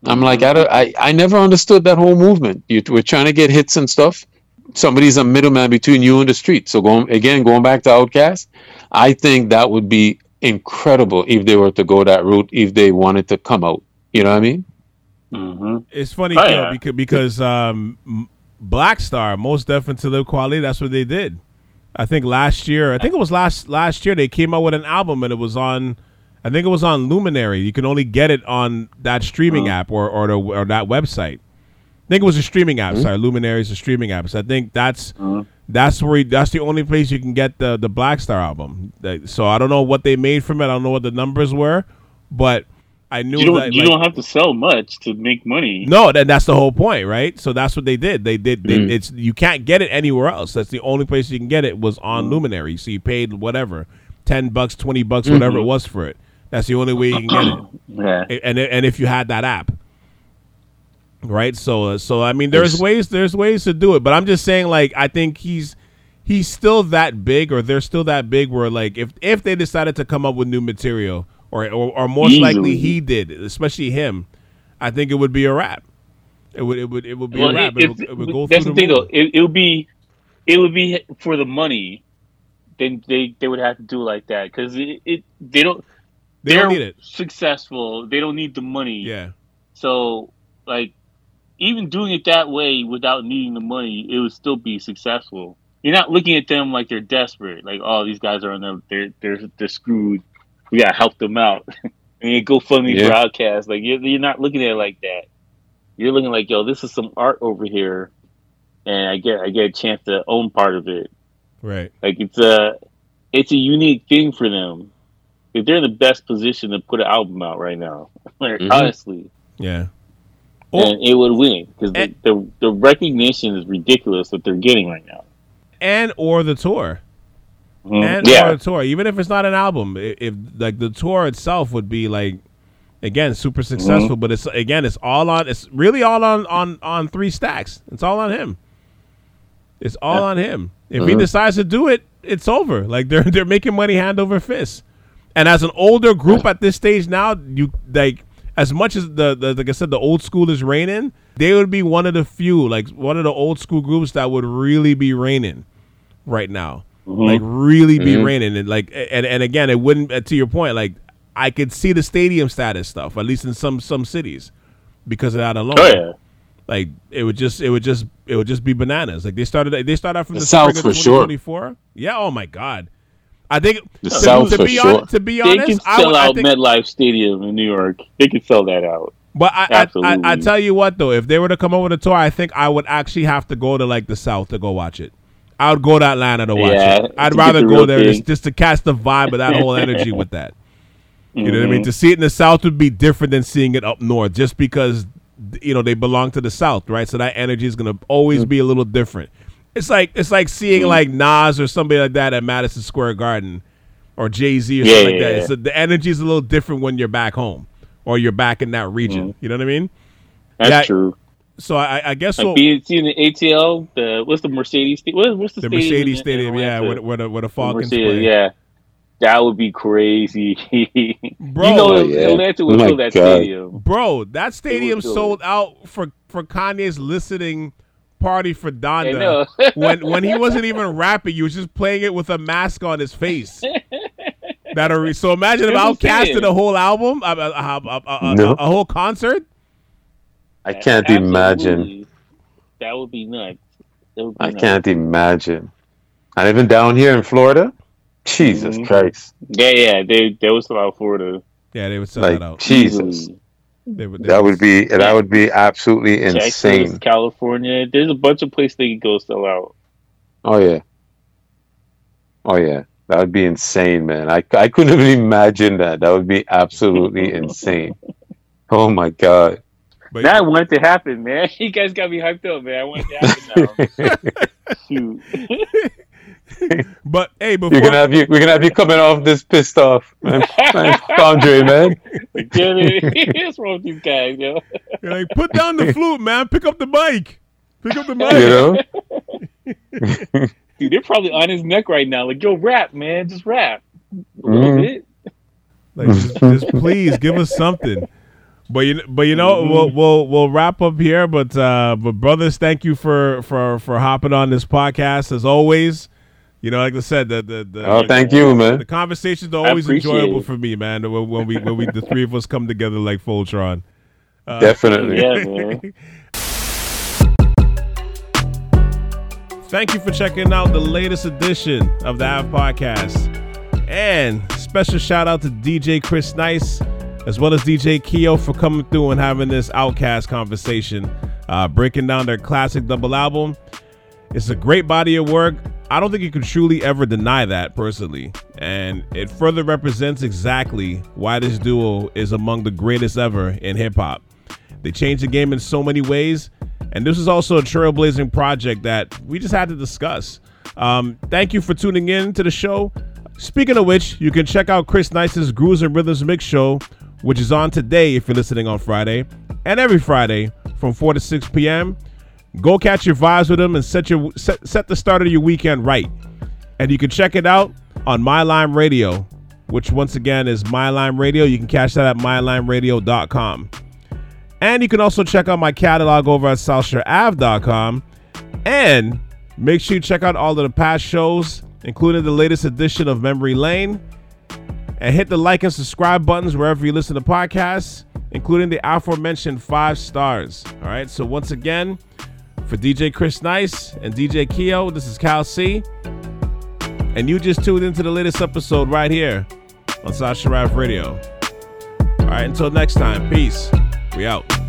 Mm-hmm. I'm like, I, don't, I I never understood that whole movement. You were trying to get hits and stuff. Somebody's a middleman between you and the street. So going again, going back to Outkast, I think that would be incredible if they were to go that route, if they wanted to come out. You know what I mean? Mm-hmm. It's funny oh, yeah. because, because um, Black Star, Mos Def and Talib Kweli, that's what they did. I think last year, I think it was last last year, they came out with an album and it was on, I think it was on Luminary. You can only get it on that streaming uh-huh. app or or, the, or that website. I think it was a streaming app. Mm-hmm. Sorry, Luminary is a streaming app. So I think that's mm-hmm. That's where that's the only place you can get the the Black Star album. So I don't know what they made from it. I don't know what the numbers were, but I knew you don't, that you like, don't have to sell much to make money. No, that that's the whole point, right? So that's what they did. They did. They, mm. It's you can't get it anywhere else. That's the only place you can get it was on mm. Luminary. So you paid whatever, ten bucks, twenty bucks, mm-hmm. whatever it was for it. That's the only way you can get it. Yeah. And and if you had that app. Right, so so I mean, there's ways there's ways to do it, but I'm just saying, like, I think he's he's still that big, or they're still that big, where like if if they decided to come up with new material, or or, or most Easily. likely he did, especially him, I think it would be a wrap. It would it would it would be well, a wrap. It, it, would, it would go that's through the thing, though. It, it would be it would be for the money. Then they they would have to do it like that because it, it they don't they don't need it successful. They don't need the money. Yeah. So like. Even doing it that way without needing the money, it would still be successful. You're not looking at them like they're desperate, like, oh, these guys are on them, they're they're they're screwed. We gotta help them out. And you go fund me yeah. for Outkast. Like you're you're not looking at it like that. You're looking like, yo, this is some art over here, and I get I get a chance to own part of it. Right. Like it's a it's a unique thing for them. Like, they're in the best position to put an album out right now. Like, mm-hmm. honestly. Yeah. Oh. And it would win because the, the the recognition is ridiculous that they're getting right now, and or the tour, mm, and yeah. or the tour. Even if it's not an album, if, if like the tour itself would be like, again, super successful. Mm-hmm. But it's again, it's all on. It's really all on on on Three Stacks. It's all on him. It's all yeah. on him. If mm-hmm. he decides to do it, it's over. Like they're they're making money hand over fist. And as an older group at this stage now, you like. As much as the, the like I said, the old school is reigning, they would be one of the few, like one of the old school groups that would really be reigning right now, mm-hmm. like really be mm-hmm. reigning, and like and, and again, it wouldn't. To your point, like I could see the stadium status stuff, at least in some some cities, because of that alone. Oh, yeah. Like it would just it would just it would just be bananas. Like they started they started out from the, the South for sure. Yeah. Oh my God. I think the to, South to, to, be sure. on, to be honest, they can sell I would, out I think, MetLife Stadium in New York. They can sell that out. But I, I, I, I tell you what, though, if they were to come over to tour, I think I would actually have to go to like the South to go watch it. I would go to Atlanta to watch yeah, it. I'd rather the go there just, just to catch the vibe of that whole energy with that. You mm-hmm. know what I mean? To see it in the South would be different than seeing it up north, just because you know they belong to the South, right? So that energy is going to always mm-hmm. be a little different. It's like it's like seeing like Nas or somebody like that at Madison Square Garden, or Jay-Z or yeah, something like yeah, that. Yeah. So the energy is a little different when you're back home or you're back in that region. Mm-hmm. You know what I mean? That's that, true. So I, I guess like so. Being seen in the A T L, the what's the Mercedes? What, what's the, the stadium Mercedes in, Stadium? In yeah, where, where the where the Falcons the play. Yeah, that would be crazy. Bro, you know, yeah. Atlanta would oh fill that God. stadium. Bro, that stadium sold it. out for for Kanye's listening. Party for Donda when when he wasn't even rapping, he was just playing it with a mask on his face. That re- so imagine if Outkast did a whole album, a, a, a, a, no. a, a whole concert. I can't Absolutely. imagine. That would be nuts. That would be I nuts. can't imagine. And even down here in Florida, Jesus mm-hmm. Christ. Yeah, yeah, they they would sell out Florida. Yeah, they would sell like, that out. Jesus. Mm-hmm. They would, they that would be yeah. that would be absolutely Jackson, insane. California, there's a bunch of places they could go sell out. Oh yeah, oh yeah, that would be insane, man. I, I couldn't even imagine that. That would be absolutely insane. Oh my God, but that yeah. wanted to happen, man. You guys got me hyped up, man. I want it to happen now. Shoot. But hey, before You're gonna have you, we're gonna have you coming off this pissed off, man. Andre, man. What's wrong with you guys, yo? You're like, put down the flute, man. Pick up the mic. Pick up the mic. You know, dude, they're probably on his neck right now. Like, yo, rap, man. Just rap. A little mm. bit. Like, just, just please give us something. But you, but you know, mm-hmm. we'll we'll we'll wrap up here. But uh, but brothers, thank you for for for hopping on this podcast as always. You know, like I said, the the, the oh, thank the, you, man. The conversations are always enjoyable it. for me, man. When, when we when we the three of us come together like Voltron, uh, definitely. Yeah, man. Thank you for checking out the latest edition of the Av Podcast, and special shout out to D J Chris Nice as well as D J Keo for coming through and having this Outkast conversation, uh, breaking down their classic double album. It's a great body of work. I don't think you can truly ever deny that personally. And it further represents exactly why this duo is among the greatest ever in hip hop. They changed the game in so many ways. And this is also a trailblazing project that we just had to discuss. Um, thank you for tuning in to the show. Speaking of which, you can check out Chris Nice's Grooves and Rhythms Mix Show, which is on today if you're listening on Friday, and every Friday from four to six p.m. Go catch your vibes with them and set your set, set the start of your weekend right. And you can check it out on My Lime Radio, which once again is My Lime Radio. You can catch that at my lime radio dot com. And you can also check out my catalog over at south shore ave dot com. And make sure you check out all of the past shows, including the latest edition of Memory Lane. And hit the like and subscribe buttons wherever you listen to podcasts, including the aforementioned five stars. All right, so once again, for D J Chris Nice and D J Keo, this is Cal C. And you just tuned into the latest episode right here on South Shore Ave Radio. All right, until next time, peace. We out.